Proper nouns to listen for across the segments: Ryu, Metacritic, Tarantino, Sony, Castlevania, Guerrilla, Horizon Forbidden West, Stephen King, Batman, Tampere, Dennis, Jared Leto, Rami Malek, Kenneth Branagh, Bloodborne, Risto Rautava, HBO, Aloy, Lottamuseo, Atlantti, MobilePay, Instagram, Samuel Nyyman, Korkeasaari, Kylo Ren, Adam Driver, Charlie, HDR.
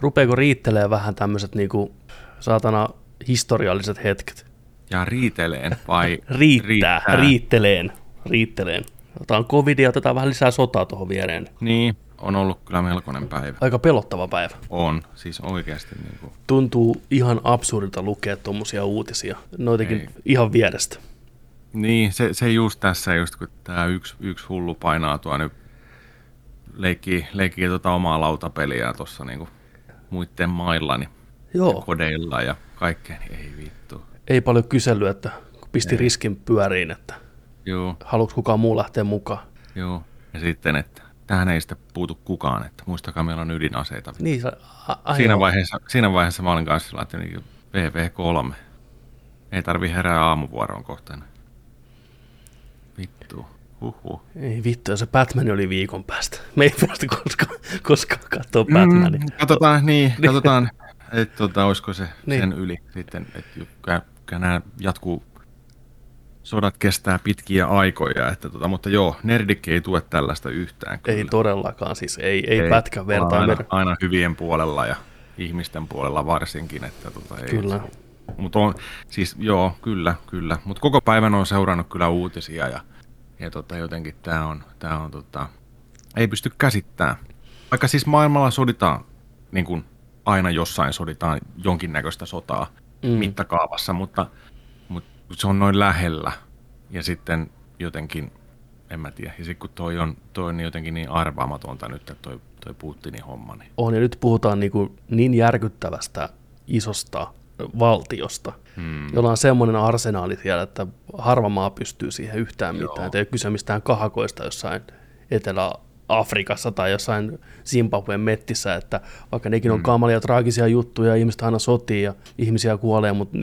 rupeeko riittelee vähän tämmöiset niinku saatana historialliset hetket. Ja riiteleen vai? Riittää. Riitteleen. Otetaan covidia, otetaan vähän lisää sotaa tuohon viereen. Niin, on ollut kyllä melkoinen päivä. Aika pelottava päivä. On, siis oikeasti. Niin kuin. Tuntuu ihan absurdilta lukea tuommoisia uutisia, noitakin ei. Ihan vierestä. Niin, se just tässä, just kun tämä yksi hullu painaa tuo nyt, leikkii tuota omaa lautapeliä tuossa niinku muiden mailla niin ja kodeilla ja kaikkea, niin ei vittu. Ei paljon kysely, että pisti ei. Riskin pyöriin, että joo. Haluatko kukaan muu lähteä mukaan. Joo, ja sitten, että tähän ei sitä puutu kukaan, että muistakaa meillä on ydinaseita. Niin, siinä vaiheessa mä olin kanssa laittanut VV3. Ei tarvii herää aamuvuoroon kohtaan. Vittu. Huhhuh. Ei vittu, se Batman oli viikon päästä. Me ei päästä koskaan katsoa Batmania. Katsotaan, katsotaan että olisiko se sen yli sitten, että nämä jatkuu, sodat kestää pitkiä aikoja, että, mutta joo, Nerdikki ei tue tällaista yhtään. Kyllä. Ei todellakaan, siis ei pätkän vertaa. Aina hyvien puolella ja ihmisten puolella varsinkin. Että, kyllä. Mutta on, siis joo, kyllä. Mutta koko päivän on seurannut kyllä uutisia ja jotenkin tämä on ei pysty käsittämään. Vaikka siis maailmalla soditaan, niin kuin aina jossain soditaan jonkinnäköistä sotaa mittakaavassa, mutta se on noin lähellä. Ja sitten jotenkin, en mä tiedä, ja sitten kun toi on niin jotenkin niin arvaamatonta nyt, että toi Putinin homma. Niin. On, ja nyt puhutaan niin järkyttävästä isosta valtiosta, jolla on semmoinen arsenaali siellä, että harva maa pystyy siihen yhtään mitään. Et ei ole kyse mistään kahakoista jossain Etelä-Afrikassa tai jossain Zimbabwen mettissä, että vaikka nekin on kamalia traagisia juttuja, ihmiset aina sotii ja ihmisiä kuolee, mutta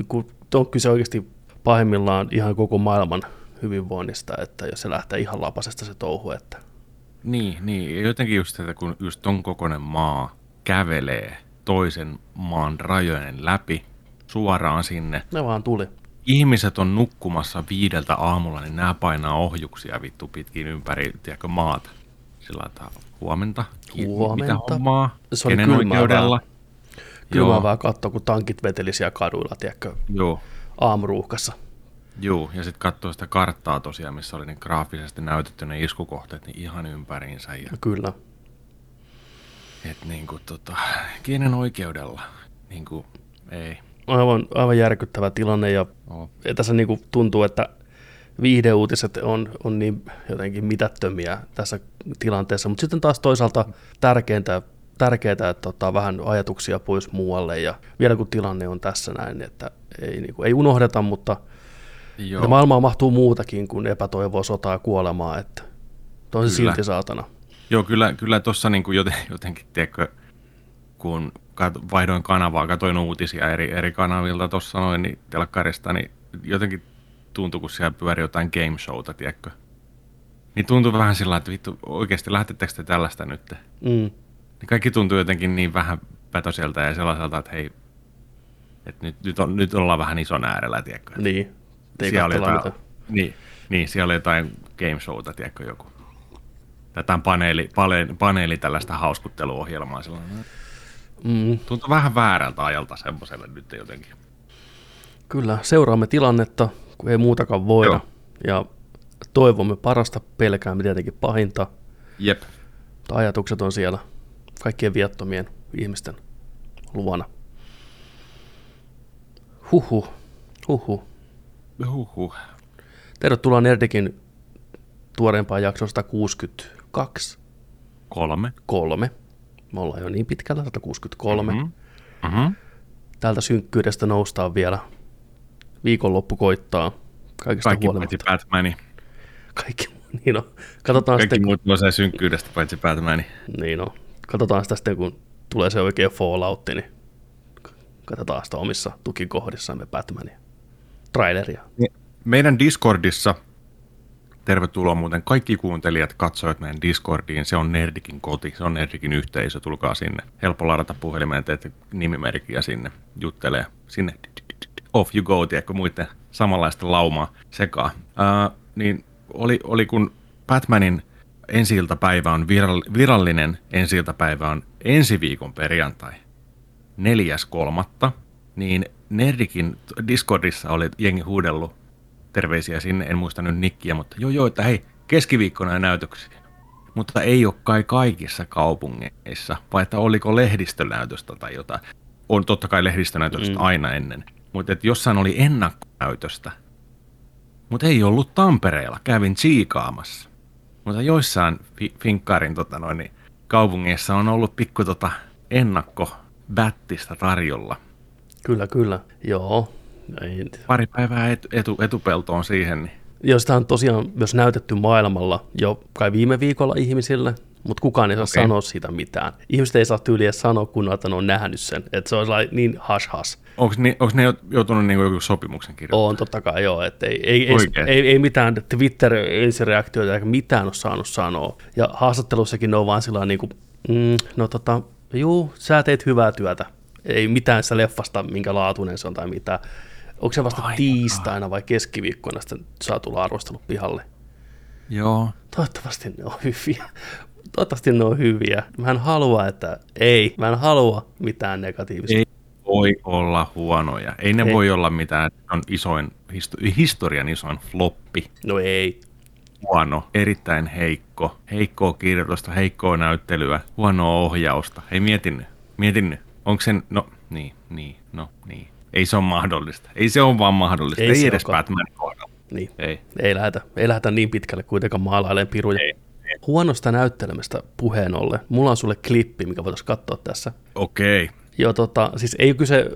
on kyse oikeasti pahimmillaan ihan koko maailman hyvinvoinnista, että jos se lähtee ihan lapasesta se touhu. Että. Niin, jotenkin just, että kun just ton kokoinen maa kävelee toisen maan rajojen läpi, suoraan sinne. Ne vaan tuli. Ihmiset on nukkumassa 5 aamulla, niin nämä painaa ohjuksia vittu pitkin ympäri maata. Sillä tavalla huomenta. Mitä hommaa? Se oli kylmäävää. Katsoa, kun tankit veteli siellä kaduilla, tiedätkö? Joo. Aamuruuhkassa. Joo, ja sitten katsoo sitä karttaa tosiaan, missä oli ne graafisesti näytetty ne iskukohteet niin ihan ympäriinsä. Ja kyllä. Että kielen oikeudella, ei. Aivan järkyttävä tilanne ja tässä tuntuu, että viihdeuutiset on niin jotenkin mitättömiä tässä tilanteessa, mutta sitten taas toisaalta tärkeää, että ottaa vähän ajatuksia pois muualle ja vielä kun tilanne on tässä näin, että ei unohdeta, mutta maailmaan mahtuu muutakin kuin epätoivoa, sotaa ja kuolemaa, että on se silti saatana. Joo, kyllä tuossa niin jotenkin, tiedätkö, kun vaihdoin kanavaa, katsoin uutisia eri kanavilta tuossa noin, niin telkkarista, niin jotenkin tuntuu, kun siellä pyörii jotain game showta, tiedätkö. Niin tuntuu vähän sillä lailla, että vittu, oikeasti lähtettekö te tällaista nyt? Niin kaikki tuntuu jotenkin niin vähän pätöseltä ja sellaiselta, että hei, että nyt ollaan vähän ison äärellä, tiedätkö. Niin, siellä oli jotain game showta, tiedätkö, joku. Tätä paneeli tällaista hauskutteluohjelmaa. Tuntuu vähän väärältä ajalta semmoiselle nyt jotenkin. Kyllä, seuraamme tilannetta, kun ei muutakaan voida. Joo. Ja toivomme parasta, pelkäämme tietenkin pahinta. Jep. Mutta ajatukset on siellä kaikkien viattomien ihmisten luona. Huhhuh. Tervetuloa Nerdikin tuoreempaan jaksoon 162. Kolme. Me ollaan jo niin pitkällä, 163. Mm-hmm. Täältä synkkyydestä noustaan vielä. Viikonloppu koittaa. Kaikki huolimatta. Paitsi Batmani. Kaikki, niin on. Katsotaan kaikki sitten, muut nousee synkkyydestä paitsi Batmani. Niin on. Katsotaan sitä sitten, kun tulee se oikea falloutti, niin katsotaan sitä omissa tukikohdissamme Batmania. Traileria. Meidän Discordissa... Tervetuloa muuten kaikki kuuntelijat, katsojat meidän Discordiin. Se on Nerdikin koti, se on Nerdikin yhteisö. Tulkaa sinne. Helppo ladata puhelimeen, teette nimimerkkiä sinne. Juttelee sinne. Off you go, tiedätkö, muiden samanlaista laumaa sekaan. Niin oli kun Batmanin ensi-iltapäivä on virallinen ensi-iltapäivä on ensi viikon perjantai. 4.3. niin Nerdikin Discordissa oli jengi huudellut terveisiä sinne, en muista nyt nikkiä, mutta joo, että hei, keskiviikkona näytöksiä. Mutta ei ole kai kaikissa kaupungeissa, vai että oliko lehdistönäytöstä tai jotain. On totta kai lehdistönäytöstä aina ennen, mutta jossain oli ennakkonäytöstä. Mutta ei ollut Tampereella, kävin tsiikaamassa. Mutta joissain Finkkarin kaupungeissa on ollut pikku ennakko-bättistä tarjolla. Kyllä, joo. Ei. Pari päivää etupeltoon siihen. Niin. Joo, sitä on tosiaan myös näytetty maailmalla jo kai viime viikolla ihmisille, mutta kukaan ei saa sanoa siitä mitään. Ihmiset ei saa tyyliä sanoa, kun on nähnyt sen, että se on niin hash-hash. Onko ne joutunut niin joku sopimuksen kirjoittamaan? On, totta kai joo, että ei mitään Twitter-ensireaktioita eikä mitään ole saanut sanoa. Ja haastattelussakin ne on vaan sillä niin kuin, sä teit hyvää työtä. Ei mitään sitä leffasta, minkä laatuinen se on tai mitään. Onko se vasta tiistaina vai keskiviikkona sitten saa tulla arvostelu pihalle? Joo. Toivottavasti ne on hyviä. Mä en halua, että mitään negatiivista. Ei voi olla huonoja. Ei ne voi olla mitään. On isoin, historian isoin floppi. No ei. Huono, erittäin heikko. Heikkoa kirjoitusta, heikkoa näyttelyä, huonoa ohjausta. Ei mietin. Onko sen, niin. Ei se ole mahdollista. Ei se ole vaan mahdollista. Ei edes Batmanin kohdalla. Niin. Ei lähdetä niin pitkälle kuitenkaan maalailemaan piruja. Ei. Huonosta näyttelemästä puheen ollen. Mulla on sulle klippi, mikä voitaisiin katsoa tässä. Okei. Joo, siis ei kyse,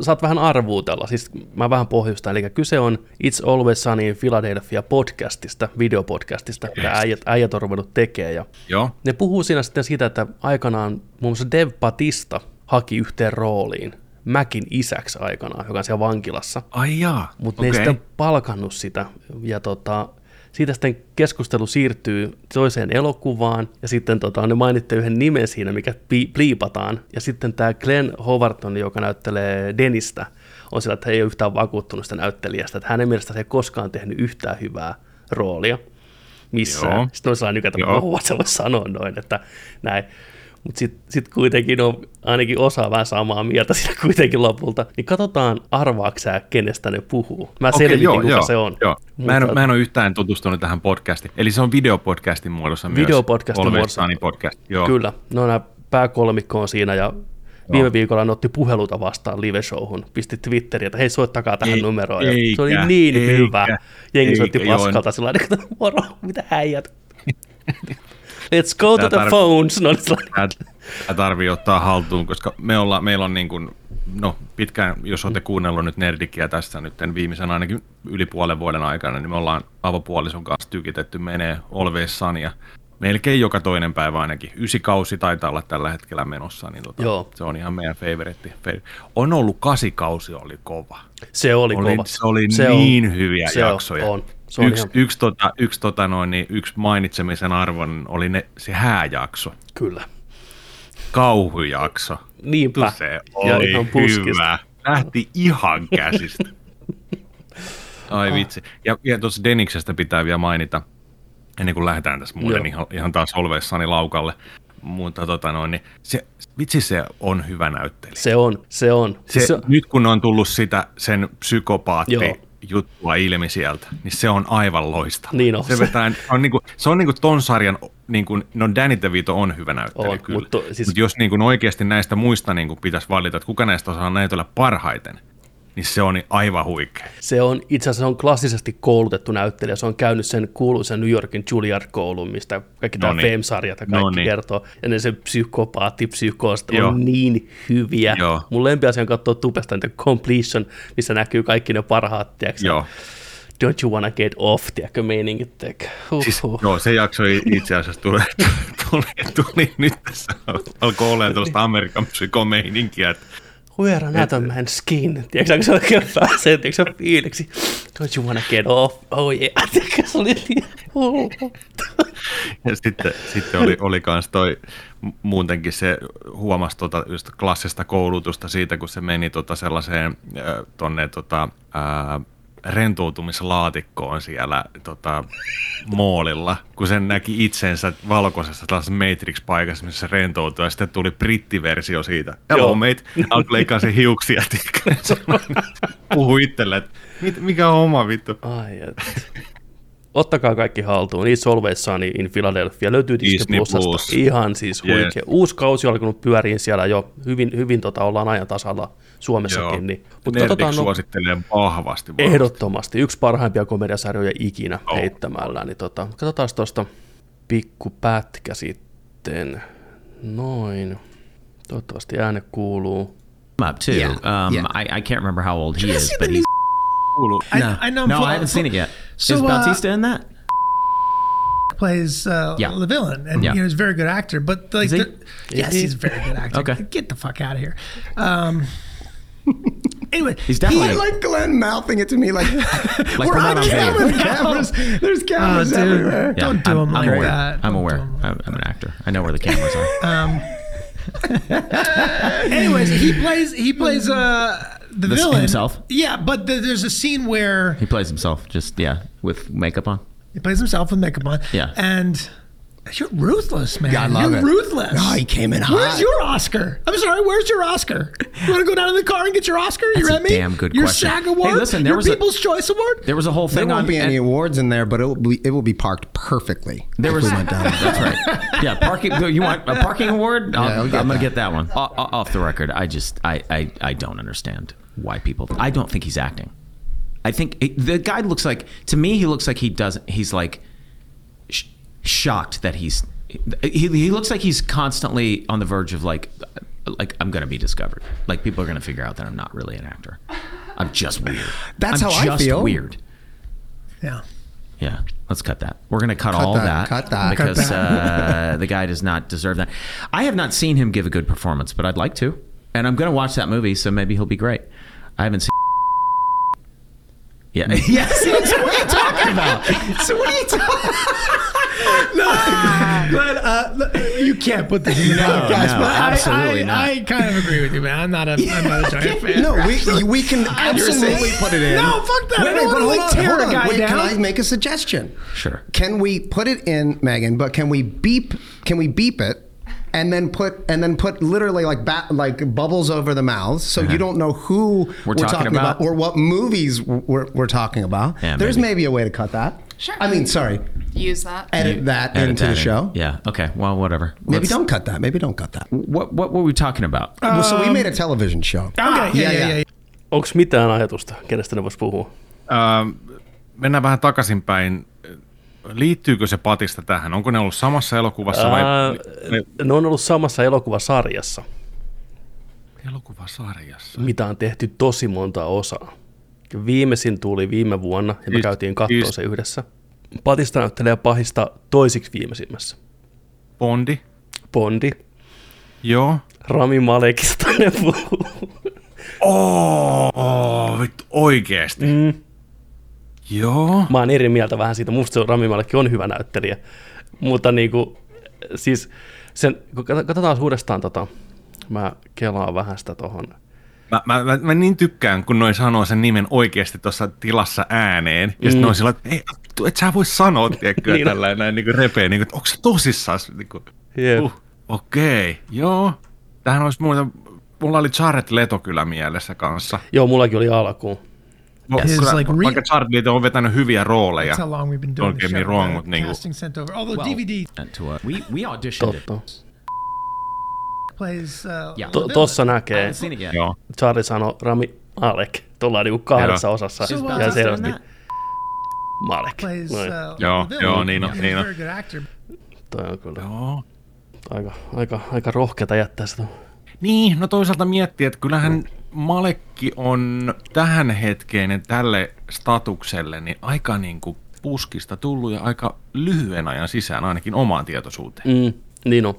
saat vähän arvuutella, siis mä vähän pohjustan, eli kyse on It's Always Sunny in Philadelphia podcastista, videopodcastista, mitä äijät on ruvennut tekemään, ja joo. Ne puhuu siinä sitten siitä, että aikanaan muun muassa Dave Bautista haki yhteen rooliin Mäkin isäksi aikanaan, joka on siellä vankilassa. Ai jaa, mutta ne ei sitten palkannut sitä, ja siitä sitten keskustelu siirtyy toiseen elokuvaan, ja sitten ne mainitte yhden nimen siinä, mikä pliipataan. Ja sitten tämä Glenn Howerton, joka näyttelee Dennistä, on sillä, että ei ole yhtään vakuuttunut sitä näyttelijästä. Että hänen mielestään se ei koskaan tehnyt yhtään hyvää roolia missään. Joo. Sitten on sellainen nykätä, että voi sanoa noin, että näin. Mutta sitten kuitenkin on ainakin osa vähän samaa mieltä siinä kuitenkin lopulta. Niin katsotaan, arvaaksä, kenestä ne puhuu. Mä selvitin, kuka se on. Joo. Mä en ole yhtään tutustunut tähän podcastiin. Eli se on videopodcastin muodossa myös. Videopodcastin muodossa. Podcast. Joo. Kyllä. No nämä pääkolmikko on siinä ja viime viikolla ne otti puheluta vastaan live-showhun. Pisti Twitteriin, että hei, soittakaa tähän numeroon. Ja se oli niin hyvä. Jengi soitti paskalta sillä tavalla, että moro, mitä häijät. Let's go to the phones. Tämä tarvii ottaa haltuun, koska meillä on niin kuin, pitkään, jos olette kuunnellut nyt Nerdikkiä tässä nyt viimeisen ainakin yli puolen vuoden aikana, niin me ollaan avopuolison kanssa tykitetty menee Always Sunya. Melkein joka toinen päivä ainakin. 9 kausi taitaa olla tällä hetkellä menossa, niin se on ihan meidän favoritti. On ollut 8 kausi, oli kova. Se oli kova. Se oli se niin on. Hyviä se jaksoja. On. Yksi mainitsemisen arvon oli se hääjakso. Kyllä. Kauhujakso. Niinpä. Se oli ihan hyvä. Lähti ihan käsistä. Ai vitsi. Ja tuossa Deniksestä pitää vielä mainita, ennen kuin lähdetään tässä muuten ihan taas Always Sunny laukalle. Mutta vitsi se on hyvä näyttelijä. Se on. Nyt kun on tullut sitä sen psykopaatti juttua ilmi sieltä, niin se on aivan loistava. Niin on. Se on ton sarjan, Danny DeVito on hyvä näyttelijä kyllä. Mutta jos oikeasti näistä muista pitäisi valita, että kuka näistä osaa näytellä parhaiten, niin se on aivan huikea. Se on itse asiassa klassisesti koulutettu näyttelijä. Se on käynyt sen kuuluisen New Yorkin Juilliard-koulun, mistä kaikki tämä Fame-sarjat ja kaikki kertoo. Ja ne se psykoosit on niin hyviä. Joo. Mun lempiasia on katsoa tupesta niitä Completion, missä näkyy kaikki ne parhaat, Don't you wanna get off, tiedätkö meiningit? Se jakso itse asiassa tuli nyt tässä. Alkoi olemaan tuollaista Amerikan psykomeininkiä, että where another man's skin. Tiedätkö se oikein pääsee? Tiedätkö se fiiliksi? Don't you wanna get off? Oh yeah. Tiedätkö se oli ja sitten oli kans toi muutenkin se huomasi just klassista koulutusta siitä, kun se meni sellaiseen tonne rentoutumislaatikkoon siellä moolilla, kun sen näki itsensä valkoisessa tällaisessa Matrix-paikassa, missä se rentoutui, ja sitten tuli brittiversio siitä. Hello mate, leikkaa se hiuksia. Puhu itselle, että mikä on oma vittu. Ai, ottakaa kaikki haltuun. It's Always Sunny in Philadelphia. Löytyy Disney Plusasta. Ihan siis huikea. Yeah. Uusi kausi on alkanut pyöriin siellä jo. Hyvin ollaan ajan tasalla Suomessakin. Niin. Nerdik suosittelee vahvasti. Ehdottomasti. Yksi parhaimpia komediasarjoja ikinä heittämällä. Niin katsotaan tuosta pikku pätkä sitten. Noin. Toivottavasti ääne kuuluu. Map too. Yeah. I can't remember how old he is, but he's... I haven't seen it yet. So, is Bautista in that? Plays the villain, and he's a very good actor. But like, he's a very good actor. Okay. Get the fuck out of here. Anyway, he's definitely like Glenn mouthing it to me, like, we're on camera. There's cameras everywhere. Yeah. Don't do him like that. I'm aware. I'm an actor. I know where the cameras are. Anyways, he plays the villain himself. Yeah, but there's a scene where he plays himself, with makeup on. He plays himself with makeup on. Yeah, and you're ruthless, man. Yeah, I love it. You're ruthless. Oh, he came in hot. Where's your Oscar? I'm sorry, where's your Oscar? You want to go down to the car and get your Oscar? That's you ready? Damn good your question. Your SAG award. Hey, listen, your People's Choice award. There was a whole thing on. There won't be any awards in there, but it will be parked perfectly. There was. That's right. Yeah, parking. You want a parking award? I'm gonna get that one. Off the record, I just I don't understand why people. I don't think he's acting. I think the guy looks like, to me, he looks like he doesn't. He's like shocked that he looks like he's constantly on the verge of like I'm gonna be discovered. Like people are gonna figure out that I'm not really an actor. I'm just weird. That's I'm how just I feel. Weird. Yeah. Yeah. Let's cut that. We're gonna cut all that. Cut that because the guy does not deserve that. I have not seen him give a good performance, but I'd like to, and I'm gonna watch that movie, so maybe he'll be great. I haven't seen. Yeah. Yes. What are you talking about? So what are you talking? No, Glenn, you can't put this in the podcast. No, absolutely not. I kind of agree with you, man. I'm not a giant fan. No, we can absolutely put it in. No, fuck that. Wait, can I make a suggestion? Sure. Can we put it in, Megan? But can we beep it? And then put literally like bubbles over the mouths, so you don't know who we're talking about or what movies we're talking about. Yeah, there's maybe a way to cut that. Sure. I mean, sorry. Use that. Edit that into the show. Yeah. Okay. Well, whatever. Maybe don't cut that. What were we talking about? Well, so we made a television show. Okay. Yeah. Onks mitään ajatusta, kenestä ne vois puhua? Mennään vähän takaisinpäin. Liittyykö se Batista tähän? Onko ne ollut samassa elokuvassa vai? Ne on ollut samassa elokuvasarjassa. Elokuvasarjassa? Mitä on tehty tosi monta osaa. Viimeisin tuli viime vuonna ja me käytiin katsoa se yhdessä. Batista näyttelee pahista toisiksi viimeisimmässä. Bondi. Joo. Rami Malekista ne puhuu. Vittu, oikeesti. Mm. Joo. Mä oon eri mieltä vähän siitä. Musta Rami Malekki on hyvä näyttelijä. Mutta niinku, siis sen, katsotaan uudestaan mä kelaan vähän sitä tohon. Mä niin tykkään, kun noi sanoo sen nimen oikeasti tuossa tilassa ääneen. Ja sitten noi sillä, että et sä voi sanoa, tiedätkö, niin tällainen näin niinku repee, niinku, että onko se tosissas? Niinku, yep. Okei, joo. Tähän olisi muuten, mulla oli Jared Leto kyllä mielessä kanssa. Joo, mullakin oli alkuun. Vaikka Charlie on vetänyt hyviä rooleja. Don't get me wrong, mutta niinku. We auditioned it. Tossa näkee. Charlie sanoi Rami Alec. Tuolla niinku kahdessa osassa. Ja selvästi. Malek. Joo, niin on. Toi on kyllä. Aika rohkeata jättää sitä. Niin, no toisaalta miettii, että kyllähän Malekki on tähän hetkeen tälle statukselle niin aika niin kuin puskista tullut ja aika lyhyen ajan sisään ainakin omaan tietoisuuteen. Niin on.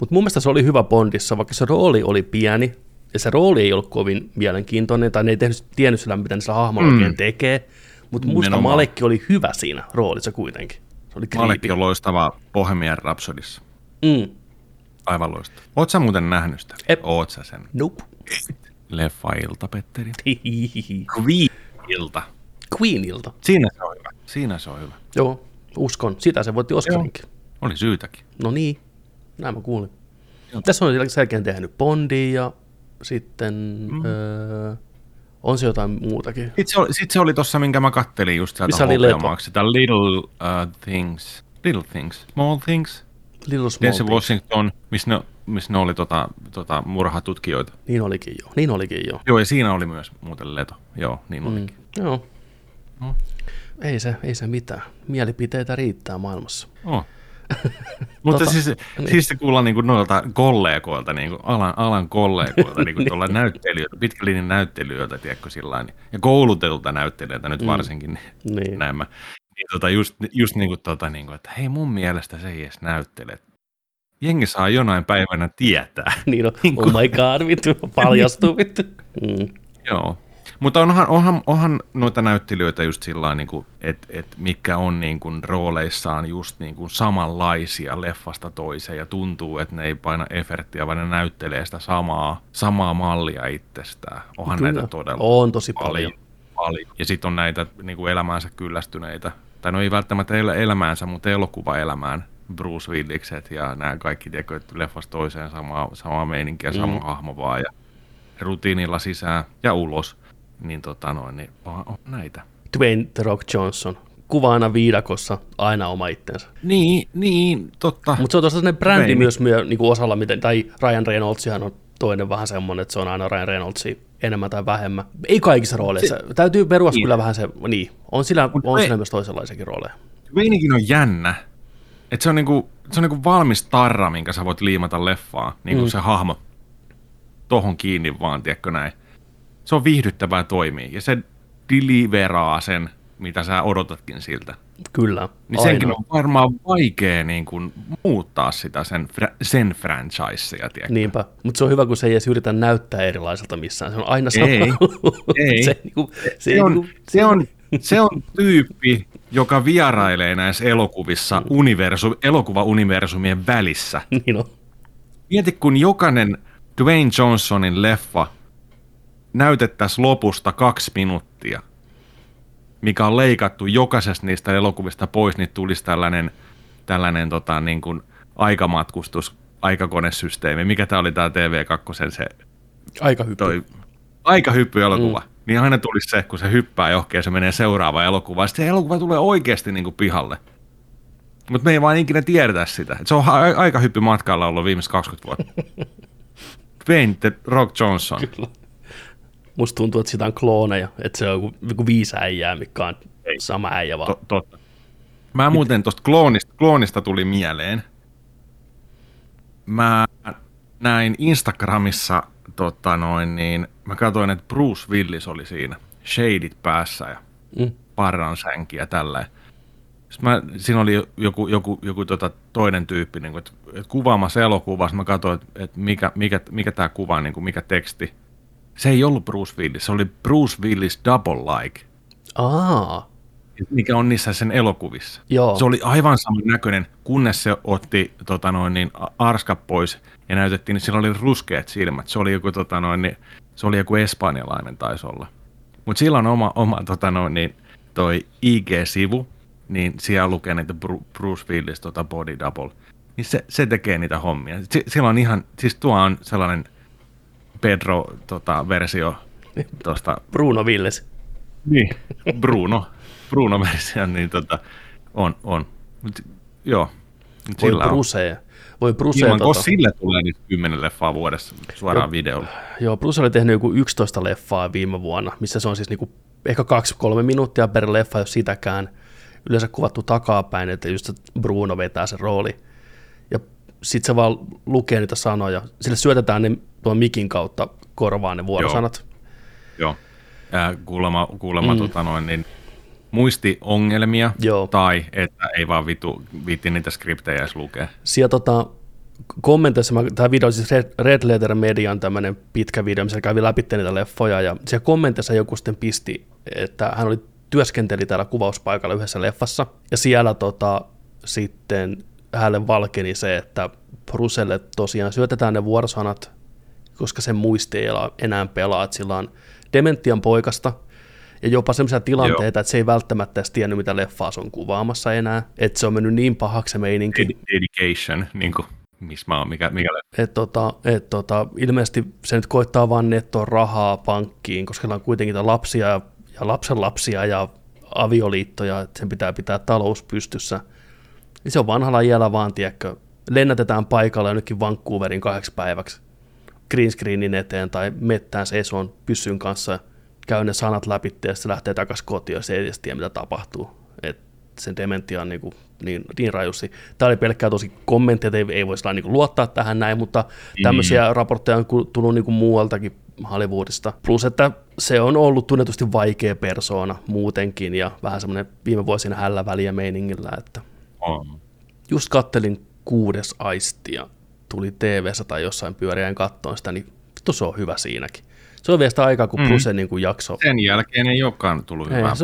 Mutta mun mielestä se oli hyvä Bondissa, vaikka se rooli oli pieni ja se rooli ei ollut kovin mielenkiintoinen tai ne ei tiennyt sillä, mitä niillä hahmolla oikein tekee, mutta musta Malekki oli hyvä siinä roolissa kuitenkin. Se oli Malekki on loistava Bohemian Rhapsodissa. Aivan loistava. Oot sä muuten nähnyt sitä? Oot sä sen? Nope. Leffa-ilta, Petteri. Queen-ilta. Queenilta. Siinä se on hyvä. Siinä se on hyvä. Joo, uskon. Sitä se voitti Oscarinkin. Oli syytäkin. No niin, näin mä kuulin. Joo. Tässä on selkeän tehnyt Bondi ja sitten on se jotain muutakin. Sitten se oli tuossa, minkä mä kattelin just sieltä hopeamaaksi. The Little Things. Little Things. Small Things. Little Small Things. Washington, missä ne oli murhatutkijoita. Niin olikin jo. Joo, ja siinä oli myös muuten Leto. Joo, niin olikin. Joo. No. Ei se mitään. Mielipiteitä riittää maailmassa. Oh. Mutta siis se kuullaan niinku noilta kollegoilta, niinku alan kollegoilta, niinku tuolla näyttelijöiltä, pitkälinjan näyttelijöiltä, tiedätkö sillain, ja koulutetulta näyttelijöiltä nyt varsinkin näemmä. Niin just niinku, että hei, mun mielestä se ei edes näyttele. Jengi saa jonain päivänä tietää. Niin on, oh my god, vittu, paljastuu vittu. Joo. Mutta onhan noita näyttelijöitä just sillä niinku, että mikä on niin kuin rooleissaan just niin kuin samanlaisia leffasta toiseen ja tuntuu, että ne ei paina efforttia, vaan ne näyttelee sitä samaa mallia itsestään. Onhan kyllä näitä todella on tosi paljon. Ja sitten on näitä niin kuin elämäänsä kyllästyneitä, tai no ei välttämättä elämäänsä, mutta elokuvaelämään. Bruce Williset ja nämä kaikki tekoit leffasta toiseen samaa meininkiä, sama hahmo vaan ja rutiinilla sisään ja ulos. Niin vaan on näitä. Dwayne The Rock Johnson. Kuvaana viidakossa aina oma itsensä. Niin, totta. Mutta se on tuossa sellainen brändi Dwayne. myös niinku osalla, tai Ryan Reynoldsihan on toinen vähän semmoinen, että se on aina Ryan Reynoldsia enemmän tai vähemmän. Ei kaikissa rooleissa. Täytyy perua kyllä vähän se, niin. On sillä myös toisenlaisiakin rooleja. Dwaynekin on jännä. Että se on niinku valmis tarra, minkä sä voit liimata leffaan. Niinku se hahmo tohon kiinni vaan, tiedätkö näin. Se on viihdyttävää toimia ja se deliveraa sen, mitä sä odotatkin siltä. Kyllä, niin senkin on varmaan vaikea niin kuin muuttaa sitä sen franchisea. Tiedätkö? Niinpä, mutta se on hyvä, kun se ei edes yritä näyttää erilaiselta missään. Se on aina sama. Ei. Se on tyyppi, joka vierailee näissä elokuvissa elokuvauniversumien välissä. Niin on. Mieti, kun jokainen Dwayne Johnsonin leffa näytettäisiin lopusta 2 minuuttia, mikä on leikattu jokaisesta niistä elokuvista pois, niin tulisi tällainen niin kuin aikamatkustus, aikakonesysteemi. Mikä tämä oli tämä TV2, se aikahyppy-elokuva. Niin aina tulisi se, kun se hyppää johonkin ja se menee seuraavaan elokuvaan. Sitten se elokuva tulee oikeasti niin kuin pihalle. Mutta me ei vaan ikinä tiedetä sitä. Et se on aikahyppy matkalla ollut viimeiset 20 vuotta. Dwayne The Rock Johnson. Kyllä. Musta tuntuu, että sitä on klooneja, että se on joku 5 äijää, mikä on sama äijä vaan. Totta. Mä muuten tuosta kloonista tuli mieleen. Mä näin Instagramissa, mä katsoin, että Bruce Willis oli siinä, shadit päässä ja parran sänki ja tälleen. Siinä oli joku toinen tyyppi, niin kuin, että kuvaamassa elokuvassa, mä katsoin, että mikä tää kuva, niin kuin, mikä teksti. Se ei ollut Bruce Willis, se oli Bruce Willis Double Like. Aa. Mikä on niissä sen elokuvissa. Joo. Se oli aivan saman näköinen, kunnes se otti arska pois ja näytettiin, että sillä oli ruskeat silmät. Se oli joku se oli joku espanjalainen taisi olla. Mut sillä on oma toi IG-sivu, niin siellä lukee niitä Bruce Willis body double. Niin se tekee niitä hommia. Sillä on ihan siis tuo on sellainen Pedro versio tuosta Bruno Villes. Niin, Bruno versio niin on. Mut, joo. Mut voi Bruce. Voi Bruce sille tulee nyt 10 leffaa vuodessa suoraan videolla. Joo, Bruce oli tehnyt joku 11 leffaa viime vuonna, missä se on siis niinku ehkä 2-3 minuuttia per leffa, jos sitäkään. Yleensä kuvattu takapäin, että just Bruno vetää sen rooli. Ja sit se vaan lukee niitä sanoja. Sille syötetään ne tuon mikin kautta korvaan ne vuorosanat. Joo. Kuulemma muistiongelmia. Joo. Tai että ei vaan viitti niitä skriptejä edes lukea. Siellä kommenteissa, tämä video on siis Red Letter Median tämmöinen pitkä video, missä kävi läpi niitä leffoja, ja siellä kommenteissa joku sitten pisti, että hän työskenteli täällä kuvauspaikalla yhdessä leffassa, ja siellä sitten hänelle valkeni se, että Bruselle tosiaan syötetään ne vuorosanat, koska sen muisti ei enää pelaa, että sillä on dementian poikasta, ja jopa sellaisia tilanteita, joo, että se ei välttämättä edes tiennyt, mitä leffaa se on kuvaamassa enää, että se on mennyt niin pahaksi se meininki. Dedication, niin kuin, missä mä oon, mikä leffa. Ilmeisesti se nyt koittaa vaan nettoa rahaa pankkiin, koska heillä on kuitenkin lapsia ja lapsenlapsia ja avioliittoja, että sen pitää pitää talous pystyssä. Ja se on vanhalla iällä vaan, tiedätkö, lennätetään paikalla jonnekin Vancouverin 8 päiväksi green screenin eteen tai mettään seisoon pyssyn kanssa, käy ne sanat läpi ja se lähtee takaisin kotiin, ja se ei edes tiedä, mitä tapahtuu. Et sen dementia on niin rajusti. Tämä oli pelkkää tosi kommentteja, ei voisi niin luottaa tähän näin, mutta tämmöisiä raportteja on tullut niin muualtakin Hollywoodista. Plus, että se on ollut tunnetusti vaikea persoona muutenkin ja vähän semmoinen viime vuosina hällä väliä meiningillä, että just kattelin 6. aistia, tuli TV:ssä tai jossain pyöriään kattoon sitä, niin se on hyvä siinäkin. Se on vielä sitä aikaa, kun Bruce niin kuin jakso. Sen jälkeen ei olekaan tullut hyvää.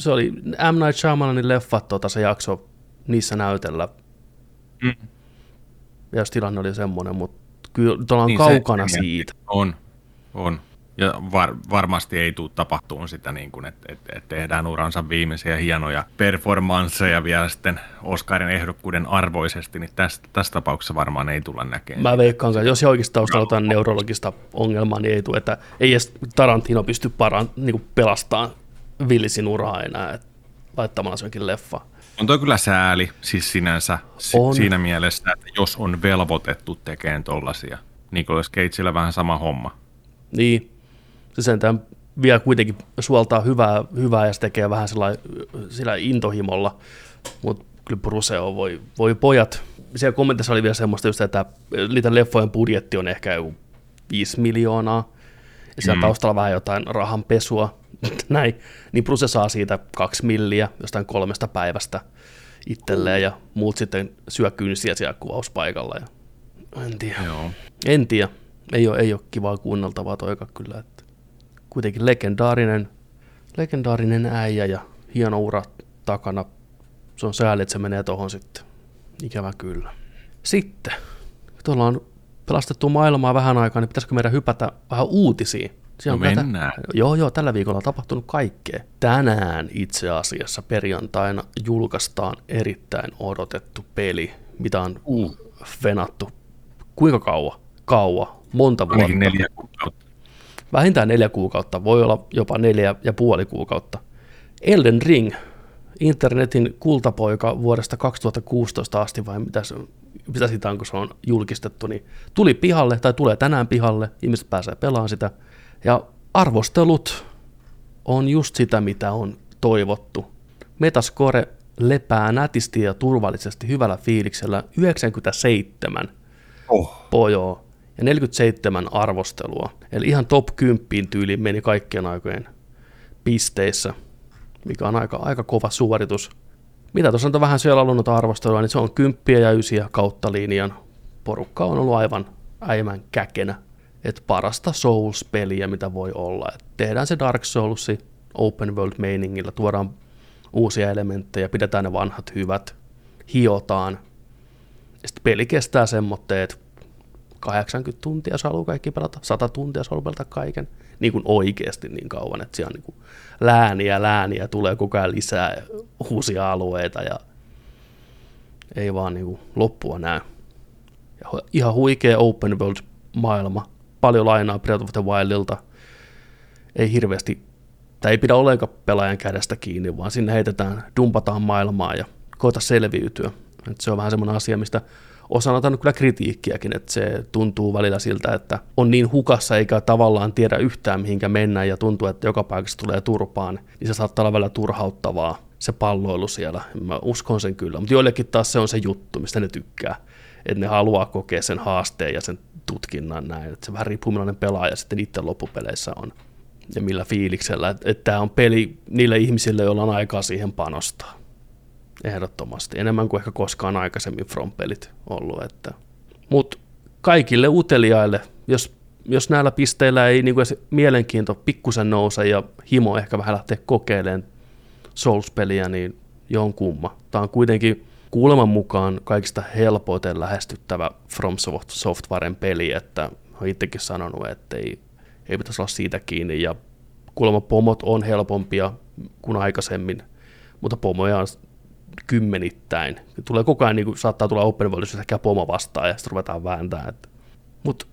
Se oli M. Night Shyamalanin leffat, se jakso niissä näytellä. Ja jos tilanne oli semmoinen, mutta kyllä tuolla on niin kaukana se, siitä. On. Ja varmasti ei tule tapahtumaan sitä, niin kuin, että tehdään uransa viimeisiä hienoja performansseja vielä sitten Oscarin ehdokkuuden arvoisesti, niin tässä tapauksessa varmaan ei tulla näkemään. Mä veikkaan, että jos oikeastaan otetaan neurologista ongelmaa, niin ei tule, että ei edes Tarantino pysty niin pelastamaan Willisin uraa enää, että laittamalla sekin leffa. On toi kyllä sääli siis sinänsä siinä mielessä, että jos on velvoitettu tekemään tollaisia. Nicolas Cageillä vähän sama homma. Niin. Se sentään vielä kuitenkin suoltaa hyvää ja se tekee vähän sillä intohimolla, mutta kyllä Bruseo voi pojat. Siellä kommentissa oli vielä semmoista, just, että niiden leffojen budjetti on ehkä 5 miljoonaa, ja siellä taustalla vähän jotain rahanpesua, näin, niin Bruse saa siitä 2 milliä jostain 3 päivästä itselleen, ja muut sitten syö kynsiä siellä kuvauspaikalla. Ja en tiedä. Ei ole kivaa kuunneltavaa toika kyllä, että kuitenkin legendaarinen äijä ja hieno ura takana. Se on sääli, että se menee tohon sitten. Ikävä kyllä. Sitten, tuolla on pelastettu maailmaa vähän aikaa, niin pitäisikö meidän hypätä vähän uutisiin? No mennään. Tällä viikolla on tapahtunut kaikkea. Tänään itse asiassa perjantaina julkaistaan erittäin odotettu peli, mitä on venattu. Kuinka kauan? Monta vuotta. Ainakin 4 kuukautta. Vähintään 4 kuukautta, voi olla jopa 4,5 kuukautta. Elden Ring, internetin kultapoika vuodesta 2016 asti, vai mitä siitä on, kun se on julkistettu, niin tuli pihalle, tai tulee tänään pihalle, ihmiset pääsee pelaamaan sitä, ja arvostelut on just sitä, mitä on toivottu. Metascore lepää nätisti ja turvallisesti hyvällä fiiliksellä 97 pojoo. Ja 47 arvostelua, eli ihan top 10 tyyliin meni kaikkien aikojen pisteissä, mikä on aika kova suoritus. Mitä tuossa on vähän siellä ollut noita arvostelua, niin se on 10 ja 9 kautta linjan. Porukka on ollut aivan äimän käkenä, että parasta Souls-peliä mitä voi olla. Et tehdään se Dark Souls open world meiningillä, tuodaan uusia elementtejä, pidetään ne vanhat hyvät, hiotaan. Sitten peli kestää semmoitteet, 80 tuntia, jos haluaa kaikki pelata, 100 tuntia, jos haluaa pelata kaiken, niin kuin oikeasti niin kauan, että siellä on niin lääniä, tulee koko ajan lisää uusia alueita, ja ei vaan niin kuin loppua näy. Ja ihan huikea open world-maailma, paljon lainaa Breath of the Wildilta, ei hirveästi, tai ei pidä ollenkaan pelaajan kädestä kiinni, vaan sinne heitetään, dumpataan maailmaa ja koita selviytyä. Et se on vähän semmoinen asia, mistä osa on antanut kyllä kritiikkiäkin, että se tuntuu välillä siltä, että on niin hukassa eikä tavallaan tiedä yhtään mihinkä mennään ja tuntuu, että joka paikassa tulee turpaan, niin se saattaa olla välillä turhauttavaa se palloilu siellä. Mä uskon sen kyllä, mutta joillekin taas se on se juttu, mistä ne tykkää, että ne haluaa kokea sen haasteen ja sen tutkinnan näin, että se vähän riippuu millainen pelaaja sitten itse loppupeleissä on ja millä fiiliksellä, että tämä on peli niille ihmisille, joilla on aikaa siihen panostaa. Ehdottomasti. Enemmän kuin ehkä koskaan aikaisemmin From-pelit ollut. Mutta kaikille uteliaille, jos näillä pisteillä ei niinku mielenkiinto pikkusen nouse ja himo ehkä vähän lähtee kokeilemaan Souls-peliä, niin on kumma. Tämä on kuitenkin kuuleman mukaan kaikista helpoiten lähestyttävä From Softwaren peli, että olen itsekin sanonut, että ei pitäisi olla siitä kiinni ja kuulemma pomot on helpompia kuin aikaisemmin, mutta pomoja on kymmenittäin. Tulee koko ajan, niin saattaa tulla open worldissa ehkä pomo vastaan ja sitten ruvetaan vääntämään. Mutta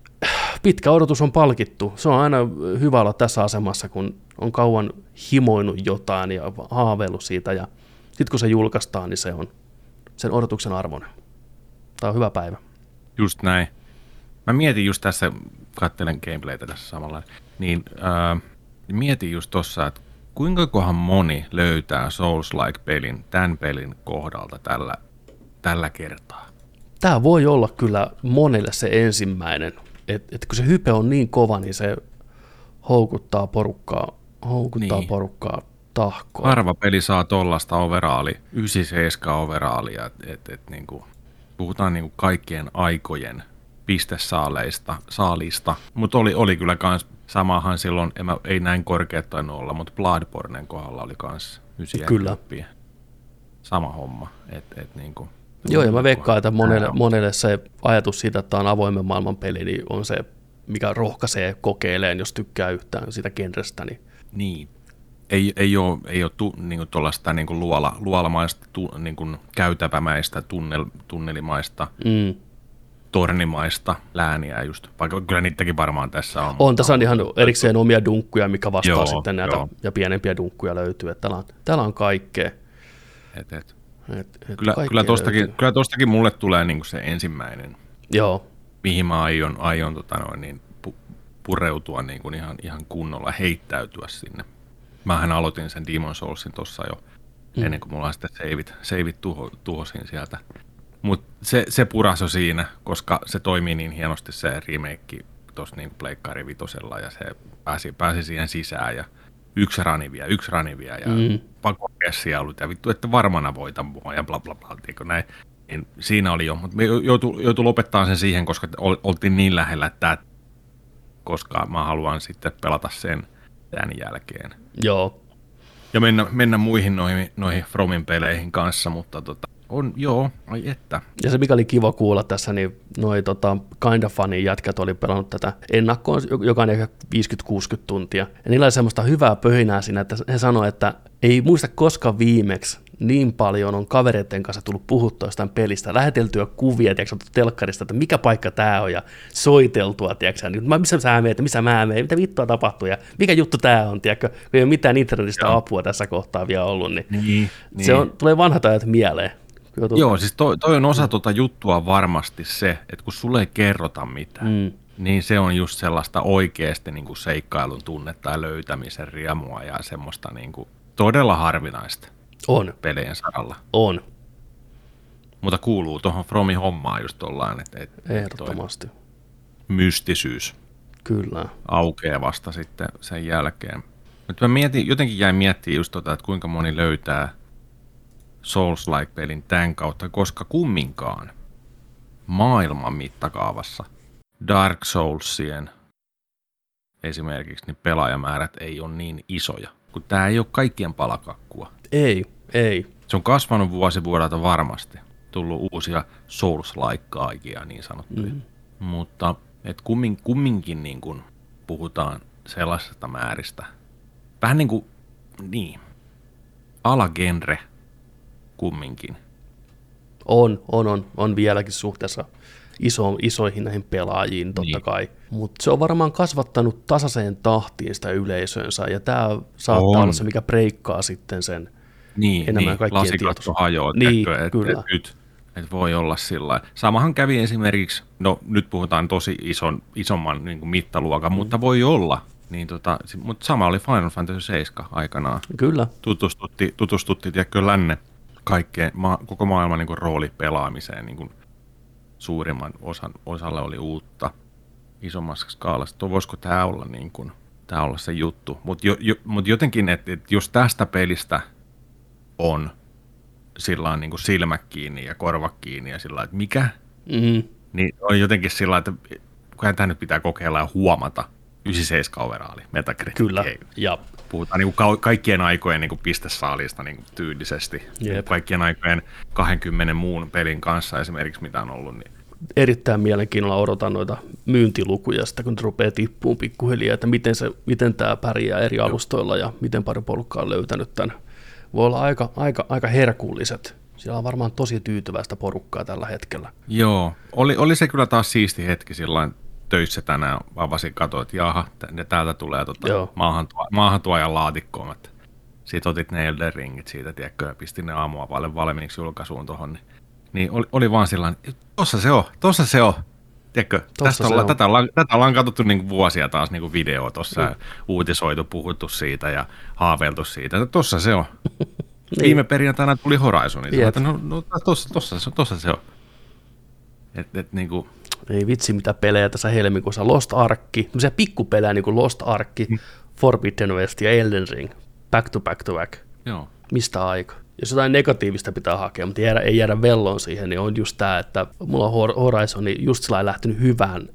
pitkä odotus on palkittu. Se on aina hyvä olla tässä asemassa, kun on kauan himoinut jotain ja haaveillut siitä. Ja sitten kun se julkaistaan, niin se on sen odotuksen arvoinen. Tämä on hyvä päivä. Just näin. Mä mietin just tässä, katselen gameplaytä tässä samalla, niin mietin just tossa, että kuinka kohan moni löytää Souls-like-pelin tämän pelin kohdalta tällä kertaa? Tämä voi olla kyllä monelle se ensimmäinen. Et kun se hype on niin kova, niin se houkuttaa porukkaa tahkoon. Harva peli saa tollaista overallia, 97 overallia, että niinku, puhutaan niinku kaikkien aikojen pistesaalista, mutta oli kyllä kans, samahan silloin, ei näin korkeat tainnut olla, mutta Bloodbornen kohdalla oli kans 9 sama homma. Niinku, joo, ja mä veikkaan, että monelle se ajatus siitä, että tämä on avoimen maailman peli, niin on se, mikä rohkaisee kokeileen, jos tykkää yhtään sitä genrestä. Niin. Ei ole tuollaista niinku luolamaista, niinku käytävämäistä, tunnelimaista, tornimaista lääniä just, vaikka kyllä niitäkin varmaan tässä on. Tässä on ihan erikseen omia dunkkuja, mikä vastaa sitten näitä, ja pienempiä dunkkuja löytyy, että täällä on kaikkea. Kyllä tostakin mulle tulee niinku se ensimmäinen, joo, mihin mä aion pureutua niinku ihan kunnolla, heittäytyä sinne. Mähän aloitin sen Demon's Soulsin tuossa jo, ennen kuin mulla sitten seivit tuhosin sieltä. Mutta se puraso siinä, koska se toimii niin hienosti se remake tuossa niinku Pleikkari Vitosella, ja se pääsi siihen sisään, ja yksi rani vielä, ja pakokeissielut, ja vittu, että varmana voita mua, ja bla bla bla, näin. Niin siinä oli jo, mutta me joutui lopettaa sen siihen, koska oltiin niin lähellä, että koska mä haluan sitten pelata sen tämän jälkeen. Joo. Ja mennä muihin noihin Fromin peleihin kanssa, mutta on, joo, ai että. Ja se mikä oli kiva kuulla tässä, niin noi Kinda Funny jätkät oli pelannut tätä ennakkoon, jokainen ehkä 50-60 tuntia. Ja niillä oli semmoista hyvää pöhinää siinä, että he sanoi, että ei muista koska viimeksi niin paljon on kavereiden kanssa tullut puhuttua jostain pelistä, läheteltyä kuvia, tiiäksä, telkkarista, että mikä paikka tää on, ja soiteltua, tiiäksä, missä sä meet, missä mä meen, mitä vittua tapahtuu, ja mikä juttu tää on, tiiäkö, kun ei ole mitään internetistä apua tässä kohtaa vielä ollut, niin. Se on, tulee vanhat ajat mieleen. Joo, siis toi on osa tuota juttua varmasti se, että kun sulle ei kerrota mitään, niin se on just sellaista oikeasti niin kuin seikkailun tunnetta ja löytämisen riemua ja semmoista niin kuin todella harvinaista on pelien saralla. On. Mutta kuuluu tuohon Fromin hommaan just tollaan, että ehdottomasti. Mystisyys. Kyllä. Aukeaa vasta sitten sen jälkeen. Mutta mä jotenkin jäin miettimään just että kuinka moni löytää Souls-like-pelin tämän kautta, koska kumminkaan maailman mittakaavassa Dark Soulsien esimerkiksi niin pelaajamäärät ei ole niin isoja, kun tämä ei ole kaikkien palakakkua. Ei. Se on kasvanut vuosi vuodelta varmasti. Tullut uusia Souls-like-kaikia niin sanottuja. Mutta et kumminkin niin kun puhutaan sellaisesta määristä. Vähän niin kuin alagenre kumminkin. On vieläkin suhteessa isoihin näihin pelaajiin totta kai, mutta se on varmaan kasvattanut tasaiseen tahtiin sitä yleisönsä, ja tämä saattaa olla se, mikä breikkaa sitten sen enemmän kaikkien tietoisuus. Että voi olla sillä. Samahan kävi esimerkiksi, no nyt puhutaan tosi isomman niin kuin mittaluokan, mutta voi olla. Niin mutta sama oli Final Fantasy 7 aikanaan. Kyllä. Tutustuttiin tiedätkö länne kaikkeen, koko maailman niin kuin roolipelaamiseen niin kuin suurimman osalle oli uutta isommassa skaalassa. Voisiko tämä olla se juttu? Mutta jotenkin, että jos tästä pelistä on sillain niin kuin silmä kiinni ja korva kiinni ja sillä että mikä, niin on jotenkin sillä että kunhan tämä nyt pitää kokeilla ja huomata. 97 overalli, Metacritic. Kyllä, ja puhutaan niin kuin kaikkien aikojen niin kuin pistesaalista niin kuin tyydisesti. Kaikkien aikojen 20 muun pelin kanssa esimerkiksi, mitä on ollut, niin erittäin mielenkiinnolla odotan noita myyntilukuja, sitä, kun rupeaa tippuun pikkuhiljaa, että miten tämä pärjää eri alustoilla ja miten paljon porukkaa on löytänyt tämän. Voi olla aika herkulliset. Siellä on varmaan tosi tyytyväistä porukkaa tällä hetkellä. Joo, oli se kyllä taas siisti hetki sillain töissä tänään. Avasin katsoin, että jaha, ne täältä tulee maahantuojan laatikkoon. Sitten otit ne Elden Ringit siitä, tiedätkö, ja pistin ne aamua valmiiksi julkaisuun tuohon. Niin oli vaan sillain, tossa se on. Tiedätkö, tätä ollaan katsottu niin vuosia taas niin video tuossa, uutisoitu, puhuttu siitä ja haaveiltu siitä, että tossa se on. Niin. Viime perjantaina tuli Horizon, että no tossa se on. Et niin kuin. Ei vitsi, mitä pelejä tässä helmikuussa. Lost Arkki, tämmöisiä pikkupelejä niin kuin Lost Arkki, Forbidden West ja Elden Ring, back to back to back. Joo. Mistä aika? Jos jotain negatiivista pitää hakea, mutta ei jäädä velloon siihen, niin on just tämä, että mulla on Horizon just sellainen lähtenyt hyvään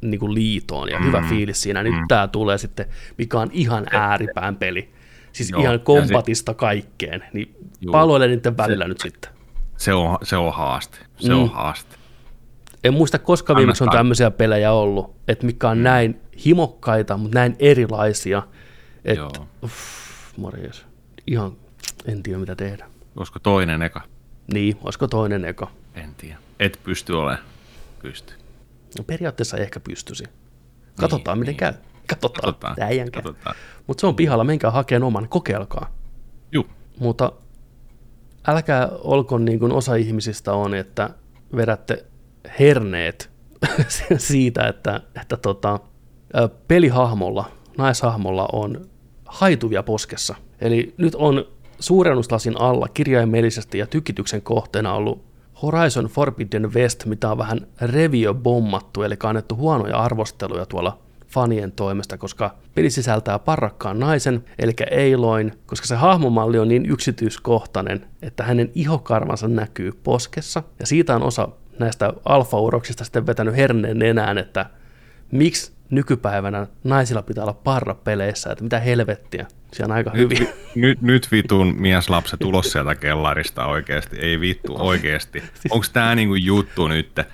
niin kuin liitoon ja hyvä fiilis siinä. Nyt tämä tulee sitten, mikä on ihan ääripään peli. Siis joo, ihan kombatista kaikkeen, niin paloilee niiden välillä nyt sitten. Se on haaste, se on haaste. En muista, koska viimeksi on tämmöisiä pelejä ollut, että mikä on näin himokkaita, mutta näin erilaisia. Että morjes, ihan en tiedä mitä tehdä. Olisiko toinen eka? Niin, olisiko toinen eka? En tiedä. Et pysty olemaan. Pysty. No periaatteessa ehkä pystyisi. Katsotaan miten käy. Katsotaan. Mutta se on pihalla, menkää hakemaan oman, kokeilkaa. Juu. Mutta älkää olkoon niin kuin osa ihmisistä on, että vedätte herneet siitä, että pelihahmolla, naishahmolla on haituvia poskessa. Eli nyt on suurennuslasin alla kirjaimellisesti ja tykityksen kohteena ollut Horizon Forbidden West, mitä on vähän reviobommattu, eli annettu huonoja arvosteluja tuolla fanien toimesta, koska peli sisältää parrakkaan naisen, eli Aloyn, koska se hahmomalli on niin yksityiskohtainen, että hänen ihokarvansa näkyy poskessa, ja siitä on osa näistä alfa-uroksista sitten vetänyt herneen nenään, että miksi nykypäivänä naisilla pitää olla parra peleissä, että mitä helvettiä, siellä on aika hyvin. Nyt vitun mieslapset ulos sieltä kellarista oikeasti, ei vittu oikeasti. Onko tämä niinku juttu nyt? Te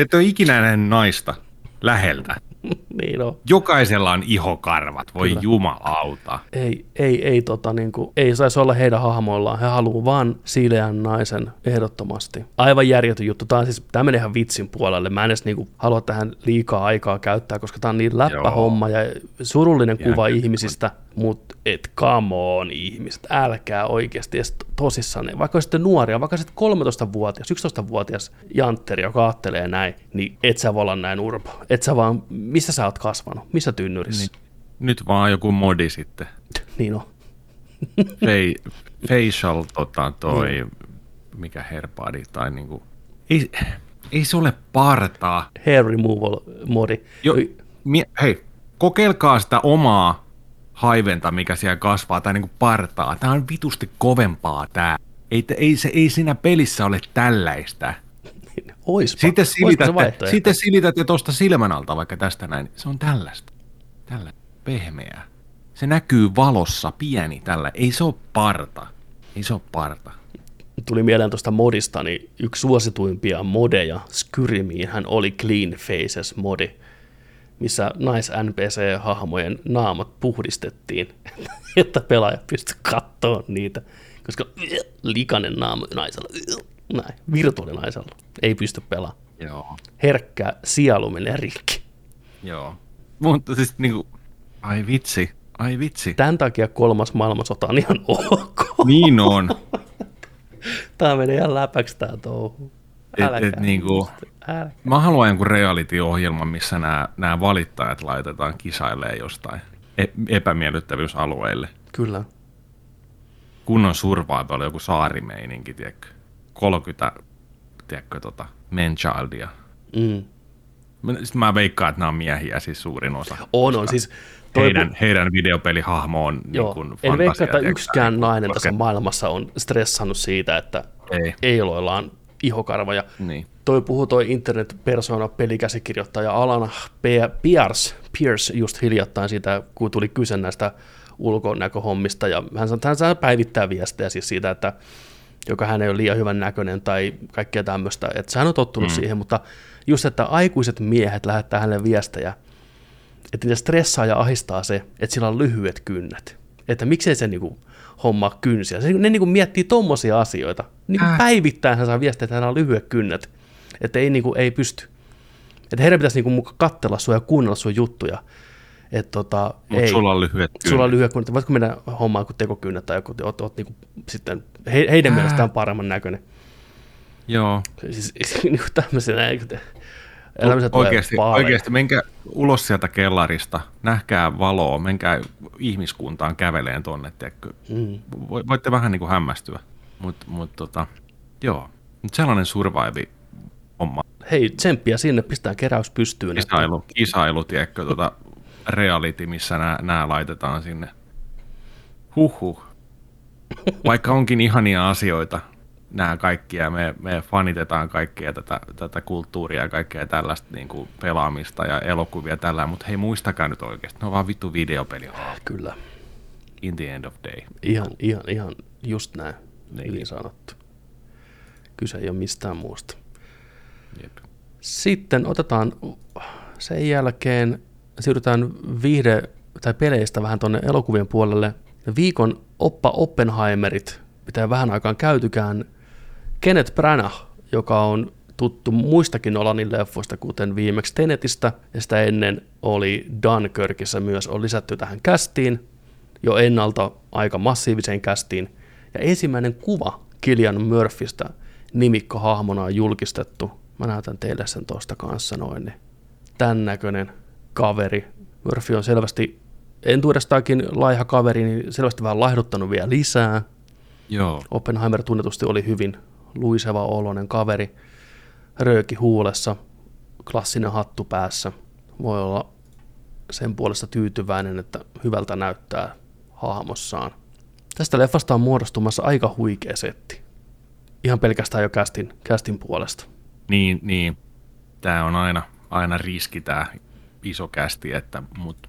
ette ole ikinä nähnyt naista läheltä. Niin on. Jokaisella on ihokarvat, voi jumalauta. Ei saisi olla heidän hahmoillaan. He haluaa vaan sileän naisen ehdottomasti. Aivan järjetön juttu. Tämä menee ihan vitsin puolelle. Mä en edes halua tähän liikaa aikaa käyttää, koska tämä on niin läppähomma ja surullinen kuva ihmisistä. Mutta et come on ihmiset, älkää oikeasti edes tosissaan. Vaikka olisitte nuoria, vaikka olisitte 13-vuotias, 11-vuotias jantteri, joka ajattelee näin, niin et sä voi olla näin urpo. Et sä vaan, missä sä oot kasvanut? Missä tynnyrissä? Nyt vaan joku modi sitten. Niin on. Facial, mikä herbaadi tai niinku. Ei se ole partaa. Hair removal modi. Hei, kokeilkaa sitä omaa haiventa, mikä siellä kasvaa, tai niinku partaa. Tää on vitusti kovempaa tää. Ei siinä pelissä ole tällaista. Oispa. Sitten silitätte tuosta silmän alta vaikka tästä näin. Se on tällaista. Tällä pehmeää. Se näkyy valossa pieni tällä. Ei se ole parta. Tuli mieleen tuosta modista, niin yksi suosituimpia modeja Skyrimiinhän oli Clean Faces modi, missä nais-NPC-hahmojen naamat puhdistettiin, että pelaajat pystyivät katsomaan niitä, koska likainen naama naisella, virtuaalinaisella, ei pysty pelaamaan. Joo. Herkkä sielu menee rikki. Joo, mutta siis niinku, ai vitsi. Tämän takia 3. maailmansota on ihan ok. Niin on. Tämä menee ihan läpäksi tää touhu. Mä haluan jonkun reality-ohjelman, missä nämä valittajat laitetaan kisailemaan jostain epämiellyttävyysalueille. Kyllä. Kunnon survival, joku saarimeininki, tiedätkö? 30, tiedätkö, manchildia. Mm. Mä veikkaan, että nämä on miehiä, siis suurin osa. On, siis. Heidän videopelihahmo on niin kuin fantasia. En veikkaa, että yksikään nainen tässä maailmassa on stressannut siitä, että Aloylaan ihokarvoja. Niin. Toi puhuu toi internetpersona pelikäsikirjoittaja Alan Pierce just hiljattain siitä, kun tuli kyse näistä ulkonäköhommista, ja hän päivittää viestejä siis siitä, että joka hän ei ole liian hyvän näköinen tai kaikkea tämmöistä. Että sehän on tottunut siihen, mutta just, että aikuiset miehet lähettää hänelle viestejä, että niitä stressaa ja ahistaa se, että sillä on lyhyet kynnet. Että miksei se niinku hommaa kynsiä. Ne niinku miettii tommosia asioita. Niinku päivittäin hän saa viestejä, että hänellä on lyhyet kynnet. Että ei, niinku, ei pysty. Että heidän pitäisi niinku muka katsella sua ja kuunnella sun juttuja. Että mutta sulla on lyhyet kynnet. Sulla on lyhyet kynnet. Voitko mennä hommaan kuin tekokynnet tai joku, oot niinku sitten heidän mielestään paremman näköinen. Joo. Siis niinku tämmöisenä. Oikeasti menkää ulos sieltä kellarista, nähkää valoa, menkää ihmiskuntaan käveleen tonne, voitte vähän niin kuin hämmästyä, mutta joo, nyt sellainen survive homma. Hei, tsemppiä sinne, pistää keräys pystyyn. Kisailu, tiedätkö, reality, missä nämä laitetaan sinne. Huhhuh, vaikka onkin ihania asioita. Nämä kaikkia, me fanitetaan kaikkea tätä kulttuuria ja kaikkea tällaista niin kuin pelaamista ja elokuvia tällä, mutta hei, muistakaa nyt oikeasti, ne on vaan vittu videopeli. Kyllä. In the end of day. Ihan just näin, niin sanottu. Kyse ei ole mistään muusta. Jep. Sitten otetaan sen jälkeen, siirrytään peleistä vähän tuonne elokuvien puolelle. Viikon Oppa Oppenheimerit, mitä ei vähän aikaan käytykään. Kenneth Branagh, joka on tuttu muistakin Nolanin leffoista, kuten viimeksi Tenetistä, ja sitä ennen oli Dunkirkissä myös, on lisätty tähän kästiin, jo ennalta aika massiiviseen kästiin, ja ensimmäinen kuva Cillian Murphystä nimikkohahmona on julkistettu. Mä näytän teille sen tuosta kanssa noin. Tän näköinen kaveri. Murphy on selvästi entuudestaankin laiha kaveri, niin selvästi vähän laihduttanut vielä lisää. Joo. Oppenheimer tunnetusti oli hyvin luiseva oloinen kaveri, rööki huulessa, klassinen hattu päässä. Voi olla sen puolesta tyytyväinen, että hyvältä näyttää hahmossaan. Tästä leffasta on muodostumassa aika huikea setti. Ihan pelkästään jo castin puolesta. Niin. Tämä on aina riski, tämä iso casti, mutta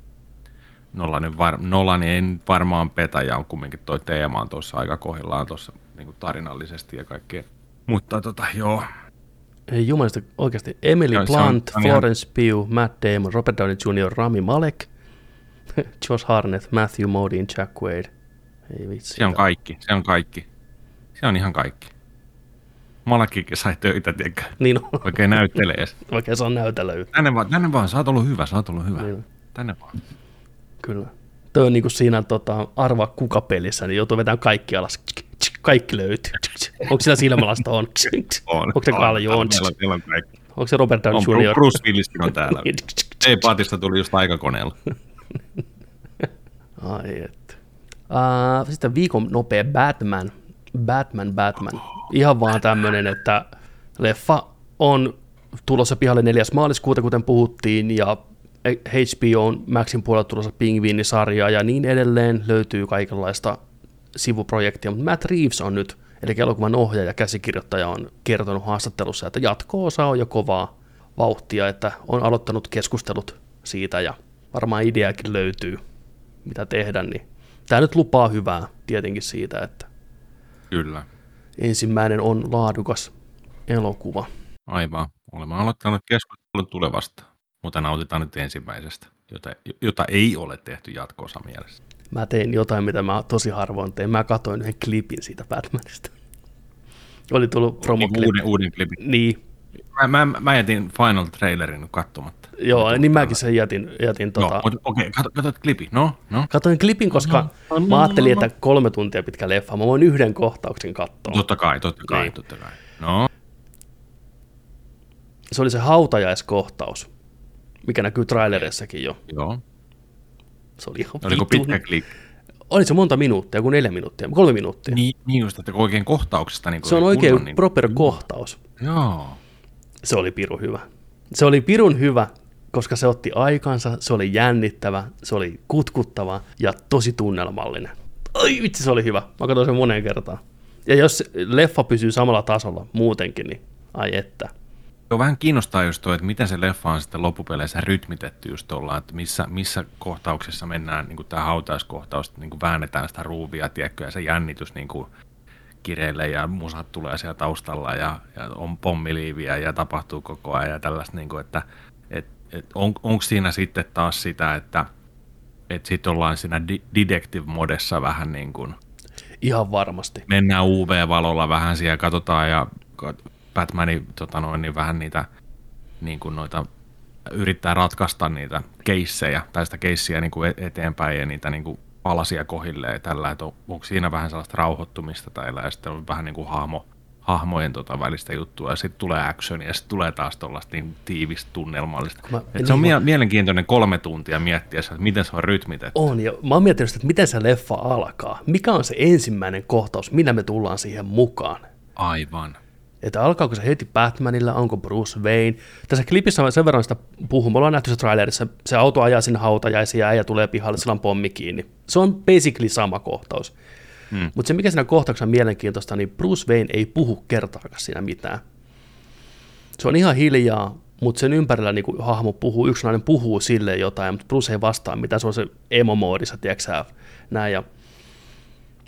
Nolani ei varmaan petä, ja on kumminkin tuo teema on tuossa aika kohdillaan tuossa niin tarinallisesti ja kaikkea. Mutta joo. Ei jumalista oikeasti. Emily Blunt, Florence Pugh, Matt Damon, Robert Downey Jr., Rami Malek, Josh Hartnett, Matthew Modine, Jack Wade. Ei vitsi. Se on kaikki. Se on ihan kaikki. Malekkikin sai töitä, tiedäkö? Niin on. Oikein näyttelee edes. Oikein se on näytellyt. Tänne vaan, sä oot ollut hyvä. Niin. Tänne vaan. Kyllä. Tuo on niin kuin siinä arvaa kuka pelissä, niin joutuu vetämään kaikki alas. Kaikki löytyy. Onko sillä silmälasta? On. Onko se kalju? On. Onko se Robert Downey Jr.? Bruce Williskin on täällä. Dave Bautista tuli just aikakoneella. Ai et. Sitten viikon nopea Batman. Ihan vaan tämmöinen, että leffa on tulossa pihalle 4. maaliskuuta, kuten puhuttiin, ja HBO:n Maxin puolella tulossa pingviinisarjaa ja niin edelleen, löytyy kaikenlaista sivuprojektia, mutta Matt Reeves on nyt, eli elokuvan ohjaaja ja käsikirjoittaja, on kertonut haastattelussa, että jatko-osa on jo kovaa vauhtia, että on aloittanut keskustelut siitä ja varmaan ideakin löytyy, mitä tehdä, niin tämä nyt lupaa hyvää tietenkin siitä, että kyllä. Ensimmäinen on laadukas elokuva. Aivan, olemme aloittaneet keskustelun tulevasta. Mutta nautitaan nyt ensimmäisestä, jota ei ole tehty jatko-osa mielessä. Mä tein jotain, mitä mä tosi harvoin tein. Mä katsoin yhden klipin siitä Batmanista. Oli tullut promo-klippi. Uuden klipin. Niin. Mä jätin final trailerin katsomatta. Joo, niin mäkin sen jätin. Okei, katsoit klipin, no. Katoin klipin, koska mä ajattelin, että 3 tuntia pitkä leffa. Mä voin yhden kohtauksen katsoa. Totta kai. No. Se oli se hautajaiskohtaus, mikä näkyy trailerissakin jo. Joo. Se oli ihan oliko pitkä klippi? Oli se monta minuuttia, joku 4 minuuttia, 3 minuuttia. Niin just, että oikein kohtauksesta. Niin se on oikein kunnon, proper kohtaus. Joo. Se oli pirun hyvä. Se oli pirun hyvä, koska se otti aikansa, se oli jännittävä, se oli kutkuttava ja tosi tunnelmallinen. Ai vitsi, se oli hyvä. Mä katsoin sen moneen kertaan. Ja jos leffa pysyy samalla tasolla muutenkin, niin ai että. Joo, vähän kiinnostaa just tuo, että miten se leffa on sitten loppupeleissä rytmitetty just tuolla, että missä kohtauksessa mennään, niin kuin tämä hautauskohtaus, niin kuin väännetään sitä ruuvia, tiedätkö, ja se jännitys niin kuin kireille ja musat tulee siellä taustalla ja on pommiliiviä ja tapahtuu koko ajan ja tällaista, niin kuin, että onko siinä sitten taas sitä, että sitten ollaan siinä detective-modessa vähän niin kuin... Ihan varmasti. Mennään UV-valolla vähän siellä, katsotaan ja Batmanin niin vähän niitä, niin kuin noita, yrittää ratkaista niitä keissejä, tai sitä keissiä niin kuin eteenpäin ja niitä niin kuin palasia kohilleen ja tällä, että onko siinä vähän sellaista rauhoittumista tai ja sitten on vähän niin kuin hahmojen välistä juttua ja sitten tulee action ja sitten tulee taas tuollaista niin tiivistä tunnelmallista. Se on mielenkiintoinen 3 tuntia miettiessä, että miten se on rytmitetty. On ja mä oon miettinyt, että miten se leffa alkaa, mikä on se ensimmäinen kohtaus, millä me tullaan siihen mukaan. Aivan. Että alkaako se heti Batmanilla, onko Bruce Wayne. Tässä klipissä sen verran sitä puhun, me ollaan nähty se trailerissa, se auto ajaa sinne hautajaisiin ja äijä tulee pihalle, sillä on pommi kiinni. Se on basically sama kohtaus. Mm. Mutta se mikä siinä kohtauksessa on mielenkiintoista, niin Bruce Wayne ei puhu kertaakaan siinä mitään. Se on ihan hiljaa, mutta sen ympärillä niin kuin hahmo puhuu, yksinainen puhuu silleen jotain, mutta Bruce ei vastaa mitään, se on se emo-moodissa, tiedätkö näin. Ja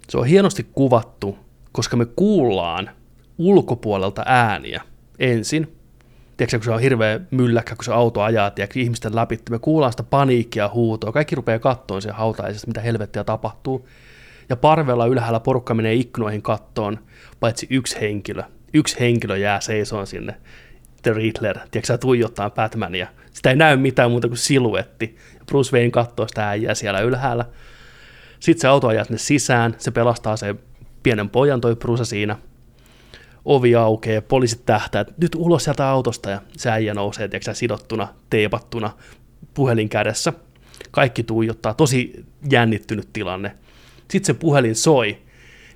se on hienosti kuvattu, koska me kuullaan ulkopuolelta ääniä ensin. Tiedätkö, kun se on hirveä mylläkkä, kun se auto ajaa, tiedätkö, ihmisten läpi, me kuullaan sitä paniikkia, huutoa, kaikki rupeaa kattoon siellä hautajaisesta, mitä helvettiä tapahtuu. Ja parvella ylhäällä porukka menee ikkunoihin kattoon, paitsi yksi henkilö. Yksi henkilö jää seisoon sinne, The Riddler, tiedätkö sä, tuijottaa Batmania. Sitä ei näy mitään muuta kuin siluetti. Bruce Wayne kattoo sitä äijää siellä ylhäällä. Sitten se auto ajaa sinne sisään, se pelastaa sen pienen pojan, toi Bruce siinä. Ovi aukeaa, poliisit tähtää, nyt ulos sieltä autosta, ja se äijä nousee, tiedätkö sä, sidottuna, teipattuna, puhelin kädessä. Kaikki tuijottaa, tosi jännittynyt tilanne. Sitten se puhelin soi.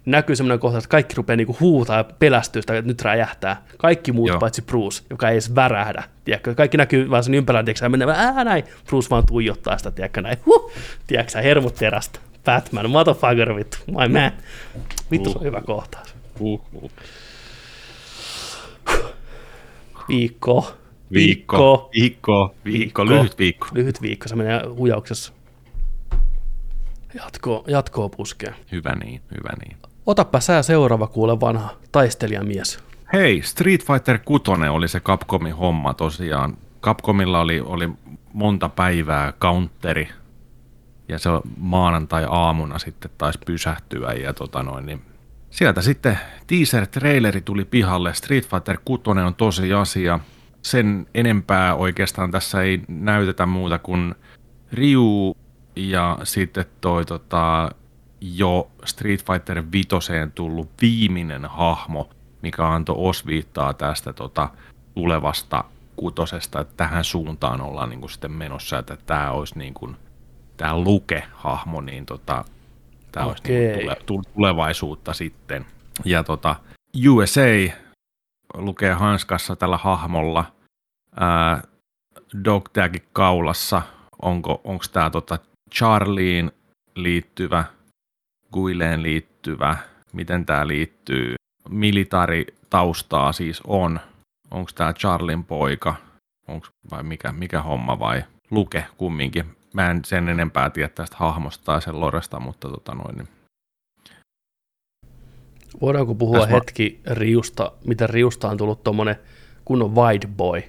Näkyy semmoinen kohta, että kaikki rupeaa niinku huutaa ja pelästyä sitä, että nyt räjähtää. Kaikki muut paitsi Bruce, joka ei edes värähdä. Tiedätkö? Kaikki näkyy vaan sen ympärillä, tiedätkö, ja mennään näin. Bruce vaan tuijottaa sitä, tiedätkö näin. Tiedätkö, hermot terästä. Batman, motherfucker, vittu. My man. Vittu, se on hyvä kohtaus. Lyhyt viikko. Se menee hujauksessa. Jatkoa puskee. Hyvä niin. Otapa sä seuraava kuule vanha taistelijamies. Hei, Street Fighter 6 oli se Capcomin homma tosiaan. Capcomilla oli monta päivää counteri ja se maanantai-aamuna sitten taisi pysähtyä ja niin sieltä sitten teaser-traileri tuli pihalle. Street Fighter 6 on tosiasia. Sen enempää oikeastaan tässä ei näytetä muuta kuin Ryu ja sitten toi jo Street Fighter 5:een tullut viimeinen hahmo, mikä antoi osviittaa tästä tulevasta kutosesta, että tähän suuntaan ollaan niin kuin sitten menossa, että tämä olisi niin kuin tämä Luke-hahmo, niin tämä olisi niin kuin tulevaisuutta sitten. Ja USA lukee hanskassa tällä hahmolla, dog tagin kaulassa, onko tämä Charlieen liittyvä, Guileen liittyvä, miten tämä liittyy, militaaritaustaa siis on, onko tämä Charlien poika, onko vai mikä homma vai Luke kumminkin. Mä en sen enempää tiedä tästä hahmosta tai sen loresta, mutta niin. Voidaanko puhua hetki Riusta, mitä Riusta on tullut tuommoinen kunnon wide boy.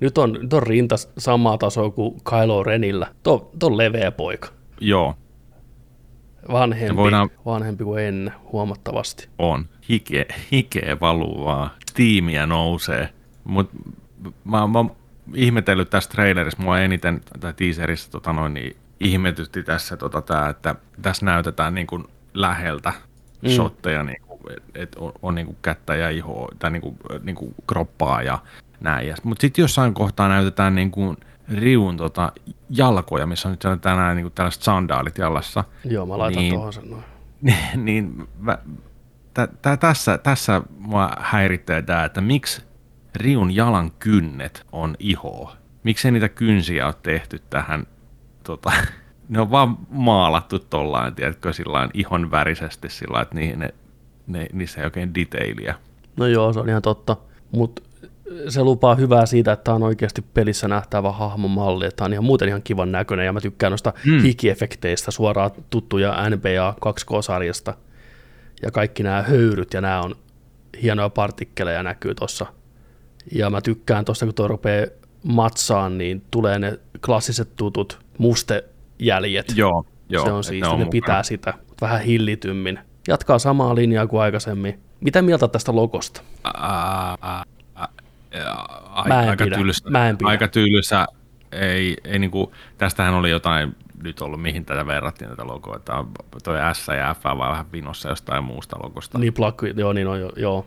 Nyt on rinta samaa tasoa kuin Kylo Renillä. Tuo on leveä poika. Joo. Vanhempi kuin ennen, huomattavasti. On. Hikeä valuu vaan. Steamia nousee. Mut mä oon ihmetellyt tässä trailerissa, mua eniten, tai teaserissa, niin ihmetytti tässä tää, että tässä näytetään niin kuin läheltä shotteja, niin että on niin kuin kättä ja ihoa, tai niin kuin kroppaa ja näin. Mutta sitten jossain kohtaa näytetään niin kuin Riun jalkoja, missä on nyt tänään niin kuin tällaiset sandaalit jalassa. Joo, mä laitan tuohon sen noin. Niin tässä mua häiritsee tämä, että miksi Riun jalan kynnet on ihoa. Miksei niitä kynsiä ole tehty tähän, ne on vaan maalattu tollain, tiedätkö, sillain ihon värisesti sillain, että niissä ei oikein detailia. No joo, se on ihan totta, mutta se lupaa hyvää siitä, että tämä on oikeasti pelissä nähtävä hahmomalli, että tämä on ihan muuten ihan kivan näköinen, ja mä tykkään noista hikiefekteistä suoraan tuttuja NBA 2K-sarjasta. ja kaikki nämä höyryt ja nämä on hienoja partikkeleja näkyy tuossa. Ja mä tykkään tuosta, kun tuo rupeaa matsaan, niin tulee ne klassiset tutut mustejäljet. Joo, joo, se on siistiä, ne pitää sitä, mutta vähän hillitymmin. Jatkaa samaa linjaa kuin aikaisemmin. Mitä mieltä tästä logosta? Aika tylsä. Ei niinku, tästähän oli jotain nyt ollut, mihin tätä verrattiin tätä logoa, että toi S ja F vaan vähän vinossa jostain muusta logosta. Niin, plakki, joo, niin on, joo.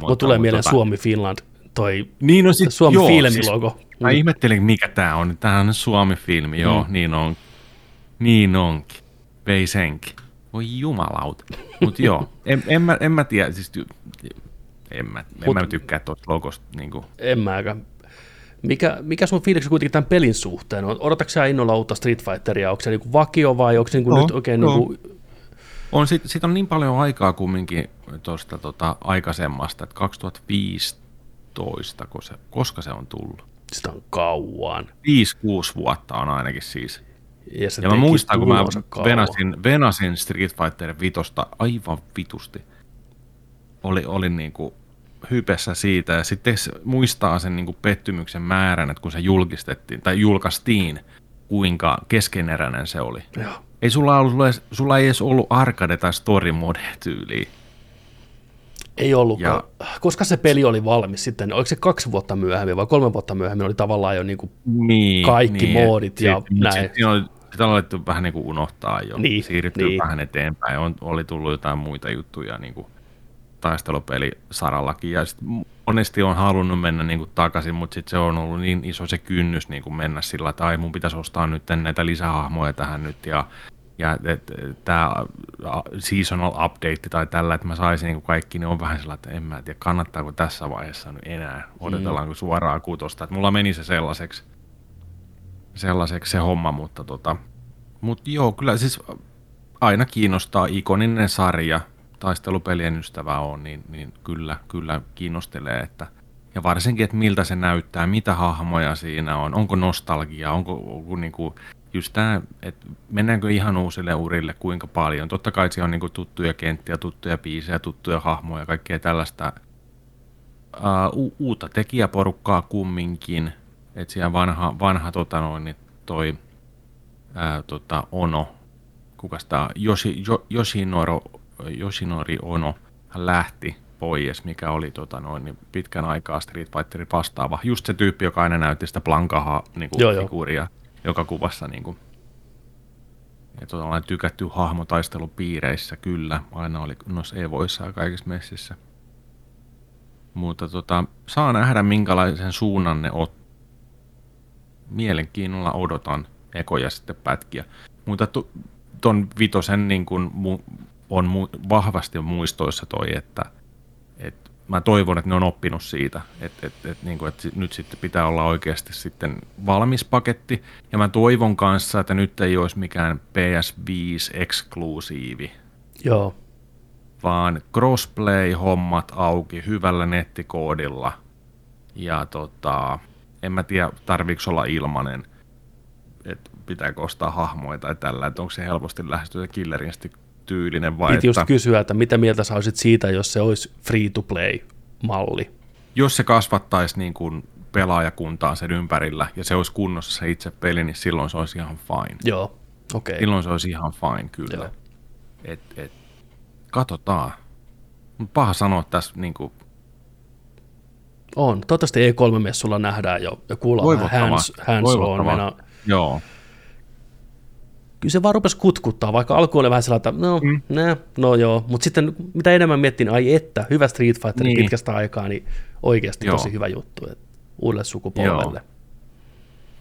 Mutta tulee mieleen Suomi, Finland, toi niin, no sit, Suomi Filmi-logo. Siis, mä ihmettelin, mikä tää on. Tää on Suomi Filmi, joo, niin on. Niin onkin. Vei senkin. Voi jumalauta. Mutta joo, en mä tiedä, siis en mä tykkää tuosta logosta. Niinku. En mäkään. Mikä sun fiiliksi kuitenkin tämän pelin suhteen on? Odotatko sä innolla uutta Street Fighteria? Onko se niinku vakio vai onko se niinku nyt oikein... Niinku... On, sit on niin paljon aikaa kumminkin tuosta aikaisemmasta, että 2015, koska se on tullut. Sitä on kauan. 5-6 vuotta on ainakin siis. Ja mä muistan, kun mä venasin Street Fighter 5 aivan vitusti. Olin niinku... hypessä siitä, ja sitten muistaa sen niinku pettymyksen määrän, että kun se julkaistiin, kuinka keskeneräinen se oli. Joo. Ei sulla ei edes ollut arcade tai story mode -tyyliä. Ei ollutkaan. Koska se peli oli valmis sitten, oliko se 2 vuotta myöhemmin vai 3 vuotta myöhemmin, oli tavallaan jo niinku kaikki moodit ja näin. Sitä on alettu vähän niinku unohtaa jo, siirrytty vähän eteenpäin, oli tullut jotain muita juttuja niinku taistelupeli sarallakin, ja sitten monesti on halunnut mennä niinku takaisin, mutta sitten se on ollut niin iso se kynnys niinku mennä sillä, että ai mun pitäisi ostaa nyt näitä lisähahmoja tähän nyt, ja tämä seasonal update tai tällä, että mä saisin niinku kaikki, niin on vähän sillä, että en mä tiedä, kannattaako tässä vaiheessa nyt enää, odotellaanko suoraan 6, että mulla meni se sellaiseksi se homma, mutta mut joo, kyllä siis aina kiinnostaa ikoninen sarja, taistelupelien ystävä on, niin kyllä kiinnostelee, että ja varsinkin, että miltä se näyttää, mitä hahmoja siinä on, onko nostalgiaa, onko niinku just tämä, että mennäänkö ihan uusille urille, kuinka paljon. Totta kai siellä on niinku tuttuja kenttiä, tuttuja biisejä, tuttuja hahmoja, kaikkea tällaista uutta tekijäporukkaa kumminkin, että siellä vanha Ono, kukas tää, Yoshinori Ono, hän lähti pois, mikä oli niin pitkän aikaa Street Fighterin vastaava. Just se tyyppi, joka aina näytti sitä Blankahaa figuuria joka kuvassa. Niinku. Ja on tykätty hahmotaistelupiireissä, kyllä. Aina oli noissa Evoissa ja kaikissa messissä. Mutta saa nähdä, minkälaisen suunnan ne ottaa. Mielenkiinnolla odotan ekoja sitten pätkiä. Mutta ton vitosen niin kuin on vahvasti muistoissa toi, että mä toivon, että ne on oppinut siitä, että nyt sitten pitää olla oikeasti sitten valmis paketti, ja mä toivon kanssa, että nyt ei olisi mikään PS5-eksklusiivi, joo, vaan crossplay-hommat auki hyvällä nettikoodilla, ja en mä tiedä, tarviiko olla ilmanen, että pitääkö ostaa hahmoja tai tällä, että onko se helposti lähestyä killerin tyylinen vai. Piti just kysyä, että mitä mieltä sä olisit siitä, jos se olisi free-to-play-malli? Jos se kasvattaisi niin kuin pelaajakuntaa sen ympärillä ja se olisi kunnossa se itse peli, niin silloin se olisi ihan fine. Joo, okei. Okay. Silloin se olisi ihan fine, kyllä. Katsotaan. Paha sanoa tässä niin kuin... On. Toivottavasti E3-messulla nähdään jo ja kuullaan hands-on. Mennä... Joo. Kyllä se vaan rupesi kutkuttaa, vaikka alku oli vähän sellainen, että no joo, mutta sitten mitä enemmän miettii, niin ai että, hyvä Street Fighter pitkästä aikaa, niin oikeasti tosi hyvä juttu uudelle sukupolvelle. Joo.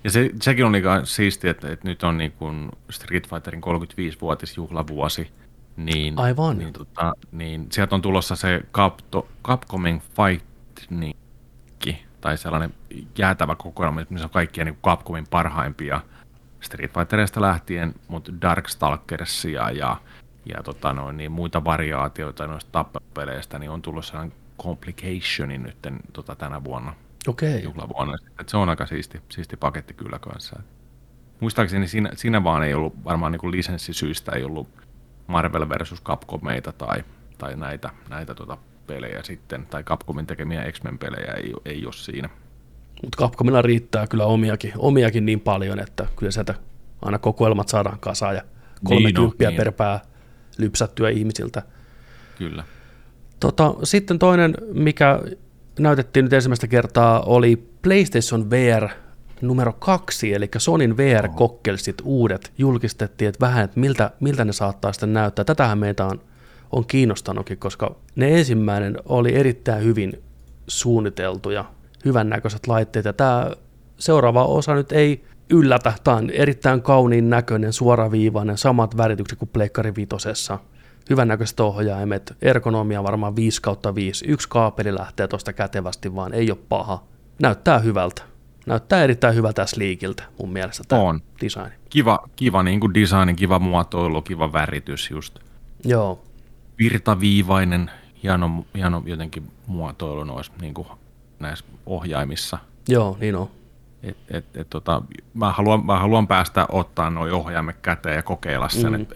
Ja sekin oli siistiä, että nyt on niin kuin Street Fighterin 35-vuotisjuhlavuosi, niin, aivan. Niin sieltä on tulossa se Capcomin Fight-nikki, tai sellainen jäätävä kokoelma, missä on kaikkia niin kuin Capcomin parhaimpia, Street Fighterista lähtien, mutta Darkstalkersia ja niin muita variaatioita noista tappapeleistä, niin on tullut sellainen complicationi nyt tänä vuonna. Okei. Juhlavuonna. Et se on aika siisti paketti kyllä kanssa. Muistaakseni siinä vaan ei ollut, varmaan niin kuin lisenssisyistä ei ollut Marvel versus Capcomeita tai näitä pelejä sitten, tai Capcomin tekemiä X-Men-pelejä ei ole siinä. Mutta Capcomilla riittää kyllä omiakin niin paljon, että kyllä sieltä aina kokoelmat saadaan kasaan ja 30 per pää lypsättyä ihmisiltä. Kyllä. Sitten toinen, mikä näytettiin nyt ensimmäistä kertaa, oli PlayStation VR numero 2, eli Sonyn VR-kokkelsit uudet julkistettiin, että vähän, että miltä ne saattaa sitten näyttää. Tätähän meitä on kiinnostanutkin, koska ne ensimmäinen oli erittäin hyvin suunniteltu ja hyvännäköiset laitteet, ja tämä seuraava osa nyt ei yllätä. Tämä on erittäin kauniin näköinen, suoraviivainen, samat väritykset kuin Pleikkari Vitosessa. Hyvännäköiset ohjaimet, ergonomia varmaan 5/5, yksi kaapeli lähtee tuosta kätevästi, vaan ei ole paha. Näyttää hyvältä. Näyttää erittäin hyvältä sleekiltä mun mielestä tämä design. Kiva niin kuin design, kiva muotoilu, kiva väritys just. Joo. Virtaviivainen, hieno jotenkin muotoilu noissa, niin kuin näissä ohjaimissa. Joo, niin on. Mä haluan päästä ottaa noi ohjaimet käteen ja kokeilla sen,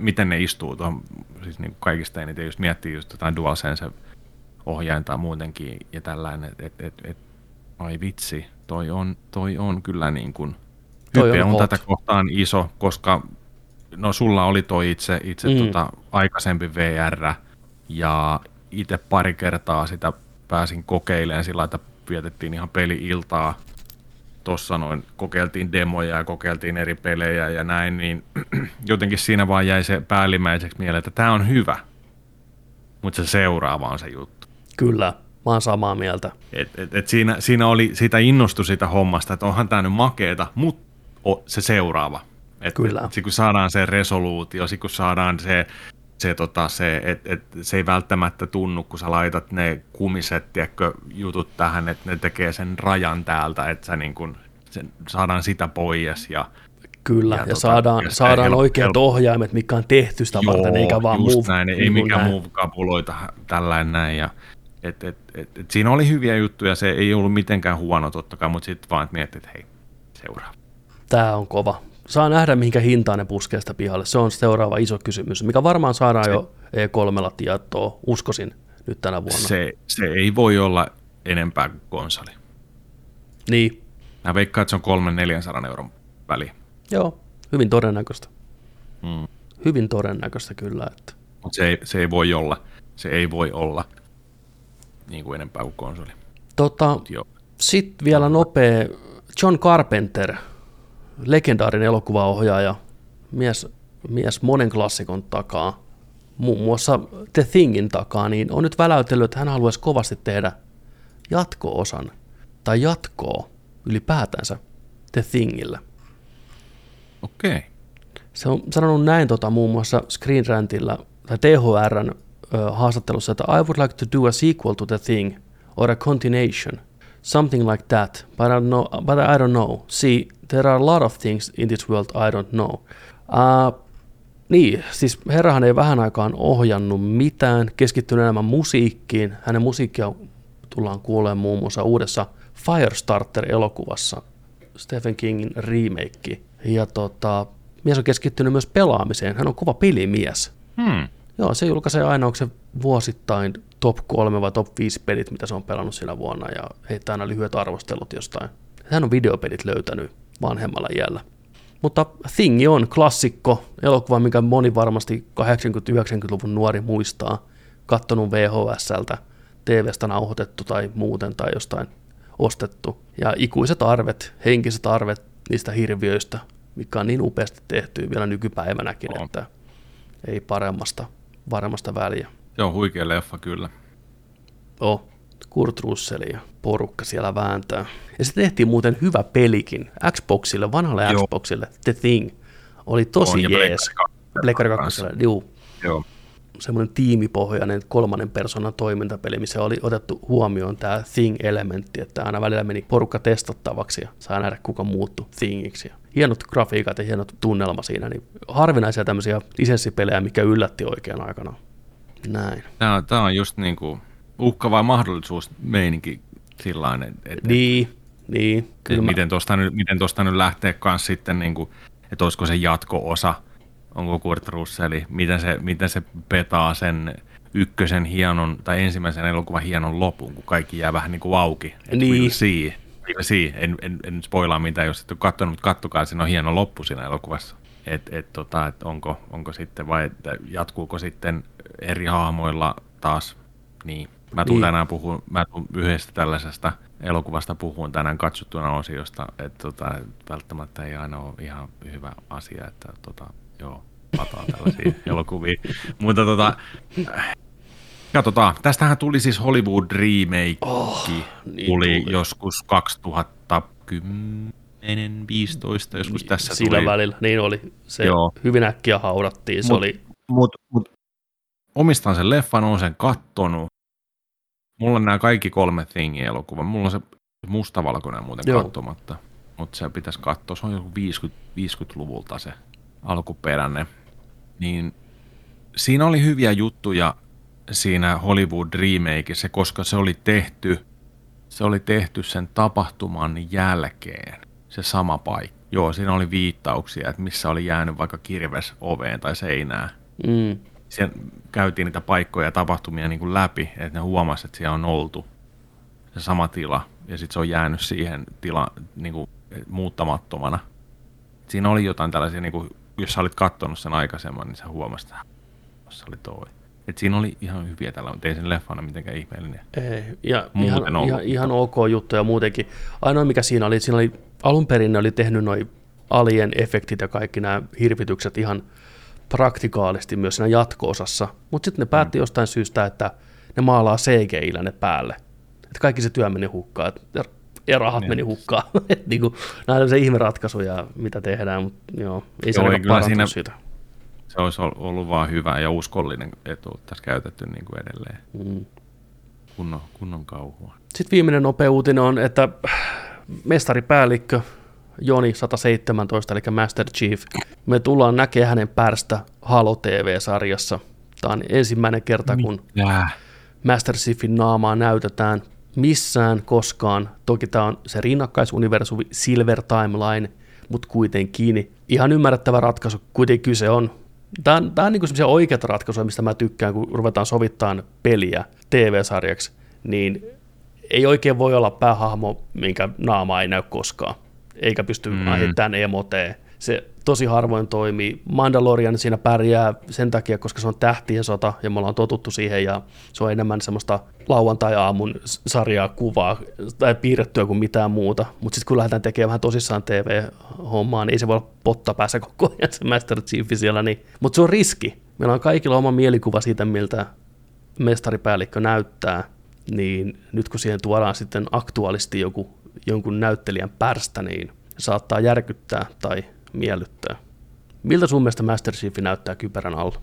miten ne istuu tuohon, siis niin kuin kaikista eniten just miettii just jotain DualSense ohjain tai muutenkin ja tällainen, ai vitsi, toi on kyllä niin kuin, hype on tätä kohtaan iso, koska no sulla oli toi itse aikaisempi VR ja itse pari kertaa sitä pääsin kokeilemaan sillä, että vietettiin ihan peli-iltaa tuossa noin, kokeiltiin demoja ja kokeiltiin eri pelejä ja näin, niin jotenkin siinä vaan jäi se päällimmäiseksi mieleen, että tämä on hyvä, mutta se seuraava on se juttu. Kyllä, mä oon samaa mieltä. Siinä oli, siitä innostui sitä hommasta, että onhan tämä nyt makeeta, mutta se seuraava. Kyllä. Sitten kun saadaan se resoluutio, sitten kun saadaan se se ei välttämättä tunnu, kun sä laitat ne kumiset jutut tähän, että ne tekee sen rajan täältä, että sä niin kun, saadaan sitä pois. Kyllä, ja saadaan oikeat ohjaimet, mitkä on tehty sitä varten, eikä vaan move. Näin, ei mikään move-kapuloita tällainen näin. Ja, siinä oli hyviä juttuja, se ei ollut mitenkään huono totta kai, mutta sitten vaan miettii, että hei, seuraava. Tää on kova. Saa nähdä, mihinkä hintaan ne puskee sitä pihalle. Se on seuraava iso kysymys, mikä varmaan saadaan jo E3:lla tietoa, uskoisin, nyt tänä vuonna. Se ei voi olla enempää kuin konsoli. Niin. Mä veikkaan, että se on 300-400 euron väliin. Joo, hyvin todennäköistä. Hyvin todennäköistä kyllä. Että. Se ei voi olla niin kuin enempää kuin konsoli. Sitten vielä nopea. John Carpenter, legendaarinen elokuvaohjaaja, mies monen klassikon takaa, muun muassa The Thingin takaa, niin on nyt väläytellyt, että hän haluaisi kovasti tehdä jatko-osan tai jatkoa ylipäätänsä The Thingillä. Okei. Okay. Se on sanonut näin muun muassa Screen Rantilla tai THR:n haastattelussa, että I would like to do a sequel to The Thing or a continuation. Something like that, but I don't know. See, there are a lot of things in this world I don't know. Siis herrahan ei vähän aikaan ohjannut mitään, keskittynyt enemmän musiikkiin. Hänen musiikkia tullaan kuulemaan muun muassa uudessa Firestarter-elokuvassa, Stephen Kingin remake. Ja mies on keskittynyt myös pelaamiseen, hän on kova pelimies. Joo, se julkaisee aina, onko se vuosittain top 3 vai top 5 pelit, mitä se on pelannut siinä vuonna, ja heittää aina lyhyet arvostelut jostain. Hän on videopelit löytänyt vanhemmalla iällä. Mutta Thing on klassikko, elokuva, mikä moni varmasti 80-90-luvun nuori muistaa, katsonut VHS:ltä, TV:stä nauhoitettu tai muuten tai jostain ostettu. Ja ikuiset arvet, henkiset arvet niistä hirviöistä, mikä on niin upeasti tehty vielä nykypäivänäkin, että ei paremmasta väliä. Se on huikea leffa kyllä. Kurt Russell ja porukka siellä vääntää. Ja se tehtiin muuten hyvä pelikin. Xboxille, vanhalle Xboxille, The Thing. Oli tosi jees. Pleikari 2. Joo. Semmoinen tiimipohjainen kolmannen persoonan toimintapeli, missä oli otettu huomioon tämä Thing-elementti, että aina välillä meni porukka testattavaksi ja saa nähdä, kuka muuttui Thingiksi. Hienot grafiikat ja hienot tunnelma siinä, niin harvinaisia tämmöisiä lisenssipelejä, mikä yllätti oikean aikana. Näin. Tämä on just niin kuin uhka vai mahdollisuus meininki sillain, että niin, kyllä miten tuosta nyt lähtee kans sitten, niin kuin, että olisiko se jatko-osa onko Kurt Russell, miten se petaa sen ykkösen hienon, tai ensimmäisen elokuvan hienon lopun, kun kaikki jää vähän niin kuin auki. Niin. En spoilaa mitään, jos et ole katsonut, mutta kattokaa, siinä on hieno loppu siinä elokuvassa. Että onko sitten, vai jatkuuko sitten eri hahmoilla taas, niin. Mä tuun yhdestä tällaisesta elokuvasta puhuun tänään katsottuna osiosta, että välttämättä ei aina ole ihan hyvä asia, että pataa tällaisia elokuvia. Mutta katsotaan. Tästähän tuli siis Hollywood remake, tuli joskus 2010-15, joskus niin, tässä sillä tuli. Sillä välillä, niin oli. Se joo. Hyvin äkkiä haudattiin, se oli. Mut omistan sen leffan, on sen kattonut. Mulla on nämä kaikki kolme Thing-elokuva. Mulla on se mustavalkoinen muuten katsomatta, mutta se pitäisi katsoa. Se on joku 50-luvulta se alkuperäinen. Niin, siinä oli hyviä juttuja siinä Hollywood remakeissa, koska se oli tehty sen tapahtuman jälkeen, se sama paikka. Joo, siinä oli viittauksia, että missä oli jäänyt vaikka kirves oveen tai seinään. Mm. Siellä käytiin niitä paikkoja ja tapahtumia niin kuin läpi, että ne huomasivat, että siellä on oltu se sama tila, ja sitten se on jäänyt siihen niin kuin muuttamattomana. Siinä oli jotain tällaisia, niin kuin, jos sä olit katsonut sen aikaisemman, niin sä huomasit, että se oli toi. Et siinä oli ihan hyviä tällä, mutta ei sen leffana mitenkään ihmeellinen. Ei, ja ihan ok juttuja muutenkin. Ainoa mikä siinä oli alun perin ne oli tehnyt noi alien efektit ja kaikki nämä hirvitykset ihan praktikaalisti myös siinä jatko-osassa, mutta sitten ne päätti jostain syystä, että ne maalaa CGI-llä ne päälle. Että kaikki se työ meni hukkaan ja rahat meni hukkaan. Niinku, nämä on se ihmeratkaisuja, mitä tehdään, mutta ei se ainakaan parantunut siitä. Se olisi ollut vaan hyvä ja uskollinen etu tässä käytetty niin kuin edelleen. Mm. Kunnon kauhua. Sitten viimeinen nopea uutinen on, että mestaripäällikkö Joni 117, eli Master Chief. Me tullaan näkemään hänen päästä Halo TV-sarjassa. Tämä on ensimmäinen kerta, kun Master Chiefin naamaa näytetään missään koskaan. Toki tämä on se rinnakkaisuniversumi Silver Timeline, mutta kuitenkin ihan ymmärrettävä ratkaisu, kuitenkin kyse on. Tämä on niin sellaisia oikeita ratkaisuja, mistä mä tykkään, kun ruvetaan sovittamaan peliä TV-sarjaksi, niin ei oikein voi olla päähahmo, minkä naamaa ei näy koskaan. Eikä pysty aiheuttamaan emoteen. Se tosi harvoin toimii. Mandalorian siinä pärjää sen takia, koska se on tähtien sota, ja me ollaan totuttu siihen, ja se on enemmän semmoista lauantai-aamun sarjaa kuvaa tai piirrettyä kuin mitään muuta. Mutta sitten kun lähdetään tekemään vähän tosissaan TV-hommaa, niin ei se voi olla potta päässä koko ajan se Master Chief siellä. Niin. Mutta se on riski. Meillä on kaikilla oma mielikuva siitä, miltä mestaripäällikkö näyttää, niin nyt kun siihen tuodaan sitten aktuaalisti jonkun näyttelijän pärstä, niin saattaa järkyttää tai miellyttää. Miltä sun mielestä Master Chief näyttää kypärän alla?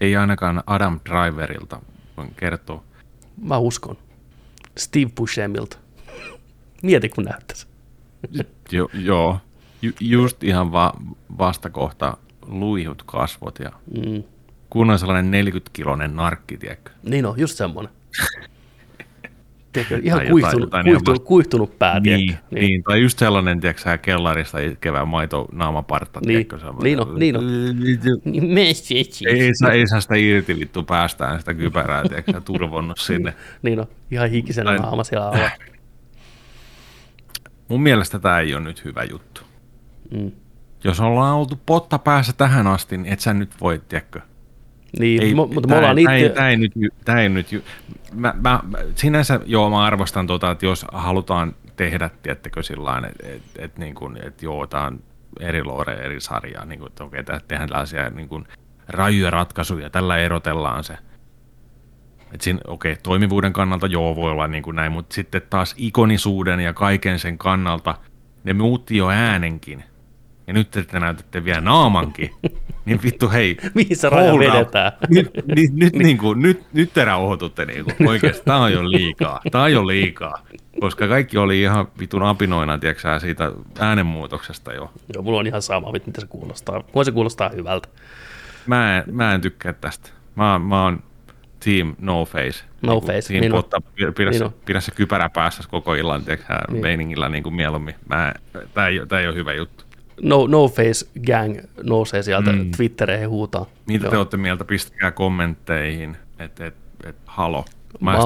Ei ainakaan Adam Driverilta, voin kertoa. Mä uskon. Steve Buscemilta. Mieti, kun näyttäisi. Joo. Just ihan vastakohta luihut kasvot ja kunnon sellainen 40-kiloinen narkki, tiedätkö? Niin on, just semmoinen. Tiedätkö, ihan kuihtunut pää, niin, tai just sellainen, tiedätkö, kellarista itkevää maitonaamanpartta, niin, tiedätkö? Niin on. Ei saa sitä irti vittu päästään sitä kypärää, tiedätkö, turvonnut sinne. Niin on, ihan hikisenä naama siellä alla. Mun mielestä tämä ei ole nyt hyvä juttu. Mm. Jos ollaan oltu potta päässä tähän asti, niin et sä nyt voi, tiedätkö? Niin, ei, mutta me ollaan niitä. Tämä ei nyt. Sinänsä, mä arvostan että jos halutaan tehdä, tiettäkö sillain, että niin kuin, että tämä on eri loore, eri sarjaa, niin kuin, että okei, tehdään tällaisia niin kuin rajuja ratkaisuja, tällä erotellaan se. Että siinä, toimivuuden kannalta voi olla niin kuin näin, mutta sitten taas ikonisuuden ja kaiken sen kannalta, ne muutti jo äänenkin. Ja nyt te näytätte vielä naamankin, niin vittu hei. Mihin se raja vedetään? Nyt te rauhoitutte niinku. Oikeesti, tää on jo liikaa. Koska kaikki oli ihan vitun apinoina, tiedätkö siitä äänenmuutoksesta jo. Joo, mulla on ihan sama, mitä se kuulostaa. Voi se kuulostaa hyvältä. Mä en tykkää tästä. Mä oon team no face. No niin face, niin on. Pidä se kypärä päässä koko illan, tiedätkö meiningillä niin mieluummin. Tää ei ole hyvä juttu. No Face Gang nousee sieltä Twitteriin huutaa. Mitä te olette mieltä? Pistäkää kommentteihin, että halo. Mä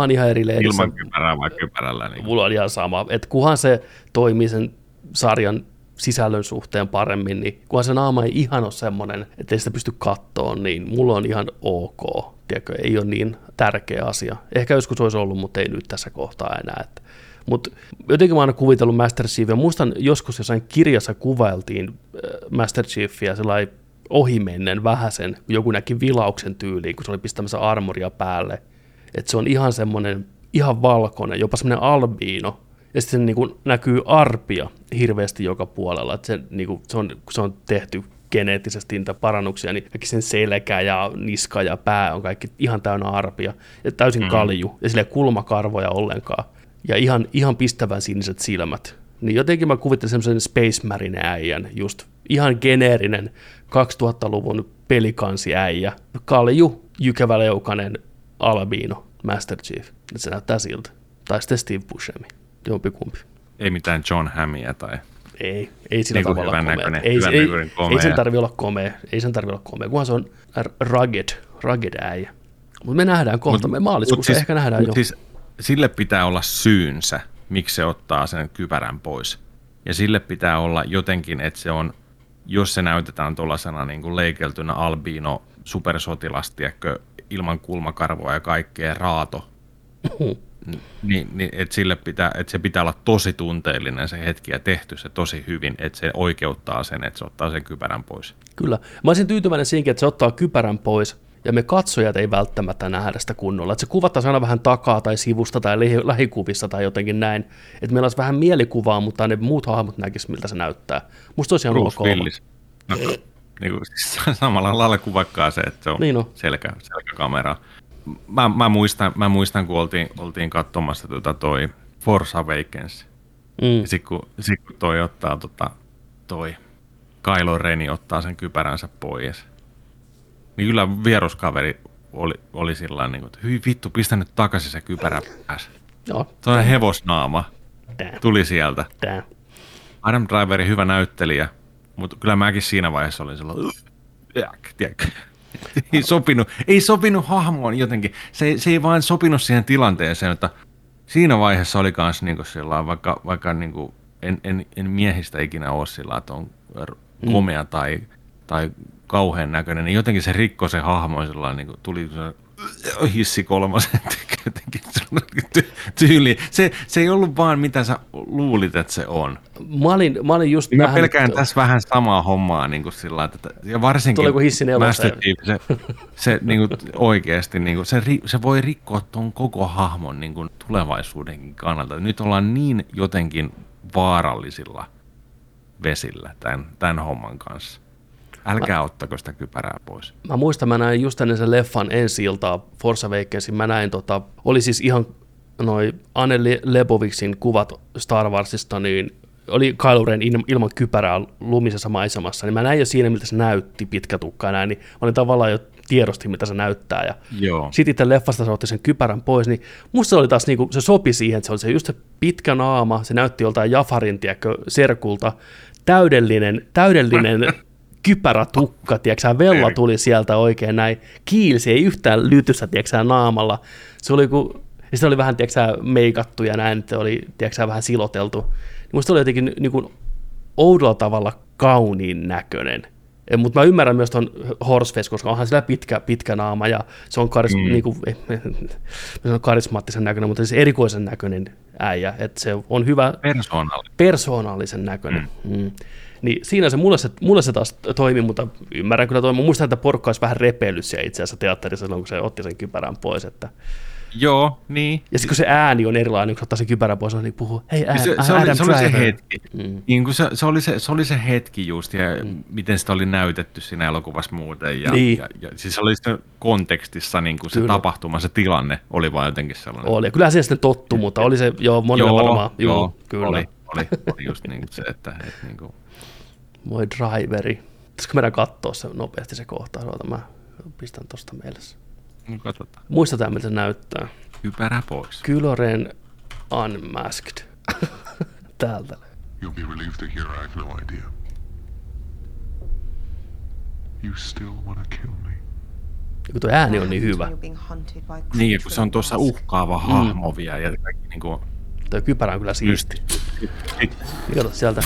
oon ihan eri leidissä. Ilman kypärää vai kypärällä? Niin. Mulla on ihan sama. Että kunhan se toimii sen sarjan sisällön suhteen paremmin, niin kunhan se naama ei ihan ole semmoinen, ettei sitä pysty kattoon, niin mulla on ihan ok. Tiedätkö, ei ole niin tärkeä asia. Ehkä joskus olisi ollut, mutta ei nyt tässä kohtaa enää. Mutta jotenkin mä oon aina kuvitellut Master Chiefia. Muistan joskus jossain kirjassa kuvailtiin Master Chiefia sellainen ohimennen vähäsen, kun joku näki vilauksen tyyliin, kun se oli pistämässä armoria päälle. Että se on ihan semmoinen, ihan valkoinen, jopa semmoinen albiino. Ja sitten se niin kuin näkyy arpia hirveästi joka puolella. Että se, niin kuin, se on tehty geneettisesti niitä parannuksia, niin kaikki sen selkä ja niska ja pää on kaikki ihan täynnä arpia. Ja täysin kalju. Ja sille kulmakarvoja ollenkaan. Ja ihan pistävän siniset silmät. Niin jotenkin mä kuvittelin semmoisen Space Marine äijän, just ihan geneerinen 2000-luvun pelikansiäijä, kalju, jykäväleukanen, albiino, Master Chief. Et se näyttää siltä. Tai sitten Steve Buscemi, jompikumpi. Ei mitään John Hammia tai... Ei sillä tavalla komea. Ei sen tarvitse olla komea. Ei sen tarvitse olla komea, kunhan se on rugged äijä. Mutta me nähdään kohta, me maaliskuussa siis, ehkä nähdään jo. Siis sille pitää olla syynsä, miksi se ottaa sen kypärän pois. Ja sille pitää olla jotenkin, että se on, jos se näytetään tuollaisena niin kuin leikeltynä albiino supersotilastiekö ilman kulmakarvoa ja kaikkea raato, niin että se pitää olla tosi tunteellinen se hetki ja tehty se tosi hyvin, että se oikeuttaa sen, että se ottaa sen kypärän pois. Kyllä. Mä olisin tyytyväinen siihenkin, että se ottaa kypärän pois ja me katsojat ei välttämättä nähdä sitä kunnolla. Että se kuvattaisi aina vähän takaa tai sivusta tai lähikuvissa tai jotenkin näin. Että meillä olisi vähän mielikuvaa, mutta ne muut hahmot näkisivät, miltä se näyttää. Musta olisi ihan Bruce Willis. No, niin kuin, siis samalla lailla kuvakkaa se, että se on niin selkäkamera. Mä muistan, kun oltiin katsomassa toi Force Awakens. Sitten kun toi ottaa toi Kylo Reni ottaa sen kypäränsä pois. Niin kyllä vieruskaveri oli sillä tavalla, että hyi vittu, pistä nyt takaisin se kypärä päässä. Tuollainen hevosnaama tuli sieltä. Adam Driveri, hyvä näyttelijä, mutta kyllä mäkin siinä vaiheessa olin sellainen, ei sopinut hahmoon jotenkin. Se ei vain sopinut siihen tilanteeseen, että siinä vaiheessa oli myös niin sillä vaikka niin kuin en miehistä ikinä ole sillä, että on komea tai kauhean näköinen, niin jotenkin se rikkoi se hahmo, sellainen niin kuin tuli hissi kolmosen tyyli. Se ei ollut vaan mitä sä luulit, että se on. Mä olin just mä pelkään tässä vähän samaa hommaa niin kuin sillä, että ja varsinkin Master Chief, se niin kuin oikeasti niin kuin, se voi rikkoa ton koko hahmon niin kuin tulevaisuudenkin kannalta. Nyt ollaan niin jotenkin vaarallisilla vesillä tämän homman kanssa. Älkää ottako sitä kypärää pois. Mä muistan, mä näin just ennen sen leffan ensi-iltaa, Force Awakensin, mä näin, oli siis ihan noi Anne Leibovitsin kuvat Star Warsista, niin oli Kylo Ren ilman kypärää lumisessa maisemassa, niin mä näin jo siinä, miltä se näytti pitkätukkaa näin, niin mä olin tavallaan jo tiedosti, mitä se näyttää, ja sitten itse leffasta se otti sen kypärän pois, niin musta se oli taas niinku, se sopi siihen, että se oli se just se pitkä naama, se näytti joltain Jafarin, tiedätkö, serkulta, täydellinen kypärätukka, tiiäksä, vella tuli sieltä oikein näin, kiilsi, ei yhtään lytyssä, tiiäksä, naamalla. Se oli, se oli vähän, tiiäksä, meikattu ja näin, että oli, tiiäksä, vähän siloteltu. Musta oli jotenkin niin kuin oudolla tavalla kauniin näköinen. Mutta mä ymmärrän myös ton Horseface, koska onhan sillä pitkä naama ja se on karismaattisen näköinen, mutta siis erikoisen näköinen äijä, että se on hyvä persoonallisen näköinen. Niin siinä se mulle se taas toimi, mutta ymmärrän kyllä toimi. Muistan, että porukka olisi vähän repeillyt siellä itse asiassa teatterissa silloin, kun se otti sen kypärän pois. Että... Joo, niin. Ja sitten kun se ääni on erilainen, kun se ottaa sen kypärän pois, niin puhuu, hei Adam Driver. Se oli se hetki just, ja miten sitä oli näytetty siinä elokuvassa muuten. Ja, niin. Ja siis se oli se kontekstissa niin kuin se tapahtuma, se tilanne oli vaan jotenkin sellainen. Oli, kyllähän se sitten tottui, mutta oli se monelle varmaan. Joo, kyllä. Oli just niin kuin se, että niin kuin... Moi Driveri. Pitäisikö meidän katsoa se nopeasti se kohta? Mä pistän tuosta mielessä. No katsotaan. Muistetaan, miltä se näyttää. Kypärä pois. Kylo Ren Unmasked. Täältä. You'll be relieved to hear I have no idea. You still want to kill me? Kun tuo ääni on niin hyvä. Niin, kun se on tuossa uhkaava hahmo vielä ja kaikki niinku... Tuo kypärä on kyllä siisti. Kato sieltä.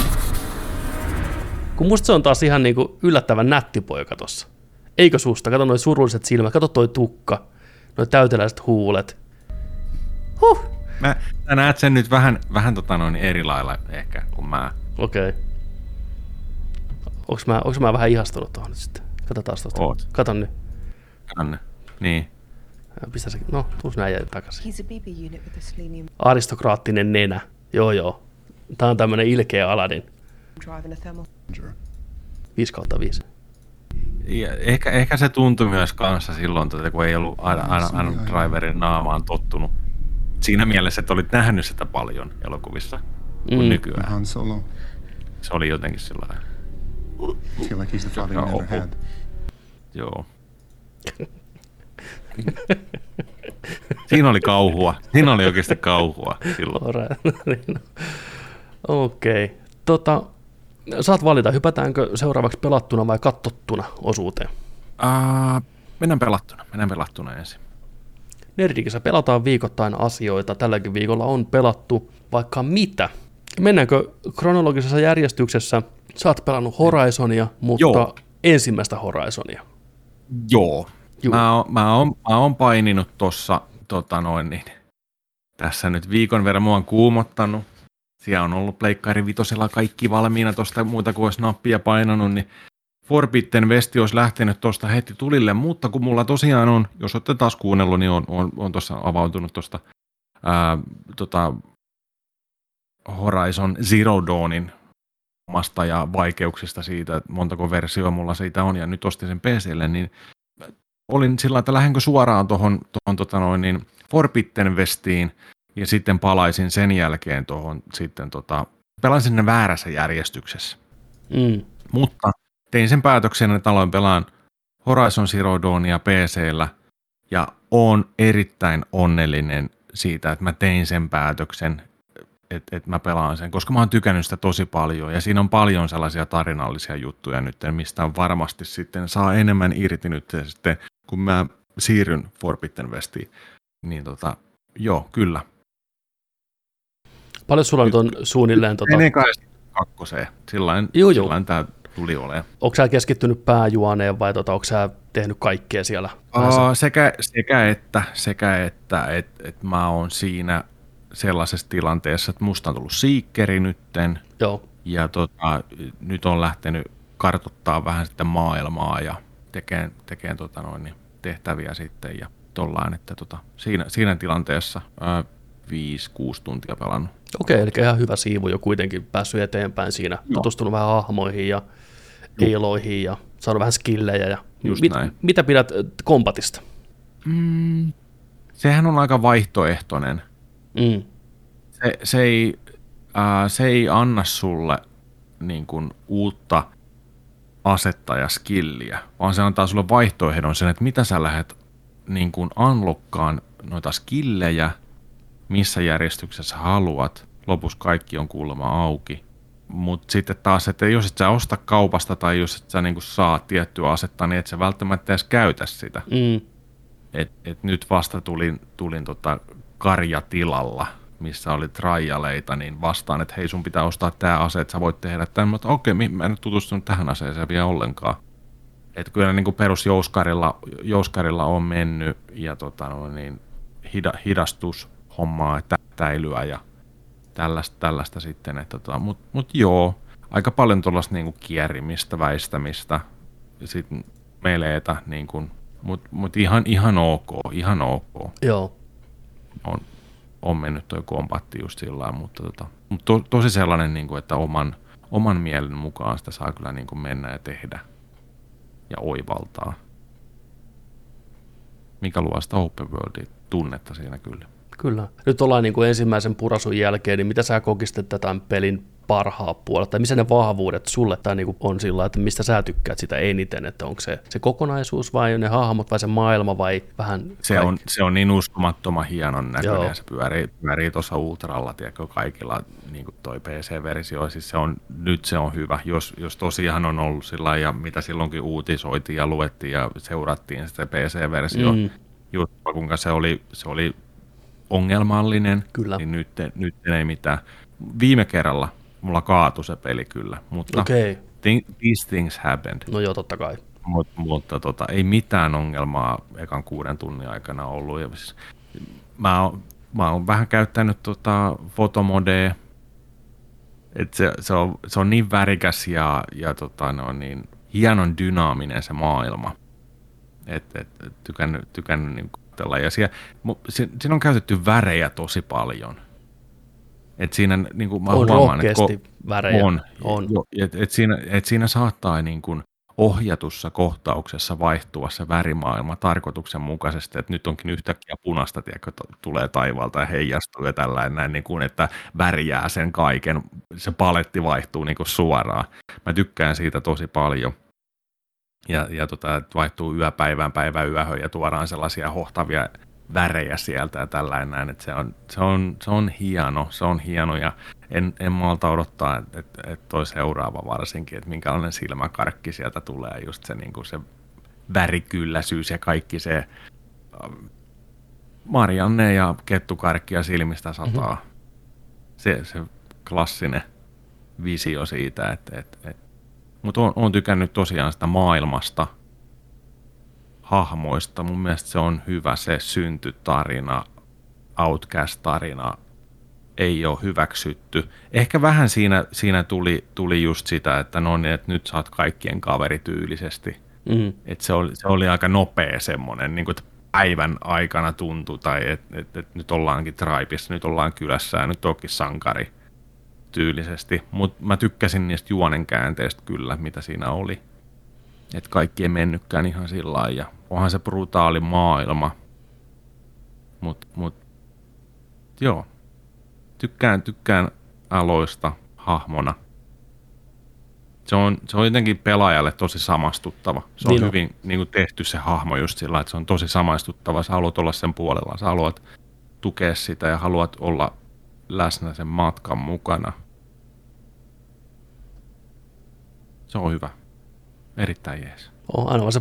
Kun musta se on taas ihan niinku yllättävän nätti poika tossa. Eikö susta? Kato noi surulliset silmät, kato toi tukka, noi täyteläiset huulet. Huh! Mä näet sen nyt vähän eri lailla ehkä kuin mä. Okei. Okay. Onks mä vähän ihastunut tohon nyt sitten? Kato taas tosta. Oot. Kato nyt. Anne. Niin. Pistä se, no, tuus näin jäi takaisin. Aristokraattinen nenä. Joo joo. Tää on tämmönen ilkeä Aladdin. 5/5. Ja ehkä se tuntui myös kanssa silloin, kun ei ollut Adam Driverin naamaan tottunut. Siinä mielessä, että olit nähnyt sitä paljon elokuvissa kuin nykyään. Se oli jotenkin sellainen. Joo. Siinä oli kauhua. Siinä oli oikeasti kauhua silloin. Okei. Saat valita, hypätäänkö seuraavaksi pelattuna vai kattottuna osuuteen? Mennään pelattuna ensin. Nerdikissä pelataan viikoittain asioita. Tälläkin viikolla on pelattu vaikka mitä. Mennäänkö kronologisessa järjestyksessä? Sä oot pelannut Horizonia, mutta joo. Ensimmäistä Horizonia. Joo. Mä oon paininut tossa, tässä nyt viikon verran mua on kuumottanut. Siellä on ollut Pleikkari 5:llä kaikki valmiina tosta muuta kuin olisi nappia painanut, niin Forbidden West olisi lähtenyt tosta heti tulille, mutta kun mulla tosiaan on, jos olette taas kuunnellut, niin on tossa avautunut tosta Horizon Zero Dawnin omasta ja vaikeuksista siitä, että montako versiota mulla siitä on, ja nyt ostin sen PC:lle, niin olin sillä, että lähdenkö suoraan tuohon Forbidden Westiin, ja sitten palaisin sen jälkeen tuohon, sitten pelasin ne väärässä järjestyksessä. Mm. Mutta tein sen päätöksen, että aloin pelaan Horizon Zero Dawnia PC:llä, ja oon erittäin onnellinen siitä, että mä tein sen päätöksen, että mä pelaan sen, koska mä oon tykännyt sitä tosi paljon, ja siinä on paljon sellaisia tarinallisia juttuja nyt, mistä on varmasti sitten saa enemmän irti nyt sitten, kun mä siirryn Forbidden Westiin, niin joo, kyllä. Paljon sulla nyt on suunnilleen... Ennen kai kakkoseen. Sillain tämä tuli olemaan. Onko sä keskittynyt pääjuoneen vai onko sä tehnyt kaikkea siellä? Sekä että mä oon siinä sellaisessa tilanteessa, että musta on tullut seekeri nytten. Joo. Ja nyt on lähtenyt kartoittaa vähän sitten maailmaa ja tekeen tehtäviä sitten ja tollaan, että siinä tilanteessa... 5-6 tuntia pelannut. Okei, eli ihan hyvä siivu jo kuitenkin päässyt eteenpäin siinä. Joo. Tutustunut vähän hahmoihin ja eloihin ja saanut vähän skillejä. Ja mitä pidät kombatista? Sehän on aika vaihtoehtoinen. Mm. Se ei anna sulle niin kuin uutta asetta ja skilliä, vaan se antaa sulle vaihtoehdon sen, että mitä sä lähdet niin kuin unlockkaan noita skillejä, missä järjestyksessä haluat, lopussa kaikki on kuulemma auki. Mutta sitten taas, että jos et sä osta kaupasta tai jos et sä niinku saa tiettyä asetta, niin et sä välttämättä edes käytä sitä. Mm. Et nyt vasta tulin karjatilalla, missä oli trialeita, niin vastaan, että hei, sun pitää ostaa tää ase, että sä voit tehdä tämän. Mutta okei, mä en nyt tutustunut tähän aseeseen vielä ollenkaan. Et kyllä niinku perusjouskarilla on mennyt ja hidastus hommaa, tätäilyä ja tällaista sitten, että mut joo, aika paljon tuollaista niinku kierimistä, väistämistä, sitten meleetä, niinku, mut ihan ok. Joo. On mennyt toi kombatti just sillä, mutta tosi sellainen, niinku, että oman mielen mukaan sitä saa kyllä niinku mennä ja tehdä ja oivaltaa, mikä luo sitä open worldin tunnetta siinä kyllä. Nyt ollaan niin kuin ensimmäisen purasun jälkeen, niin mitä sä kokistet tämän pelin parhaat puolet, tai missä ne vahvuudet sulle tai niin kuin on sillä, että mistä sä tykkäät sitä eniten, että onko se kokonaisuus vai ne hahmot vai se maailma vai vähän se on niin uskomattoman hienon näköinen, ja se pyörii tuossa ultralla, tiedätkö, kaikilla niin kuin toi PC-versio, siis se on hyvä, jos tosiaan on ollut sillä, ja mitä silloinkin uutisoitiin ja luettiin ja seurattiin sitä PC-versio, juttua, kuinka se oli ongelmallinen, kyllä. Niin nyt ei mitään. Viime kerralla mulla kaatui se peli kyllä, mutta okay. These things happened. No joo, totta kai. Mutta ei mitään ongelmaa ekan 6 tunnin aikana ollut. Ja siis, mä oon vähän käyttänyt fotomodea, että se on niin värikäs ja niin hienon dynaaminen se maailma. Et tykännyt niin katsella. Ja siinä on käytetty värejä tosi paljon. Et siinä niin kuin mä huomaan, että värejä on. Siinä saattaa niin kuin ohjatussa kohtauksessa vaihtua se värimaailma tarkoituksenmukaisesti, että nyt onkin yhtäkkiä punaista, tiedätkö, tulee taivaalta ja heijastuu ja tällainen näin, niin kuin, että värjää sen kaiken, se paletti vaihtuu niin kuin suoraan. Mä tykkään siitä tosi paljon. Ja vaihtuu yöpäivään, päivä yöhön ja tuodaan sellaisia hohtavia värejä sieltä ja tällainen näin, että se on hieno ja en malta odottaa, että toi seuraava varsinkin, että minkälainen silmäkarkki sieltä tulee, just se, niin kuin se värikylläisyys ja kaikki se Marianne ja kettukarkkia silmistä sataa. Mm-hmm. Se klassinen visio siitä, että mutta on tykännyt tosiaan sitä maailmasta, hahmoista. Mun mielestä se on hyvä, se syntytarina, Outcast-tarina ei ole hyväksytty. Ehkä vähän siinä tuli just sitä, että no niin, että nyt saat kaikkien kaverityylisesti. Mm. Että se oli aika nopea semmoinen, niin kuin päivän aikana tuntui, tai että nyt ollaankin traipissa, nyt ollaan kylässä ja nyt onkin sankari. Tyylisesti, mutta mä tykkäsin niistä juonenkäänteistä kyllä, mitä siinä oli. Että kaikki ei mennytkään ihan sillä lailla. Onhan se brutaali maailma. Mut joo. Tykkään aloista hahmona. Se on jotenkin pelaajalle tosi samastuttava. Se on niin hyvin niin kuin tehty se hahmo just sillä, että se on tosi samastuttava. Sä haluat olla sen puolella. Sä haluat tukea sitä ja haluat olla läsnä sen matkan mukana. Se on hyvä. Erittäin jees. On aina se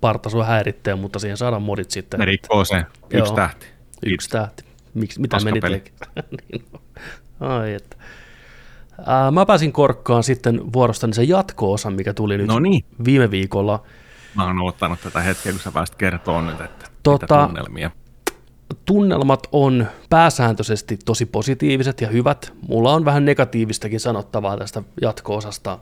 parta sua häirittää, mutta siihen saadaan modit sitten. Rikkoo se. Yksi tähti. Yksi tähti. Mitä meni teki? Niin. Ai että. Mä pääsin korkkaan sitten vuorostani sen jatko-osan, mikä tuli nyt viime viikolla. Mä oon odottanut tätä hetkeä, kun sä pääsit kertoon nyt, että mitä tunnelmia. Tunnelmat on pääsääntöisesti tosi positiiviset ja hyvät. Mulla on vähän negatiivistakin sanottavaa tästä jatko-osasta,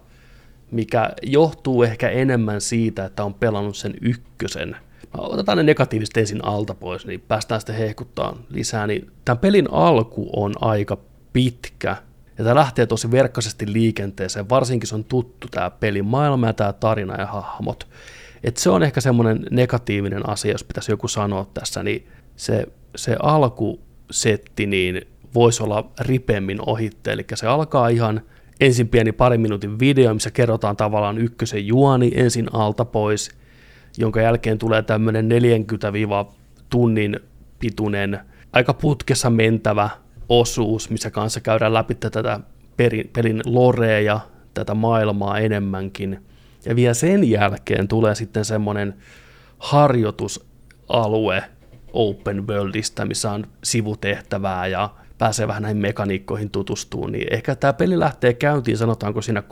mikä johtuu ehkä enemmän siitä, että on pelannut sen ykkösen. Otetaan ne negatiiviset ensin alta pois, niin päästään sitten hehkuttaan lisää. Niin tämän pelin alku on aika pitkä, ja tämä lähtee tosi verkkaisesti liikenteeseen. Varsinkin se on tuttu tämä pelimaailma ja tämä tarina ja hahmot. Et se on ehkä semmoinen negatiivinen asia, jos pitäisi joku sanoa tässä, niin se alkusetti niin voisi olla ripeämmin ohitteen, eli se alkaa ihan ensin pieni 2 minuutin video, missä kerrotaan tavallaan ykkösen juoni ensin alta pois, jonka jälkeen tulee tämmöinen 40-tunnin pituinen, aika putkessa mentävä osuus, missä kanssa käydään läpi tätä pelin lorea ja tätä maailmaa enemmänkin. Ja vielä sen jälkeen tulee sitten semmoinen harjoitusalue, open worldista, missä on sivutehtävää ja pääsee vähän näihin mekaniikkoihin tutustumaan, niin ehkä tämä peli lähtee käyntiin, sanotaanko siinä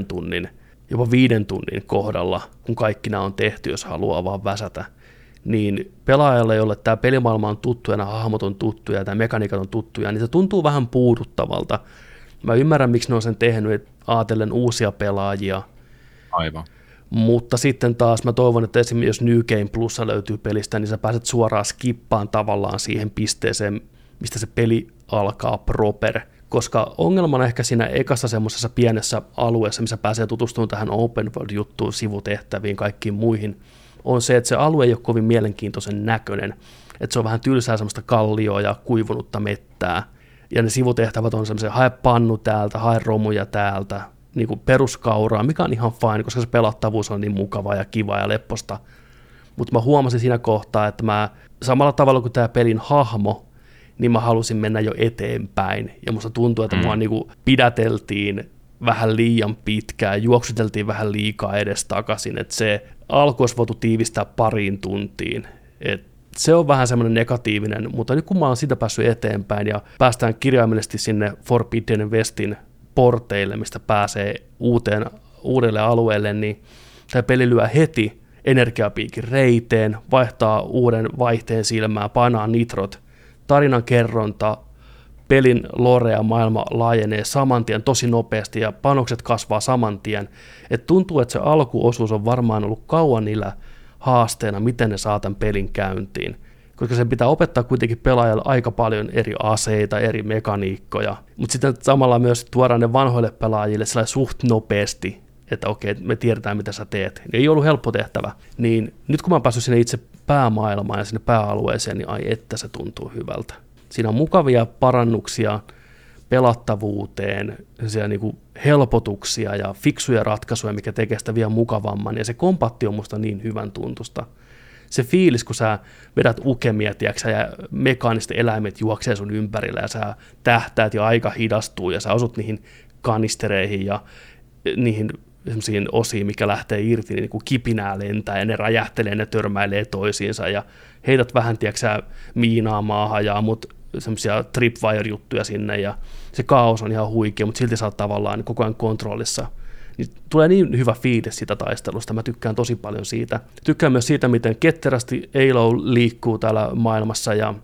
3-4 tunnin, jopa 5 tunnin kohdalla, kun kaikki nämä on tehty, jos haluaa vaan väsätä, niin pelaajalle, jolle tämä pelimaailma on tuttu ja nämä hahmot on tuttuja ja nämä mekaniikat on tuttuja, niin se tuntuu vähän puuduttavalta. Mä ymmärrän, miksi ne on sen tehnyt, ajatellen uusia pelaajia. Aivan. Mutta sitten taas mä toivon, että esimerkiksi jos New Game Plussa löytyy pelistä, niin sä pääset suoraan skippaan tavallaan siihen pisteeseen, mistä se peli alkaa proper. Koska ongelmana ehkä siinä ekassa semmoisessa pienessä alueessa, missä pääsee tutustumaan tähän open world-juttuun, sivutehtäviin, kaikkiin muihin, on se, että se alue ei ole kovin mielenkiintoisen näköinen. Että se on vähän tylsää semmoista kallioa ja kuivunutta mettää. ja ne sivutehtävät on semmoisia, hae pannu täältä, hae romuja täältä, niin kuin peruskauraa, mikä on ihan fine, koska se pelattavuus on niin mukavaa ja kivaa ja lepposta. Mutta mä huomasin siinä kohtaa, että mä samalla tavalla kuin tämä pelin hahmo, niin mä halusin mennä jo eteenpäin. Ja musta tuntuu, että mua niinku pidäteltiin vähän liian pitkään, juoksuteltiin vähän liikaa edes takaisin. Että se alku olisi voitu tiivistää pariin tuntiin. Et se on vähän semmoinen negatiivinen, mutta nyt kun mä oon siitä päässyt eteenpäin ja päästään kirjaimellisesti sinne Forbidden Westin porteille, mistä pääsee uudelle alueelle, niin tämä peli lyö heti energiapiikin reiteen, vaihtaa uuden vaihteen silmään, painaa nitrot, tarinan kerronta, pelin lore ja maailma laajenee saman tien tosi nopeasti ja panokset kasvaa saman tien. Et tuntuu, että se alkuosuus on varmaan ollut kauan niillä haasteena, miten ne saa tämän pelin käyntiin. Koska sen pitää opettaa kuitenkin pelaajalle aika paljon eri aseita, eri mekaniikkoja. Mutta sitten samalla myös tuodaan ne vanhoille pelaajille sellainen suht nopeasti, että okei, me tiedetään mitä sä teet. Ei ollut helppo tehtävä. Niin nyt kun mä oon päässyt sinne itse päämaailmaan ja sinne pääalueeseen, niin ai että se tuntuu hyvältä. Siinä on mukavia parannuksia pelattavuuteen, niinku helpotuksia ja fiksuja ratkaisuja, mikä tekee sitä vielä mukavamman. Ja se kompatti on musta niin hyvän tuntusta. Se fiilis, kun sä vedät ukemia, tiiäksä, ja mekaaniset eläimet juoksee sun ympärillä, ja sä tähtäät ja aika hidastuu, ja sä osut niihin kanistereihin ja niihin semmoisiin osiin, mikä lähtee irti, niin kuin kipinää lentää, ja ne räjähtelee, ne törmäilee toisiinsa, ja heität vähän, tiiäksä, miinaa maahan, ja mut semmoisia tripwire-juttuja sinne, ja se kaos on ihan huikea, mutta silti sä oot tavallaan koko ajan kontrollissa. Niin tulee niin hyvä fiilis siitä taistelusta, mä tykkään tosi paljon siitä. Tykkään myös siitä, miten ketterästi Alo liikkuu täällä maailmassa, ja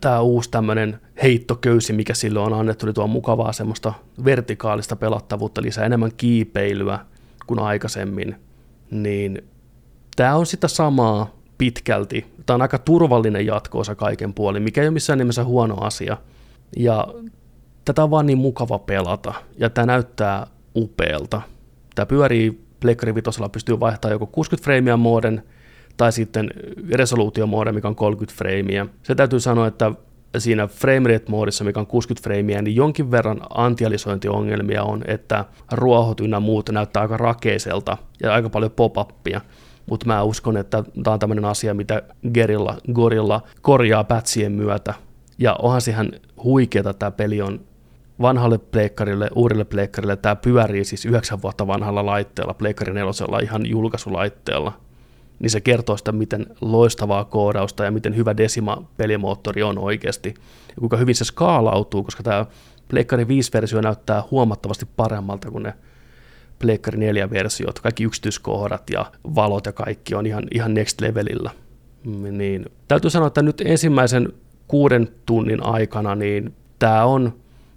tämä uusi tämmöinen heittoköysi, mikä sille on annettu, niin tuo mukavaa semmoista vertikaalista pelattavuutta, lisää enemmän kiipeilyä kuin aikaisemmin, niin tämä on sitä samaa pitkälti. Tämä on aika turvallinen jatko-osa kaiken puolin, mikä ei ole missään nimessä huono asia. Ja tätä on vaan niin mukava pelata, ja tämä näyttää upealta. Tämä pyörii Pleikkari 5:lla, pystyy vaihtamaan joko 60 freimiä mooden tai sitten resoluutiomoodi, mikä on 30 freimiä. Se täytyy sanoa, että siinä framerate-moodissa, mikä on 60 freimiä, niin jonkin verran antialisointiongelmia on, että ruohot ynnä muut näyttää aika rakeiselta ja aika paljon pop-uppia. Mutta mä uskon, että tämä on tämmöinen asia, mitä Guerrilla korjaa pätsien myötä. Ja onhan siihen huikeeta tämä peli on. Vanhalle pleikkarille, uudelle pleikkarille, tämä pyörii siis 9 vuotta vanhalla laitteella, Pleikkari 4:lla, ihan julkaisulaitteella. Niin se kertoo sitä, miten loistavaa koodausta ja miten hyvä Decima-pelimoottori on oikeasti. Ja kuinka hyvin se skaalautuu, koska tämä Pleikkari 5-versio näyttää huomattavasti paremmalta kuin ne Pleikkari 4-versiot. Kaikki yksityiskohdat ja valot ja kaikki on ihan next levelillä. Niin. Täytyy sanoa, että nyt ensimmäisen 6 tunnin aikana niin tämä on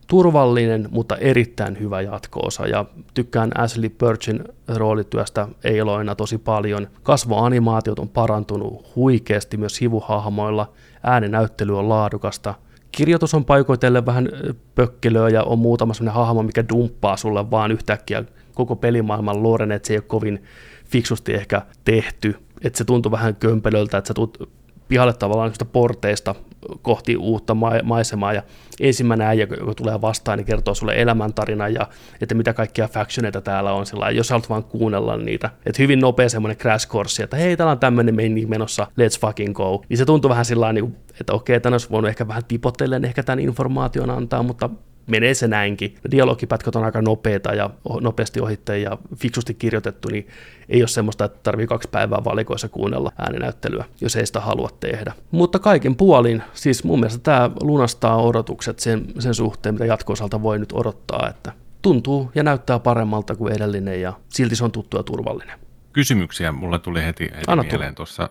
turvallinen, mutta erittäin hyvä jatko-osa, ja tykkään Ashley Burchin roolityöstä Aloina tosi paljon. Kasvoanimaatiot on parantunut huikeasti myös sivuhahmoilla, äänenäyttely on laadukasta, kirjoitus on paikoitellen vähän pökkelöä ja on muutama sellainen hahmo, mikä dumppaa sulle vaan yhtäkkiä koko pelimaailman loren, että se ei ole kovin fiksusti ehkä tehty, että se tuntuu vähän kömpelöltä, että sä tulet pihalle tavallaan niistä porteista kohti uutta maisemaa, ja ensimmäinen äijä, joka tulee vastaan, niin kertoo sulle elämäntarina ja että mitä kaikkia factioneita täällä on, sillä jos haluat vaan kuunnella niitä. Että hyvin nopea semmoinen crash course, että hei, täällä on tämmöinen meininki menossa, let's fucking go. Niin se tuntuu vähän sillä tavalla, että okei, tämän olisi voinut ehkä vähän tipotellen ehkä tämän informaation antaa, mutta menee se näinkin. Dialogipätkät on aika nopeita ja nopeasti ohitteen ja fiksusti kirjoitettu, niin ei ole semmoista, että tarvii 2 päivää valikoissa kuunnella ääninäyttelyä, jos ei sitä halua tehdä. Mutta kaiken puolin, siis mun mielestä tämä lunastaa odotukset sen suhteen, mitä jatko-osalta voi nyt odottaa, että tuntuu ja näyttää paremmalta kuin edellinen ja silti se on tuttu ja turvallinen. Kysymyksiä mulle tuli heti mieleen tuossa.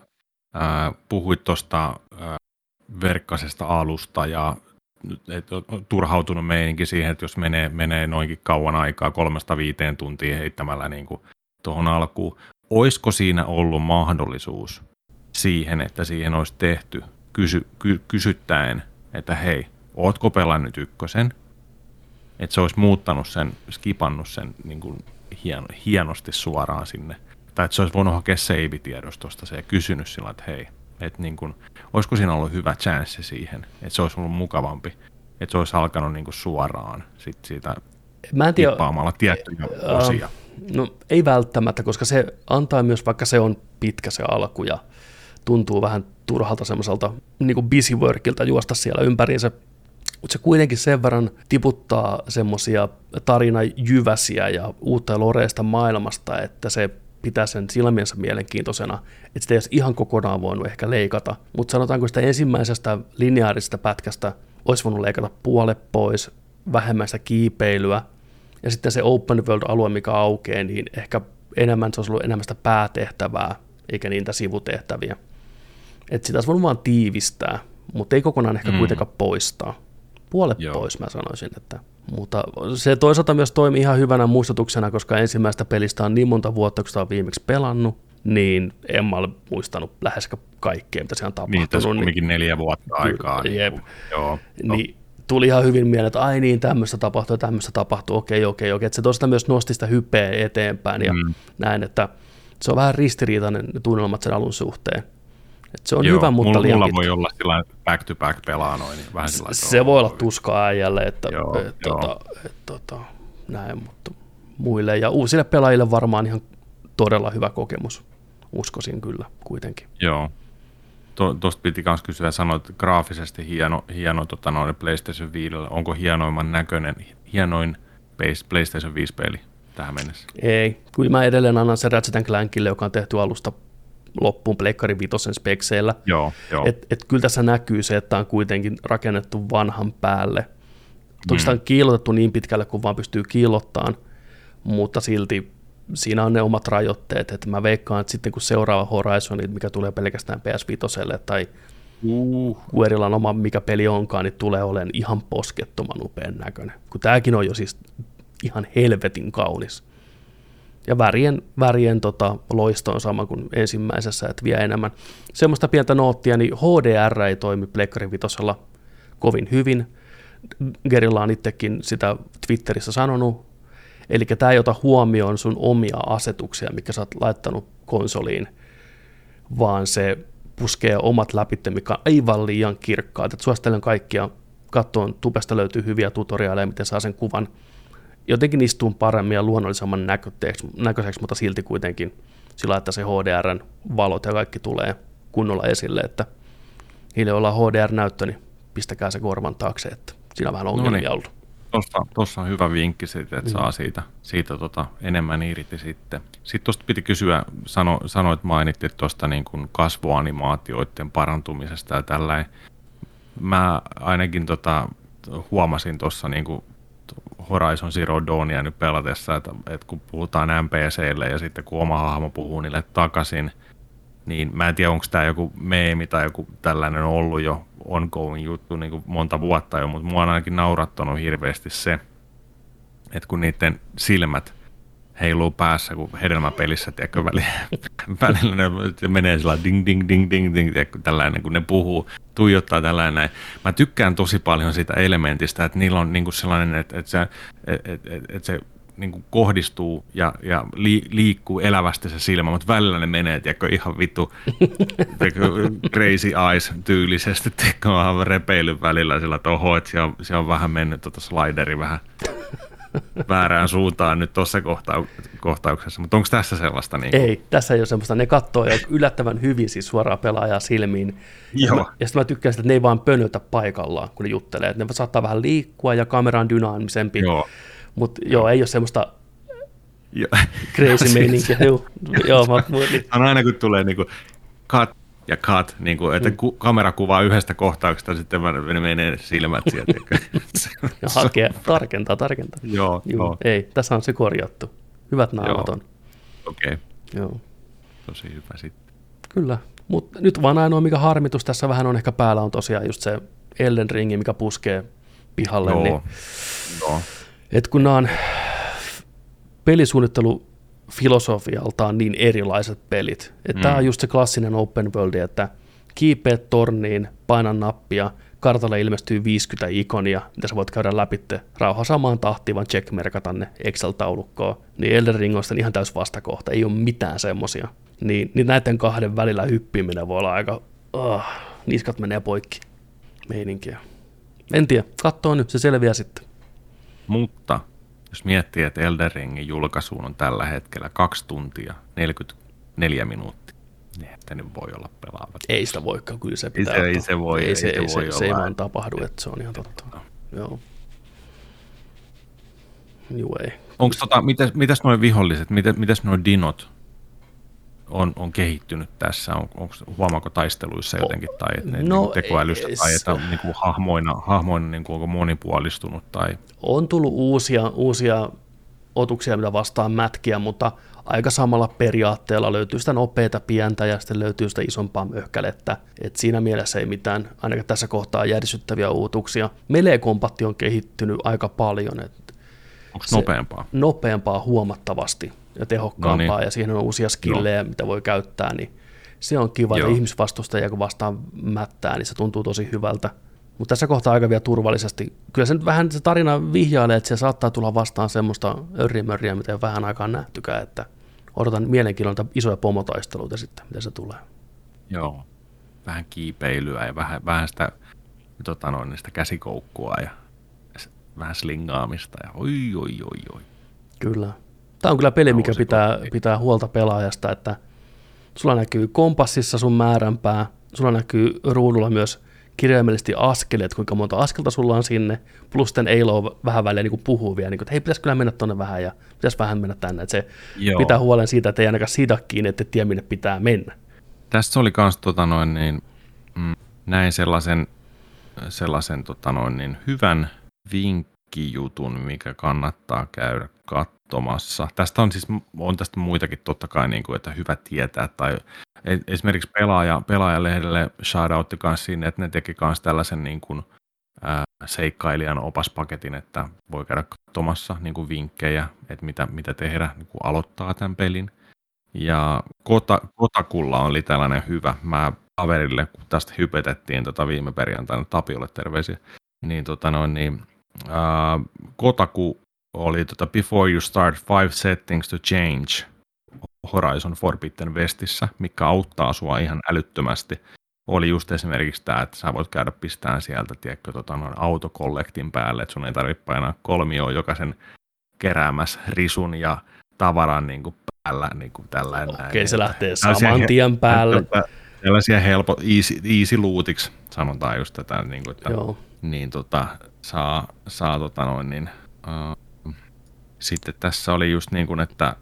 Puhuit tuosta verkkaisesta alusta ja et on turhautunut meininki siihen, että jos menee noinkin kauan aikaa, 3-5 tuntia heittämällä niin kuin tuohon alkuun. Olisiko siinä ollut mahdollisuus siihen, että siihen olisi tehty kysyttäen, että hei, ootko pelannut 1? Että se olisi muuttanut sen, skipannut sen niin kuin hienosti suoraan sinne. Tai että se olisi voinut hakea save-tiedostosta se ja kysynyt sillä, että hei. Että niin kun, olisiko siinä ollut hyvä chanssi siihen, että se olisi ollut mukavampi Että se olisi alkanut niinku suoraan sit siitä tippaamalla tiettyjä osia. No ei välttämättä, koska se antaa myös, vaikka se on pitkä se alku ja tuntuu vähän turhalta semmoiselta niinku busy workilta juosta siellä ympäriinsä, mutta se kuitenkin sen verran tiputtaa semmoisia tarinajyväsiä ja uutta loreista maailmasta, että se pitää sen silmiensä mielenkiintoisena, että sitä ei olisi ihan kokonaan voinut ehkä leikata, mutta sanotaanko sitä ensimmäisestä lineaarisesta pätkästä olisi voinut leikata puolet pois, vähemmän sitä kiipeilyä, ja sitten se open world-alue, mikä aukeaa, niin ehkä enemmän se olisi ollut enemmän sitä päätehtävää, eikä niitä sivutehtäviä. Että sitä olisi voinut vaan tiivistää, mutta ei kokonaan ehkä kuitenkaan poistaa. Puolet pois mä sanoisin, että. Mutta se toisaalta myös toimii ihan hyvänä muistutuksena, koska ensimmäistä pelistä on niin monta vuotta, kun sitä on viimeksi pelannut, niin en mä ole muistanut lähes kaikkea, mitä siellä on tapahtunut. Niin, tässä on kuitenkin 4 vuotta aikaa. Jep. Niin, joo, niin tuli ihan hyvin mieleen, että ai niin, tämmöistä tapahtuu, okei. Että se toisaalta myös nosti sitä hypeä eteenpäin ja näin, että se on vähän ristiriitainen ne tunnelmat sen alun suhteen. Et se on hyvä, mutta mulla liian pitkä. Voi olla sillä back to back pelaa noin. Niin vähän se voi olla tuskaa äijälle, että näin, mutta muille ja uusille pelaajille varmaan ihan todella hyvä kokemus, uskoisin kyllä kuitenkin. Joo, tuosta piti myös kysyä, sanoit, että graafisesti hieno PlayStation 5, onko hienoimman näköinen, hienoin PlayStation 5 peli tähän mennessä? Ei, kyllä mä edelleen annan sen Ratchet & Clankille, joka on tehty alusta loppuun pleikkarin 5 spekseillä. Et kyllä tässä näkyy se, että on kuitenkin rakennettu vanhan päälle. Toki sitä on kiillotettu niin pitkälle, kun vaan pystyy kiillottaan, mutta silti siinä on ne omat rajoitteet. Et mä veikkaan, että sitten kun seuraava Horizon, mikä tulee pelkästään PS5 tai Guerillan oma mikä peli onkaan, niin tulee olemaan ihan poskettoman upean näköinen. Kun tämäkin on jo siis ihan helvetin kaunis. Ja värien loisto on sama kuin ensimmäisessä, että vie enemmän. Semmoista pientä noottia, niin HDR ei toimi pleikkarin 5:lla kovin hyvin. Guerrilla on itsekin sitä Twitterissä sanonut. Eli tämä ei ota huomioon sun omia asetuksia, mitkä sä oot laittanut konsoliin, vaan se puskee omat läpitte, mikä on aivan liian kirkkaat. Et suosittelen kaikkia katsomaan, tubesta löytyy hyviä tutoriaaleja, miten saa sen kuvan jotenkin istuu paremmin ja luonnollisemman näköiseksi, mutta silti kuitenkin sillä, että se HDRn valot ja kaikki tulee kunnolla esille, että niille ollaan HDR-näyttö, niin pistäkää se korvan taakse, että siinä on vähän ongelmia ollut. Tuossa on hyvä vinkki siitä, että saa siitä enemmän irti sitten. Sitten tuosta piti kysyä, mainittiin tuosta niin kuin kasvoanimaatioiden parantumisesta ja tällainen. Mä ainakin huomasin tuossa niin kuin Horizon Zero Dawnia nyt pelatessa, että kun puhutaan NPCille ja sitten kun oma hahmo puhuu niille takaisin, niin mä en tiedä, onko tämä joku meemi tai joku tällainen ollut jo ongoing juttu niin kuin monta vuotta jo, mutta mua on ainakin naurattanut hirveästi se, että kun niiden silmät heiluu päässä, kun hedelmäpelissä, tiedätkö, välillä ne menee sillä ding, ding, ding, ding, ding, tiedätkö, tällainen, kun ne puhuu, tuijottaa tällainen. Mä tykkään tosi paljon siitä elementistä, että niillä on niinku sellainen, että se niinku kohdistuu ja liikkuu elävästi se silmä, mutta välillä ne menee, tiedätkö, ihan vittu crazy eyes -tyylisesti, tiedätkö, vähän repeilyn välillä sillä, että oho, että siellä on vähän mennyt slideri vähän väärään suuntaan nyt tuossa kohtauksessa, mutta onko tässä sellaista? Niin kuin? Ei, tässä ei ole sellaista. Ne katsoo jo yllättävän hyvin siis suoraan pelaajaa silmiin. Ja sitten mä tykkään sitä, että ne ei vaan pönötä paikallaan, kun ne juttelee. Että ne saattaa vähän liikkua ja kamera on dynaamisempi, mutta ei ole sellaista crazy meininkiä. On aina kun tulee niin kuin cut, niin kuin, että kamera kuvaa yhdestä kohtauksesta, sitten menee silmät sieltä. Ja hakee, tarkentaa. Joo. Ei, tässä on se korjattu. Hyvät naamat on. Okei. Joo. Tosi hyvä sitten. Kyllä, mutta nyt vaan ainoa, mikä harmitus tässä vähän on ehkä päällä, on tosiaan just se Elden Ringi, mikä puskee pihalle. Joo. Niin, joo. Et kun nämä on pelisuunnittelu filosofialtaan niin erilaiset pelit. Tämä on just se klassinen open world, että kiipeet torniin, paina nappia, kartalle ilmestyy 50 ikonia, mitä sä voit käydä läpi, rauha samaan tahtiin, vaan checkmerkata ne Excel-taulukkoon. Niin Elden Ring on sitten ihan täys vastakohta, ei ole mitään semmosia. Niin näiden kahden välillä hyppiminen voi olla aika, niskat menee poikki, meininkiä. En tiedä, katsoo nyt, se selviää sitten. Mutta jos miettii, että Elden Ringin julkaisuun on tällä hetkellä 2 tuntia 44 minuuttia, niin että nyt voi olla pelaavat. Ei sitä voikaan, kyllä se pitää ottaa. Ei se voi olla. Se ei vaan tapahdu, että se on ihan totta. Joo. Anyway. Onko mitäs nuo viholliset, mitäs nuo dinot on kehittynyt tässä? Huomaako taisteluissa jotenkin tai että no, tekoälystä tai että niinku hahmoina niinku onko monipuolistunut tai on tullut uusia otuksia mitä vastaan mätkiä, mutta aika samalla periaatteella löytyy sitä nopeata pientä ja sitten löytyy sitä isompaa möhkälettä. Et siinä mielessä ei mitään, ainakaan tässä kohtaa järisyttäviä uutuksia. Melee-kombatti on kehittynyt aika paljon. Onko nopeampaa? Nopeampaa huomattavasti ja tehokkaampaa, no niin. Ja siihen on uusia skillejä, mitä voi käyttää, niin se on kiva, että ihmisvastustajia kun vastaan mättää, niin se tuntuu tosi hyvältä. Mutta tässä kohtaa aika vielä turvallisesti. Kyllä se nyt vähän se tarina vihjailee, että se saattaa tulla vastaan semmoista örrimörriä, mitä ei vähän aikaan nähtykään, että odotan mielenkiinnolla isoja pomotaisteluita sitten, mitä se tulee. Joo, vähän kiipeilyä ja vähän sitä käsikoukkua ja vähän slingaamista ja oi. Kyllä. Tämä on kyllä peli, mikä pitää huolta pelaajasta, että sulla näkyy kompassissa sun määränpää, sulla näkyy ruudulla myös kirjaimellisesti askeleet, kuinka monta askelta sulla on sinne, plus sitten Eilo vähän väliä niin puhuu vielä, niin kuin, että hei, pitäisi kyllä mennä tuonne vähän ja pitäisi vähän mennä tänne. Että se pitää huolen siitä, että ei ainakaan siitä kiinni, että tiedä, minne pitää mennä. Tässä oli kans näin sellaisen hyvän vinkkijutun, mikä kannattaa käydä katsomassa. Tästä on siis tästä muitakin totta kai, niin kuin, että hyvä tietää tai esimerkiksi pelaajalehdelle shoutoutti myös sinne, että ne teki myös tällaisen niin kuin, seikkailijan opaspaketin, että voi käydä katsomassa niin kuin vinkkejä, että mitä tehdä, niin kuin aloittaa tämän pelin. Ja Kotakulla oli tällainen hyvä. Mä kaverille, kun tästä hypetettiin viime perjantaina, Tapiolle terveisiä, niin, Kotaku oli Before You Start 5 Settings to Change. Horizon Forbidden Westissä, mikä auttaa sua ihan älyttömästi, oli just esimerkiksi tämä, että sä voit käydä pistämään sieltä autokollektin päälle, että sun ei tarvitse painaa kolmioon jokaisen keräämässä risun ja tavaran niin kuin päällä. Niin kuin tällainen. Okei, se lähtee saman tien päälle. Tällaisia helpot, easy lootiksi, sanotaan just tätä, niin kuin, että niin, sitten tässä oli just niin kuin, että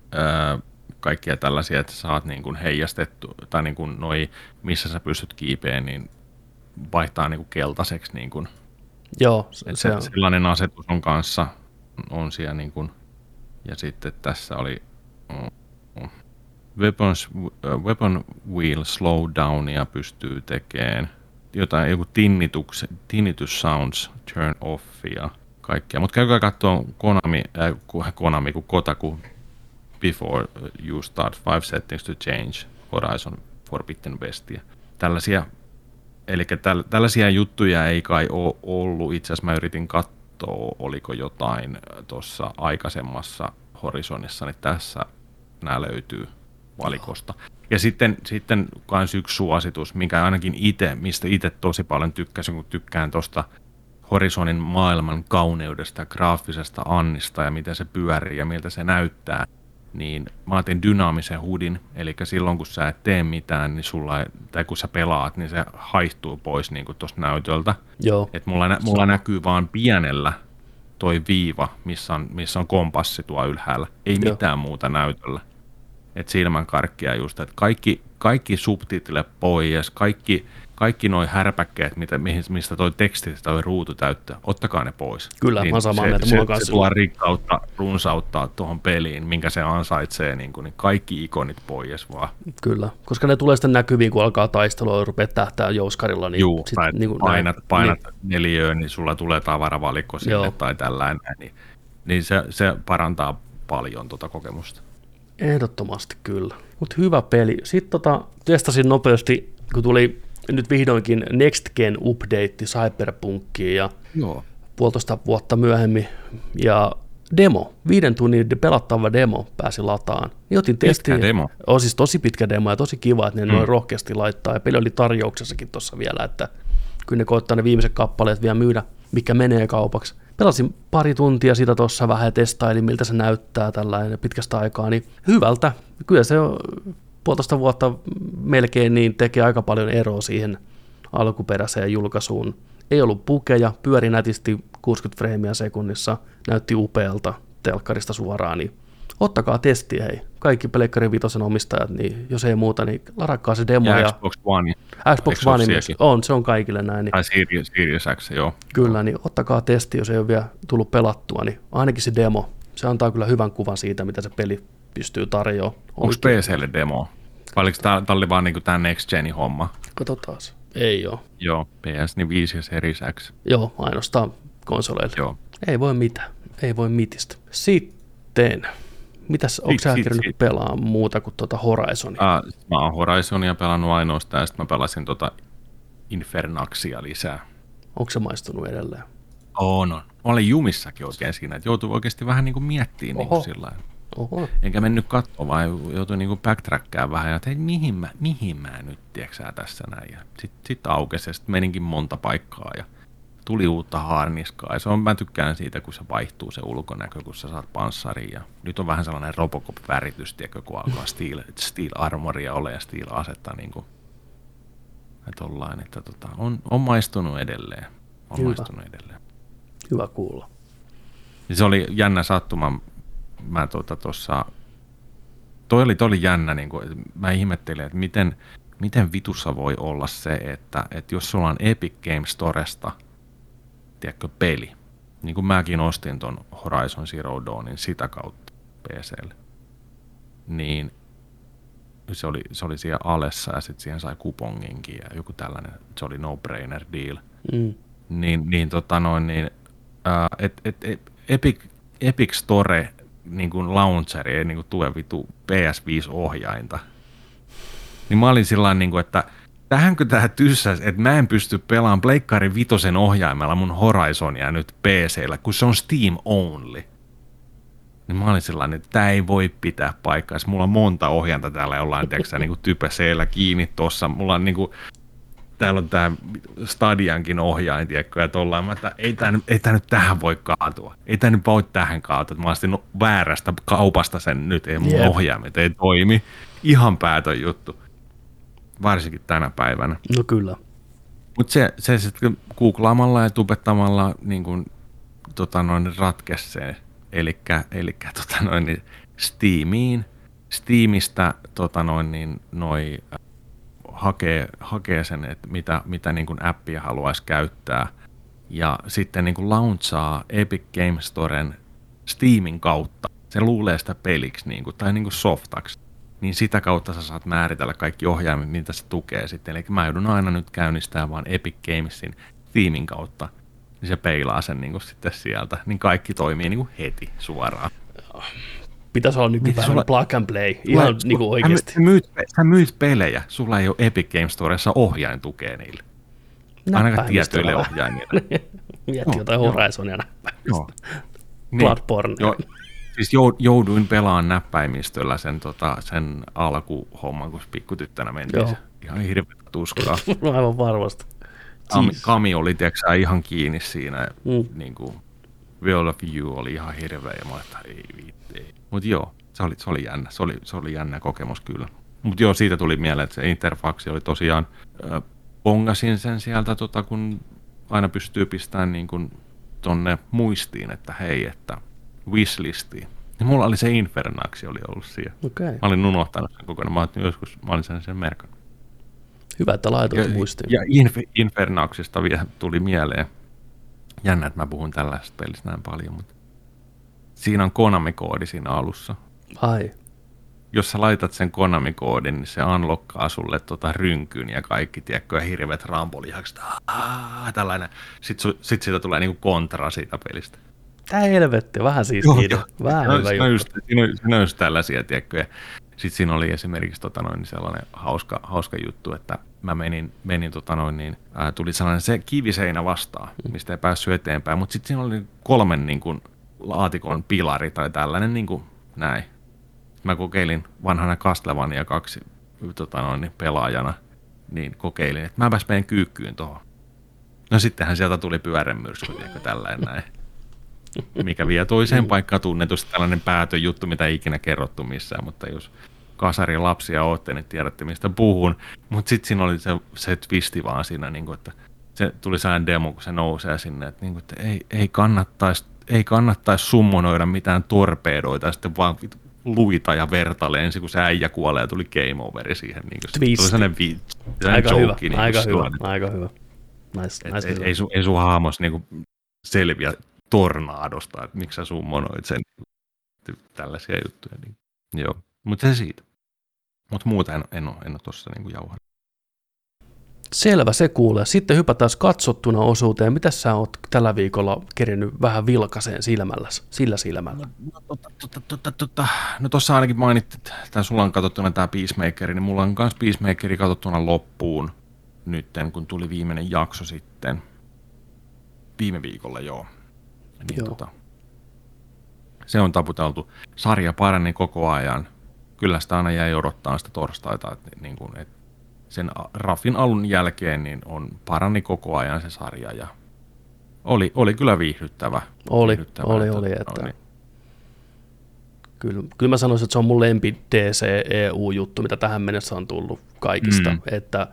kaikkia tällaisia, että saat niin kuin heijastettu, tai niin kuin noi, missä sä pystyt kiipeen, niin vaihtaa niin kuin keltaiseksi. Niin kuin. Joo, se on. Sellainen asetus on kanssa, on siellä niin kuin, ja sitten tässä oli weapon wheel slowdownia pystyy tekemään, jotain joku tinnitus sounds turn offia, kaikkea, mutta käykää katsoa Konami, kun Kotaku, Before You Start 5 Settings to Change, Horizon Forbidden Westia. Tällaisia juttuja ei kai ole ollut. Itse asiassa mä yritin katsoa, oliko jotain tuossa aikaisemmassa Horizonissa, niin tässä nämä löytyy valikosta. Ja sitten kans yksi suositus, minkä ainakin mistä itse tosi paljon tykkäsin, kun tykkään tuosta Horizonin maailman kauneudesta, graafisesta annista ja miten se pyörii ja miltä se näyttää. Niin mä otin dynaamisen HUDin, eli silloin kun sä et tee mitään, niin tai kun sä pelaat, niin se haihtuu pois niin kuin tuosta näytöltä. Joo. Et mulla näkyy vaan pienellä toi viiva, missä on kompassi tuo ylhäällä. Ei mitään muuta näytöllä. Et silmänkarkkia just, että kaikki subtitlet pois, kaikki noi härpäkkeet, mistä toi teksti tai ruutu täyttää, ottakaa ne pois. Kyllä, niin mä samaa mieltä. Se tulee rikkautta, runsauttaa tuohon peliin, minkä se ansaitsee, niin kaikki ikonit pois vaan. Kyllä, koska ne tulee sitten näkyviin, kun alkaa taistelua ja rupeaa tähtää jouskarilla. Niin juu, sit, niin painat niin neliöön, niin sulla tulee tavaravalikko sinne tai tällainen. Niin se parantaa paljon tuota kokemusta. Ehdottomasti kyllä. Mutta hyvä peli. Sitten testasin nopeasti, kun tuli nyt vihdoinkin Next Gen update Cyberpunkiin ja 1,5 vuotta myöhemmin ja demo, 5 tunnin pelattava demo pääsi lataan. Niin otin testiin. Demo. On siis tosi pitkä demo ja tosi kiva, että ne noin rohkeasti laittaa ja peli oli tarjouksessakin tuossa vielä, että kyllä ne koittaa ne viimeiset kappaleet vielä myydä mikä menee kaupaksi. Pelasin pari tuntia sitä tuossa vähän ja testailin, miltä se näyttää tällainen pitkästä aikaa, niin hyvältä. Kyllä se on 1,5 vuotta melkein niin tekee aika paljon eroa siihen alkuperäiseen julkaisuun. Ei ollut pukeja, pyöri nätisti 60 freimiä sekunnissa, näytti upealta telkkarista suoraan, niin ottakaa testi, hei. Kaikki Pleikkarin Vitosen omistajat, niin jos ei muuta, niin ladatkaa se demo. Ja Xbox One. Xbox One on, se on kaikille näin. Niin. Tai Series X, joo. Kyllä, niin ottakaa testi, jos ei ole vielä tullut pelattua, niin ainakin se demo. Se antaa kyllä hyvän kuvan siitä, mitä se peli pystyy tarjoamaan. Onko PC:lle demo? Vai oliko tämä oli vaan niin tämä Next Gen homma? Katsotaan. Ei ole. Joo, PS, niin 5 ja Series X. Joo, ainoastaan konsoleille. Joo. Ei voi mitään, ei voi mitistä. Sitten... Mitäs, onko sä kerännyt pelaa muuta kuin tuota Horizonia? Mä oon Horizonia pelannut ainoastaan, ja sit mä pelasin tuota Infernaxia lisää. Onko se maistunut edelleen? On. Mä olin jumissakin oikein siinä, että joutuu oikeasti vähän niinku miettimään niinku sillä tavalla. Enkä mennyt katsomaan, vaan joutui niinku backtrackkään vähän, ja että mihin mä nyt, tiedätkö tässä näin. Sitten aukesi, ja sit meninkin monta paikkaa, ja tuli uutta haarniskaa, ja se on, mä tykkään siitä, kun se vaihtuu se ulkonäkö, kun sä saat panssariin, ja nyt on vähän sellainen Robocop-väritys, tiedätkö, kun alkaa steel armoria ole ja steel asetta, niin kuin, että on maistunut edelleen. On hyvä. Maistunut edelleen. Hyvä kuulla. Ja se oli jännä sattuma, mä tuossa, toi oli jännä, niin kuin, mä ihmettelin, että miten vitussa voi olla se, että jos sulla on Epic Games Storesta, tiedätkö, peli. Niin kuin mäkin ostin ton Horizon Zero Dawnin sitä kautta PC:lle. Niin se oli siellä alessa ja sitten siihen sai kuponginkin ja joku tällainen, se oli no-brainer deal. Mm. Epic Store niin kuin launcheri ei niin kuin tue vitu PS5-ohjainta. Niin mä olin sillain niin kuin, että tähänkö tähän tyssäs, että mä en pysty pelaamaan Pleikkarin Vitosen ohjaimella mun Horizonia nyt PC:llä, kun se on Steam only. Niin mä olin sellainen, että tää ei voi pitää paikkaa. Mulla on monta ohjainta täällä, ollaan tiiäksä, niin typeseellä kiinni tossa. Mulla on niinku, täällä on tää Stadiankin ohjain, tiedätkö, ja tollaan. Mä ei tää nyt tähän voi kaatua. Ei tää nyt voi tähän kaatua. Mä astin väärästä kaupasta sen nyt, ei mun ohjaimet ei toimi. Ihan päätön juttu. Varsinkin tänä päivänä. No kyllä. Mutta se sitten googlaamalla ja tubettamalla niin kuin, ratkesi se. Elikkä Steamiin. Steamista hakee sen, että mitä niin kuin appia haluaisi käyttää. Ja sitten niin kuin launchaa Epic Games Storen Steamin kautta. Se luulee sitä peliksi niin kuin, tai niin kuin softaksi. Niin sitä kautta sä saat määritellä kaikki ohjaimet, mitä se tukee sitten. Eli mä joudun aina nyt käynnistämään vaan Epic Gamesin Steamin kautta, niin se peilaa sen niin kuin sitten sieltä. Niin kaikki toimii niin kuin heti suoraan. Pitäisi olla nykypäivän sulla... plug and play, ihan niin kuin oikeasti. Sä myyt pelejä, sulla ei ole Epic Games Storessa ohjain tukee niille. Ainakaan tietyille ohjaimille. Mieti jotain Horizonia näppäimistä. Bloodborne. Siis jouduin pelaamaan näppäimistöllä sen alkuhomman, kun pikkutyttönä mentiin. Joo. Ihan hirveä tuskaa. Aivan varmasti. Kami oli ihan kiinni siinä. Niin kuin World of You oli ihan hirveä. Ja mä että ei. Mutta joo, se oli jännä. Se oli jännä kokemus kyllä. Mutta joo, siitä tuli mieleen, että se interfaksi oli tosiaan... Pongasin sen sieltä, kun aina pystyy pistämään niin kuin tonne muistiin, että hei, että... wishlistiin. Ja mulla oli se Infernaxi oli ollut siellä. Okay. Mä olin unohtanut sen kokonaan. Mä olin sen merkannut. Hyvä, että laitoit muistiin. Ja Infernaxista vielä tuli mieleen. Jännä, että mä puhun tällaisesta pelistä näin paljon, mutta siinä on Konami-koodi siinä alussa. Ai. Jos sä laitat sen Konami-koodin, niin se unlockkaa sulle rynkyn ja kaikki, tiedätkö, ja hirveät rampolihakset. Tällainen. Sitten siitä tulee niinku kontra siitä pelistä. Tää helvetti, vähän siis niitä. Siinä on just tällaisia, tiedätkö. Sitten siinä oli esimerkiksi sellainen hauska juttu, että mä menin tuli sellainen se kiviseinä vastaan, mistä ei päässyt eteenpäin, mutta sitten siinä oli 3 niin kuin, laatikon pilari tai tällainen niin kuin, näin. Mä kokeilin vanhana Castlevania 2 pelaajana, niin kokeilin, että mäpäs menen kyykkyyn tuohon. No sittenhän sieltä tuli pyörämyrsky, tiedätkö, tällainen näin. Mikä vie toiseen paikkaan tunnetusti tällainen päätön juttu, mitä ei ikinä kerrottu missään, mutta jos kasarin lapsia ootte, niin tiedätte mistä puhun. Mutta sitten siinä oli se twisti vaan siinä, niin kun, että se tuli sellainen demo, kun se nousee sinne, että, niin kun, että ei kannattaisi summonoida mitään torpedoita, sitten vaan luita ja vertaile ensin, kun se äijä kuolee ja tuli game overi siihen. Niin kun, twisti. Tuli sellainen joke. Niin aika hyvä. Nice, hyvä. Ei sun haamos niin selviä tornaadosta, että miksi sä summonoit sen, tällaisia juttuja. Niin. Joo, mutta se siitä. Mutta muuta en ole tuossa niin jauhan. Selvä, se kuulee. Sitten hypätään katsottuna osuuteen. Mitäs sä oot tällä viikolla kerinyt vähän vilkaseen silmällä? No tuossa ainakin mainittit, että sulla on katsottuna tämä Peacemakeri, niin mulla on myös Peacemakeri katsottuna loppuun nytten, kun tuli viimeinen jakso sitten. Viime viikolla, joo. Niin, se on taputeltu. Sarja parani koko ajan. Kyllä sitä aina jäi odottaa sitä torstaita. Että sen raffin alun jälkeen niin on parani koko ajan se sarja. Ja oli kyllä viihdyttävä. Kyllä mä sanoisin, että se on mun lempi DCEU-juttu, mitä tähän mennessä on tullut kaikista. Että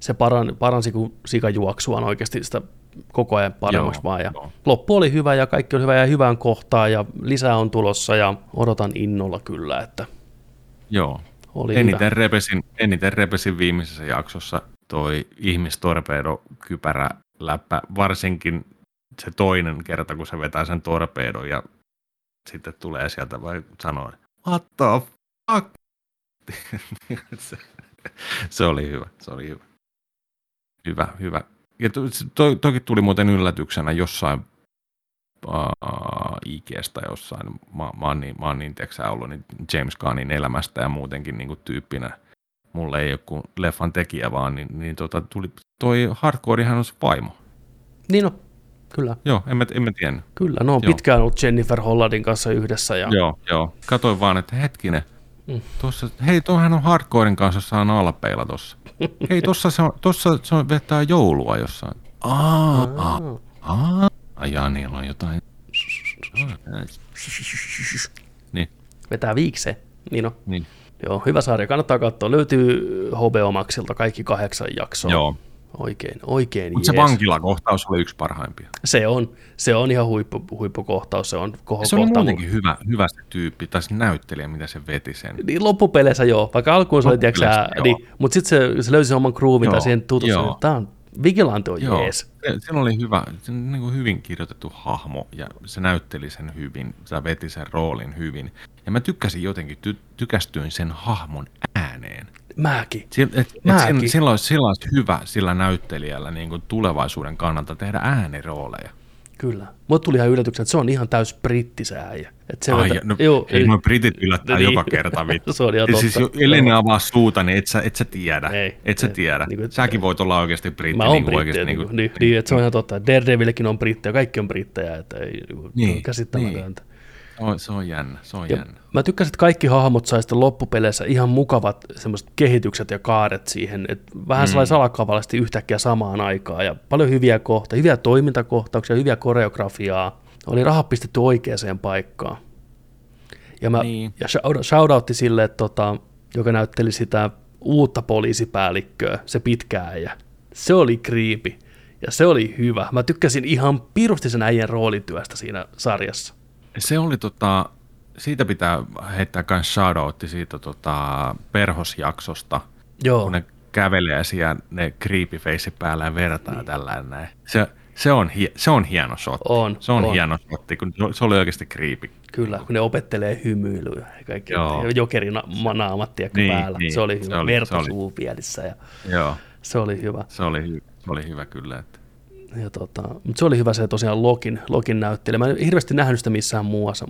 se paransi kuin sikajuoksua oikeasti sitä koko ajan paremmaksi vaan. Ja loppu oli hyvä ja kaikki oli hyvä ja hyvään kohtaan ja lisää on tulossa ja odotan innolla kyllä, että joo. Eniten repesin viimeisessä jaksossa toi ihmistorpeedokypärä läppä, varsinkin se toinen kerta, kun se vetää sen torpeedon ja sitten tulee sieltä vai sanoo, what the fuck? se oli hyvä. Hyvä. Ja toki tuli muuten yllätyksenä jossain IG:stä jossain, mä oon niin teksää ollut, niin James Gunnin elämästä ja muutenkin niin kuin tyyppinä. Mulle ei ole kuin leffan tekijä vaan, niin tuli, toi hardcorehan on se vaimo. Niin on, kyllä. Joo, en mä tiennyt. Kyllä, no on pitkään ollut Jennifer Hollandin kanssa yhdessä. Ja... Joo, katoin vaan, että hetkinen. Tossa, hei, tuohan on hardcoren kanssa saan alpeilla tossa. Hei, tossa se on vetää joulua jossain. Jaa, niillä on jotain. Niin. Vetää viikseen. Niin on. Niin. Joo, hyvä sarja. Kannattaa katsoa. Löytyy HBO Maxilta kaikki 8 jaksoa. Joo. Oikein. Mutta se vankilakohtaus oli yksi parhaimpia. Se on ihan huippukohtaus. Se on kohokohtaus. Se oli muutenkin hyvä se tyyppi, tai se näyttelijä, mitä se veti sen. Niin loppupeleissä joo, vaikka alkuun se oli, niin, mutta sitten se löysi oman groovin tai siihen tutustuin. Tämä on vigilante on jees. Se oli hyvä, se on niin kuin hyvin kirjoitettu hahmo, ja se näytteli sen hyvin, se veti sen roolin hyvin. Ja mä tykkäsin jotenkin, tykästyin sen hahmon ääneen. Mäkin. Sillä olisi hyvä sillä näyttelijällä niin kuin tulevaisuuden kannalta tehdä äänirooleja. Kyllä. Mulle tuli ihan yllätyksen, että se on ihan täys brittisääjä. Britit yllättää niin. Joka kerta. Se on ihan totta. Siis ellei ne avaa suuta, niin et sä tiedä. Ei, tiedä. Niin, säkin voit olla oikeasti britti. Mä oon britti. Niin, että se on ihan totta. Daredevilkin on brittejä, kaikki on brittejä. Niin, käsittämätöntä. Se on jännä. Mä tykkäsin, että kaikki hahmot sai sitten loppupeleissä ihan mukavat semmoiset kehitykset ja kaaret siihen, että vähän sellainen salakavallisesti yhtäkkiä samaan aikaan ja paljon hyviä kohtia, hyviä toimintakohtauksia, hyviä koreografiaa. Oli rahat pistetty oikeaan paikkaan. Ja shoutoutti sille, että joka näytteli sitä uutta poliisipäällikköä, se pitkään ja se oli creepy ja se oli hyvä. Mä tykkäsin ihan pirusti sen äijän roolityöstä siinä sarjassa. Se oli siitä pitää heittää myös shoutoutti siitä perhosjaksosta, joo. Kun ne kävelee siellä ne creepyface päällä ja vertaa niin. Tällainen näin. Se on hieno shotti. Kun se oli oikeasti creepy. Kyllä, kun ne opettelee hymyilyä ja kaikki jokerin naamat niin, päällä. Niin, se oli hyvä vertasuupielissä ja joo. Se oli hyvä. Se oli hyvä kyllä, että ja mutta se oli hyvä se tosiaan Lokin näyttelijä. Mä en hirveästi nähnyt sitä missään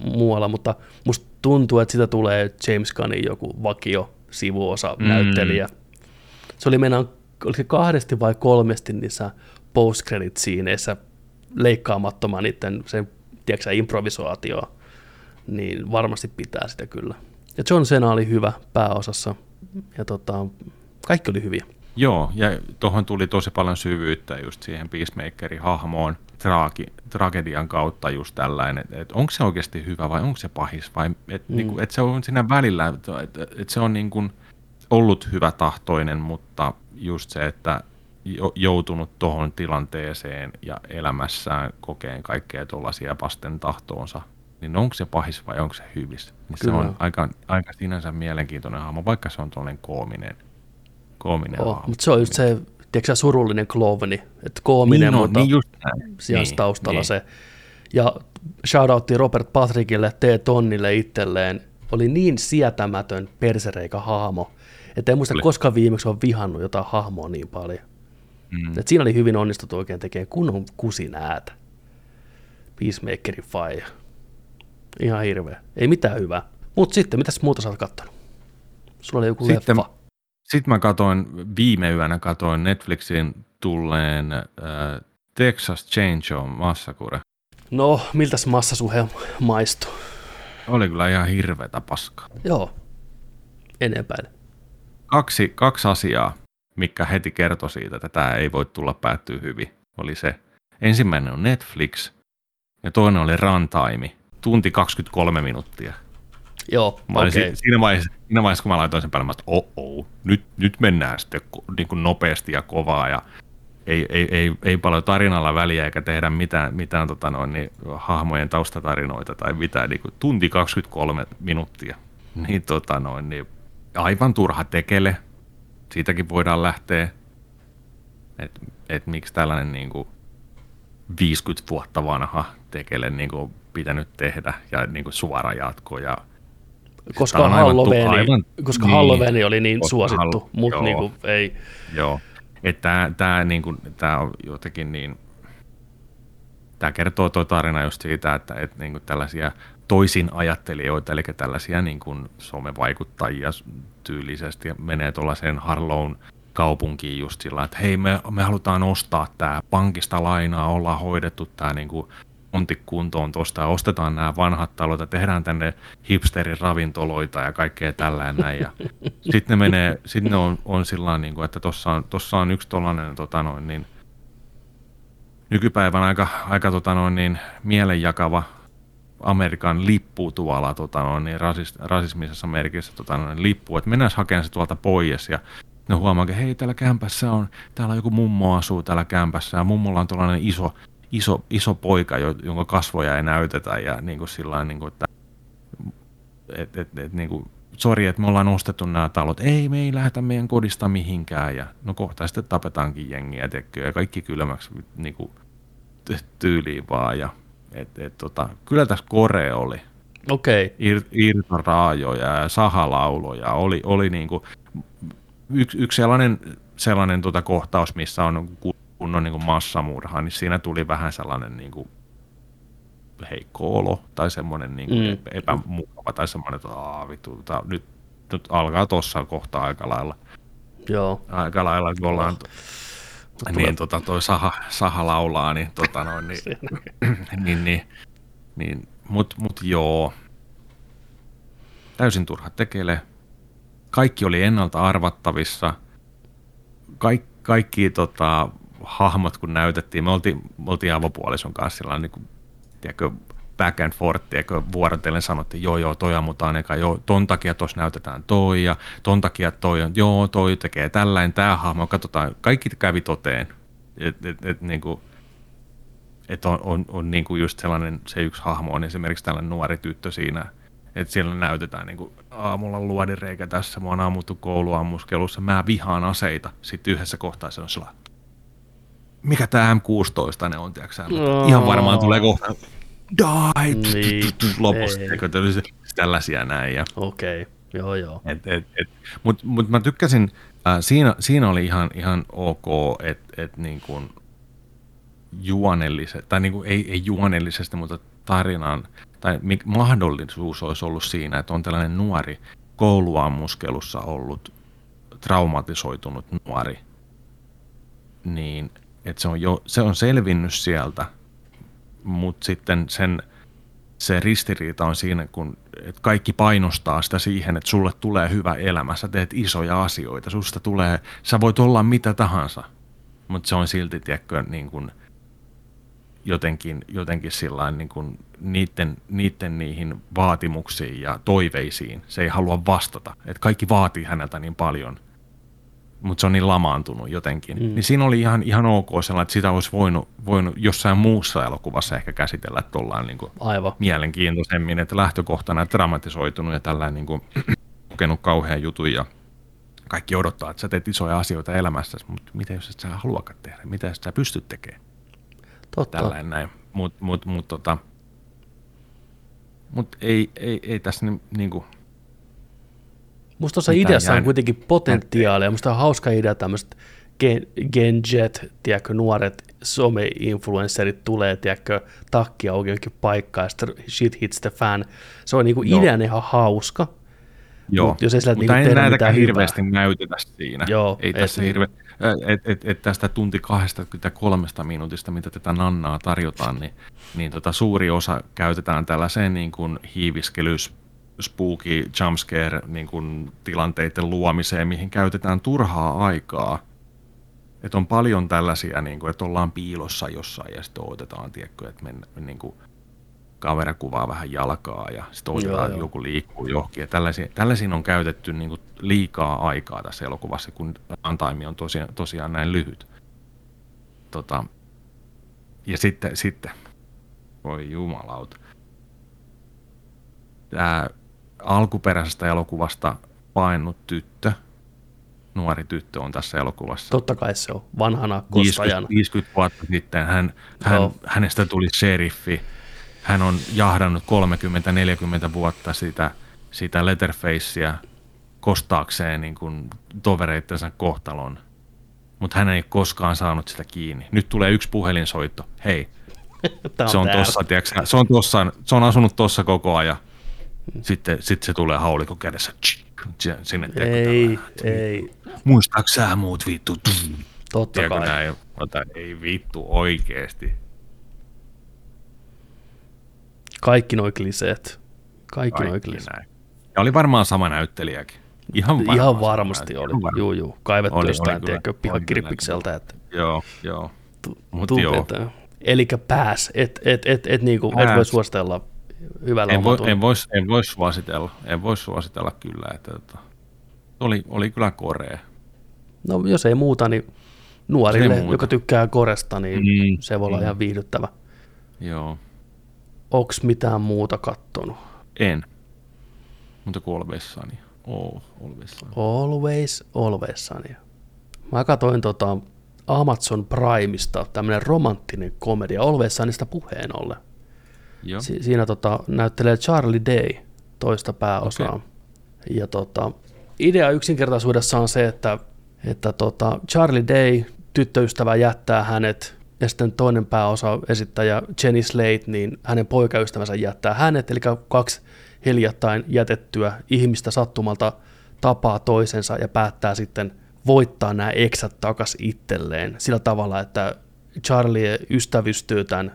muualla, mutta musta tuntuu, että sitä tulee James Gunnin joku vakio sivuosa näyttelijä. Se oli meinaan, oliko se 2 vai 3 niissä post-credit-siineissä leikkaamattoman niiden improvisaatioa, niin varmasti pitää sitä kyllä. Ja John Cena oli hyvä pääosassa ja kaikki oli hyviä. Joo, ja tuohon tuli tosi paljon syvyyttä just siihen Peacemakerin hahmoon tragedian kautta just tällainen, että onko se oikeasti hyvä vai onko se pahis, vai että niinku, et se on siinä välillä, että et se on niin kuin ollut hyvätahtoinen, mutta just se, että joutunut tuohon tilanteeseen ja elämässään kokeen kaikkea tuollaisia vasten tahtoonsa, niin onko se pahis vai onko se hyvis? Niin se on aika sinänsä mielenkiintoinen hahmo, vaikka se on tuollainen koominen hahmo. Mutta se on just se, tiedätkö, surullinen klooni, että koominen, niin, mutta niin sijaan niin, taustalla niin. Se. Ja shoutoutti Robert Patrickille, T-Tonnille itselleen, oli niin sietämätön persereikä hahmo, että en muista koskaan viimeksi on vihannut jotain hahmoa niin paljon. Mm. Et siinä oli hyvin onnistuttu oikein tekemään kunnon kusin äätä. Peacemakerin faija. Ihan hirveä. Ei mitään hyvää. Mutta sitten, mitäs muuta sä oot kattonut? Sulla oli joku leffa. Sitten mä viime yönä katoin Netflixin tulleen Texas Chainsaw Massacre. No, miltäs massasuhe maistui? Oli kyllä ihan hirveätä paskaa. Joo, enempään. Kaksi asiaa, mikä heti kertoi siitä, että tämä ei voi tulla päättyä hyvin, oli se. Ensimmäinen on Netflix ja toinen oli runtime, tunti 23 minuuttia. Joo, okei. Siinä vaiheessa, kun mä laitoin sen päälle, mä sanoin, että nyt mennään sitten niin kuin nopeasti ja kovaa ja ei paljon tarinalla väliä eikä tehdä mitään hahmojen taustatarinoita tai mitään, niin kuin tunti 23 minuuttia, niin aivan turha tekele. Siitäkin voidaan lähteä, että et miksi tällainen niinku 50 vuotta vanha tekele niinku pitänyt tehdä ja niinku suora jatko. Ja koska Halloweeni oli niin suosittu, mutta niinku ei. Joo, että tämä niinku, on jotenkin niin, tämä kertoo tuo tarina just siitä, että niinku tällaisia toisin ajattelijoita, eli tällaisia niin kuin somevaikuttajia tyylisesti menee tuollaiseen Harlown kaupunkiin just sillä, että hei, me halutaan ostaa tämä pankista lainaa, ollaan hoidettu tämä niin kuin kontikuntoon tuosta ja ostetaan nämä vanhat talot ja tehdään tänne hipsterin ravintoloita ja kaikkea tällainen näin. Sitten ne on sillä niin kuin, että tuossa on yksi tuollainen niin, nykypäivän aika mielenjakava Amerikan lippu tuolla rasismisessa merkissä lippu, että mennään hakemaan se tuolta pois ja ne huomaa, että hei, täällä kämpässä on, täällä joku mummo asuu täällä kämpässä ja mummolla on tuollainen iso poika, jonka kasvoja ei näytetä ja niin kuin sillain, niin kuin, että niin kuin, sori, että me ollaan ostettu nämä talot, ei me ei lähdetä meidän kodista mihinkään ja no kohta sitten tapetaankin jengiä tekkyä ja kaikki kylmäksi niin kuin, tyyliin vaan ja kyllä tässä korea oli. Okei. Irtoraajoja ja sahalauloja oli niinku yksi sellainen kohtaus, missä on kunnon niinku massamurha, niin siinä tuli vähän sellainen niinku heikko olo tai semmoinen niinku epämukava tai semmoinen, että vittu, nyt alkaa tossa kohtaa aika lailla. Joo. Aika lailla ollaan. Niin toi saha laulaa niin niin mut joo. Täysin turha tekele. Kaikki oli ennalta arvattavissa. Kaikki hahmot kun näytettiin, me oltiin avopuolison kanssa silloin niinku tiedätkö back and forth, tiedätkö, vuorotellen sanottiin, joo, toi ammutaan eka, joo, ton takia tuossa näytetään toi, ja ton takia toi on, joo, toi tekee tällainen, tää hahmo, katsotaan, kaikki kävi toteen, että on niinku just sellainen, se yksi hahmo on esimerkiksi tällainen nuori tyttö siinä, että siellä näytetään niinku, aamulla on luodireikä tässä, mua on ammuttu kouluammuskelussa, mä vihaan aseita, sitten yhdessä kohtaa se on sellainen, mikä tää M16 ne on, tiedätkö sä, ihan varmaan tulee kohta, lopussa, tällaisia näin. Ja. Okei, joo. Mut mä tykkäsin, siinä oli ihan ok, että niin kuin juonellisesti, tai niin kuin ei juonellisesti, mutta tarinan, tai mahdollisuus olisi ollut siinä, että on tällainen nuori, kouluammuskelussa ollut, traumatisoitunut nuori, niin että se on selvinnyt sieltä, mutta sitten sen se ristiriita on siinä, kun että kaikki painostaa sitä siihen, että sulle tulee hyvä elämä, sä teet isoja asioita, susta tulee, sä voit olla mitä tahansa, mutta se on silti, tiedätkö, niin kuin jotenkin sillain niin kuin niiden niihin vaatimuksiin ja toiveisiin, se ei halua vastata, että kaikki vaatii häneltä niin paljon, mutta se on niin lamaantunut jotenkin. Mm. Niin siinä oli ihan ok sellainen, että sitä olisi voinut jossain muussa elokuvassa ehkä käsitellä tuollain niin kuin mielenkiintoisemmin, että lähtökohtana dramatisoitunut ja tällainen niin kuin kokenut kauhean jutun ja kaikki odottaa, että sä teet isoja asioita elämässäsi, mutta mitä jos et sä haluakaan tehdä, mitä jos sä pystyt tekemään? Totta. Tällainen näin, mutta ei tässä niinku... Musta tuossa ideassa on kuitenkin potentiaalia. Musta on hauska idea tämmöiset genjet, tiedätkö, nuoret some-influencerit tulee, tiedätkö, takki auki jonkin paikkaan, shit hits the fan. Se on niinku idean ihan hauska. Joo, mutta ei näitäkään hirveästi näytetä siinä. Joo, ei tässä tästä tunti 23 minuutista, mitä tätä nannaa tarjotaan, niin suuri osa käytetään tällaiseen niin kuin hiiviskelys, spooky, jumpscare niin kuin tilanteiden luomiseen, mihin käytetään turhaa aikaa. Et on paljon tällaisia, niin kuin, että ollaan piilossa jossain ja sitten odotetaan, tiedätkö, että mennään... Niin kuin, kavera kuvaa vähän jalkaa ja sitten odotetaan, että joku liikkuu johonkin. Tällaisiin on käytetty niin kuin liikaa aikaa tässä elokuvassa, kun antaimi on tosiaan näin lyhyt. Ja sitten, voi jumalauta, tämä alkuperäisestä elokuvasta painut tyttö, nuori tyttö on tässä elokuvassa. Totta kai se on, vanhana kostajana. 50 vuotta sitten hänestä tuli sheriffi. Hän on jahdannut 30-40 vuotta sitä Letterfacea kostaakseen niin kuin tovereittensa kohtalon, mutta hän ei koskaan saanut sitä kiinni. Nyt tulee yksi puhelinsoitto. Hei, se on asunut tuossa koko ajan. Sitten se tulee haulikon kädessä. Sinne ei. Muistaako sä muut vittu? Totta kai. Ei vittu oikeesti. Kaikki noi kliseet. Näin. Ja oli varmaan sama näyttelijäkin. Ihan varmasti oli. Juu. Kaivettu jostain, tiedätkö, pihakirppikseltä. Että... Joo. Mut joo. Elikkä pääs. Et voi suositella hyvällä omatunnella. En voi suositella kyllä. Että oli kyllä korea. No jos ei muuta, niin nuorille, joka tykkää koresta, niin se voi olla ihan viihdyttävä. Joo. Onks mitään muuta kattonut? En. Mutta kuin Always Sunny. Always Sunny. Mä katsoin Amazon Primeista tämmönen romanttinen komedia Always Sunnysta puheen ollen. Siinä näyttelee Charlie Day toista pääosaa. Okay. Ja idea yksinkertaisuudessa on se, että Charlie Day tyttöystävä jättää hänet. Ja sitten toinen pääosa esittäjä Jenny Slate, niin hänen poikaystävänsä jättää hänet, eli kaksi hiljattain jätettyä ihmistä sattumalta tapaa toisensa ja päättää sitten voittaa nämä eksät takaisin itselleen sillä tavalla, että Charlie ystävystyy tämän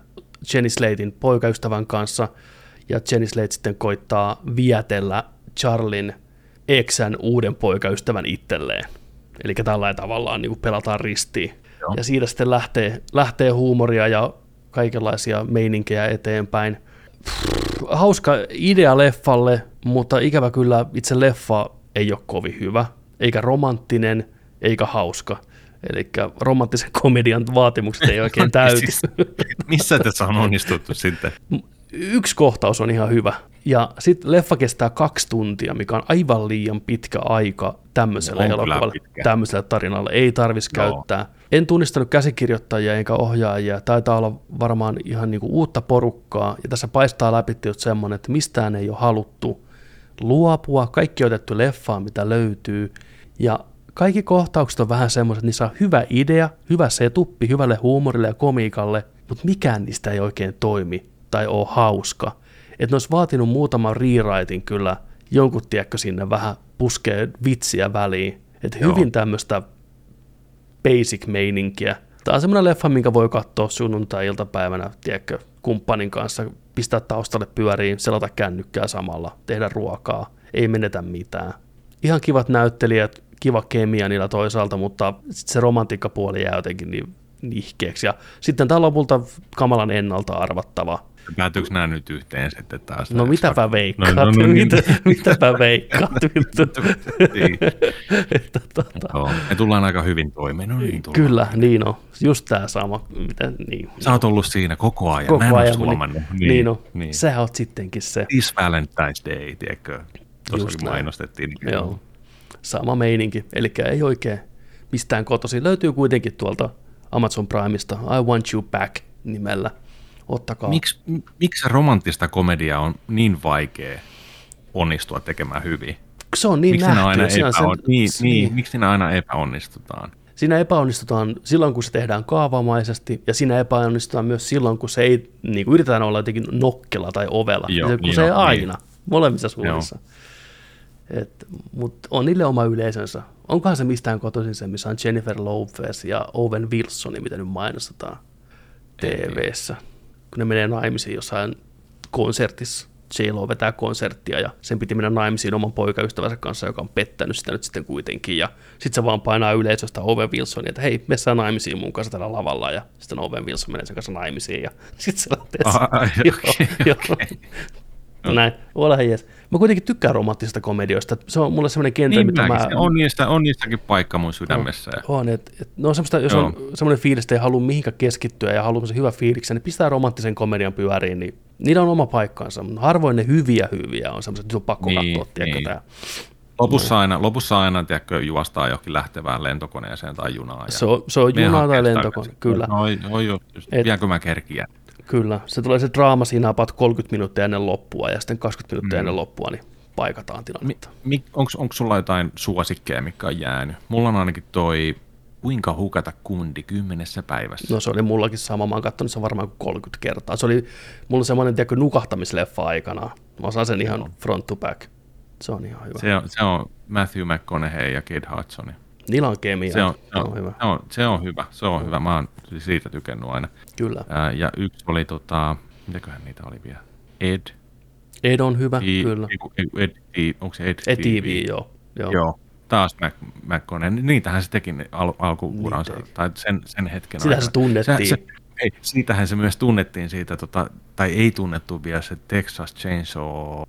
Jenny Slatein poikaystävän kanssa, ja Jenny Slate sitten koittaa vietellä Charlien eksän uuden poikaystävän itselleen. Eli tällainen tavallaan niin kuin pelataan ristiin. Ja siitä sitten lähtee huumoria ja kaikenlaisia meininkejä eteenpäin. Hauska idea leffalle, mutta ikävä kyllä itse leffa ei ole kovin hyvä, eikä romanttinen, eikä hauska. Eli romanttisen komedian vaatimukset ei oikein täyty. Missä tässä on onnistuttu sitten? Yksi kohtaus on ihan hyvä. Ja sitten leffa kestää 2 tuntia, mikä on aivan liian pitkä aika tämmöiselle elokuvalle, tämmöiselle tarinalle. Ei tarvitsisi käyttää. En tunnistanut käsikirjoittajia eikä ohjaajia. Taitaa olla varmaan ihan niinku uutta porukkaa. Ja tässä paistaa läpi semmoinen, että mistään ei ole haluttu luopua. Kaikki on otettu leffaa, mitä löytyy. Ja kaikki kohtaukset on vähän semmoiset, että niissä on hyvä idea, hyvä setuppi, hyvälle huumorille ja komiikalle, mutta mikään niistä ei oikein toimi tai ole hauska. Että ne olisi vaatinut muutaman rewritin kyllä, jonkun tiedätkö sinne vähän puskee vitsiä väliin. Että hyvin tämmöistä basic-meininkiä. Tämä on semmoinen leffa, minkä voi katsoa sunnuntai-iltapäivänä, tiedätkö, kumppanin kanssa pistää taustalle pyöriin, selata kännykkää samalla, tehdä ruokaa, ei menetä mitään. Ihan kivat näyttelijät, kiva kemia niillä toisaalta, mutta sit se romantiikkapuoli jää jotenkin niin nihkeeksi. Ja sitten tää on lopulta kamalan ennalta arvattava. Päätyykö nämä nyt yhteen sitten taas? No mitäpä veikkaat? Mitäpä veikkaat? Me tullaan aika hyvin toimeen. No niin, kyllä, niin on. Just tämä sama. Mitä, niin. Sä oot ollut siinä koko ajan. Koko mä en ole huomannut. Niin on. Niin. Sä oot sittenkin se. This Valentine's Day, tiedätkö? Tuossakin mainostettiin. Joo. Sama meininki. Eli ei oikein mistään kotoisin. Löytyy kuitenkin tuolta Amazon Primeista I Want You Back -nimellä. Ottakaa. Miksi romanttista komediaa on niin vaikea onnistua tekemään hyvin? Se on niin miksi siinä aina epäonnistutaan? Siinä epäonnistutaan silloin, kun se tehdään kaavamaisesti, ja siinä epäonnistutaan myös silloin, kun se ei niin kuin yritetään olla jotenkin nokkela tai ovela. Joo, se, kun niin se ei aina, molemmissa suunnissa. Mutta on niille oma yleisönsä. Onkohan se mistään kotoisin se, missä on Jennifer Lopez ja Owen Wilsoni, mitä nyt mainostetaan TV-ssä, kun ne menee naimisiin jossain konsertissa. J-Lo vetää konserttia ja sen piti mennä naimisiin oman poikaystävänsä kanssa, joka on pettänyt sitä nyt sitten kuitenkin. Ja sitten se vaan painaa yleisöstä Owen Wilsonia, että hei, me saa naimisiin mun kanssa tällä lavalla. Ja sitten Owen Wilson menee sen kanssa naimisiin ja sitten se lähtee. Näin, ole jes. Mä kuitenkin tykkään romanttisista komedioista. Se on mulle semmoinen kenttä, niin, mitä mä... On niistäkin paikka mun sydämessä. On, no semmoista, jos on semmoinen fiilis, että ei halua mihinkään keskittyä ja haluaa semmoisen hyvän fiiliksen, niin pistää romanttisen komedian pyöriin, niin niillä on oma paikkaansa. Harvoin ne hyviä on semmoiset, että on pakko katsoa, tiedätkö tämä. Lopussa aina tiedätkö, juostaa johonkin lähtevään lentokoneeseen tai junaan. Se on junaa tai lentokone, kyllä. Viänkö mä kerkiä? Kyllä, se tulee se draama siinä about 30 minuuttia ennen loppua ja sitten 20 minuuttia ennen loppua, niin paikataan tilannetta. Onko sulla jotain suosikkeja, mikä on jäänyt? Mulla on ainakin toi Kuinka hukata kundi 10 päivässä. No se oli mullakin sama, mä oon katsonut sen varmaan 30 kertaa. Se oli mulla semmoinen tiedätkö, nukahtamisleffa aikanaan. Mä osaan sen ihan front to back. Se on ihan hyvä. Se on Matthew McConaughey ja Kate Hudson. Niillä on kemiaa. Se on hyvä. Se on hyvä. Mä oon siitä tykännyt aina. Kyllä. Ja yksi oli mitäköhän niitä oli vielä? Ed. Ed on hyvä, kyllä. Onko se Ed TV? Ed TV, joo. Taas McConaughey. Niitähän se teki alkuuransa, tai sen hetken aikana. Sitähän se tunnettiin. Siitähän se myös tunnettiin siitä, tai ei tunnettu vielä se Texas Chainsaw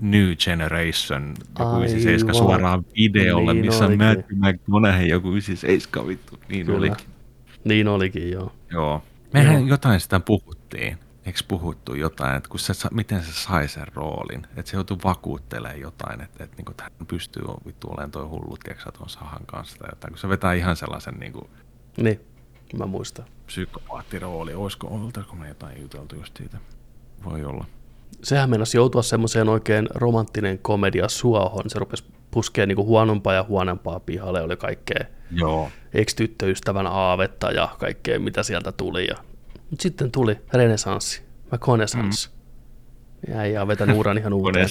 New Generation, joku 97 suoraan videolle, niin missä Matthew McConaughey joku 97 vittu. Niin kyllä. Olikin. Niin olikin, joo. Mehän jotain sitä puhuttiin. Eikö puhuttu jotain, että kun miten se sai sen roolin? Että se joutui vakuuttelemaan jotain, että niin hän pystyy vittu olemaan toi hullu, tiedätkö, tuon sahan kanssa tai jotain. Kun se vetää ihan sellaisen niin, mä muistan. Psykopaattirooli. Oltaisiko me jotain juteltu just siitä? Voi olla. Sehän meinasi joutua semmoiseen oikein romanttinen komedia suohon. Se rupesi puskemaan niin kuin huonompaa ja huonompaa pihalle. Oli kaikkea ex-tyttöystävän aavetta ja kaikkea, mitä sieltä tuli. Mutta sitten tuli renesanssi, konesanssi. Jäi ja vetän uran ihan uuteen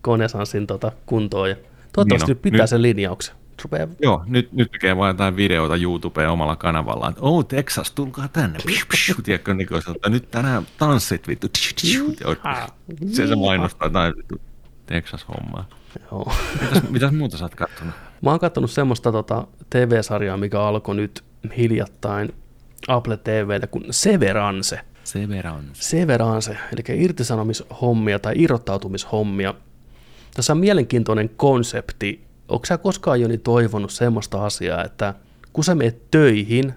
konesanssin kuntoon. Ja toivottavasti nyt pitää sen linjauksen. Rupeaa... Joo, nyt tekee vain jotain videoita YouTubeen omalla kanavallaan. Texas, tulkaa tänne. Tiedätkö, että nyt tänään tanssit vittu. Se mainostaa jotain Texas-hommaa. Mitäs muuta sä oot kattonut? Mä oon kattonut semmoista TV-sarjaa, mikä alkoi nyt hiljattain Apple TV:ltä kuin Severance. Severance, eli irtisanomishommia tai irrottautumishommia. Tässä on mielenkiintoinen konsepti. Onko sä koskaan, Joni, toivonut semmoista asiaa, että kun sä meet töihin, niin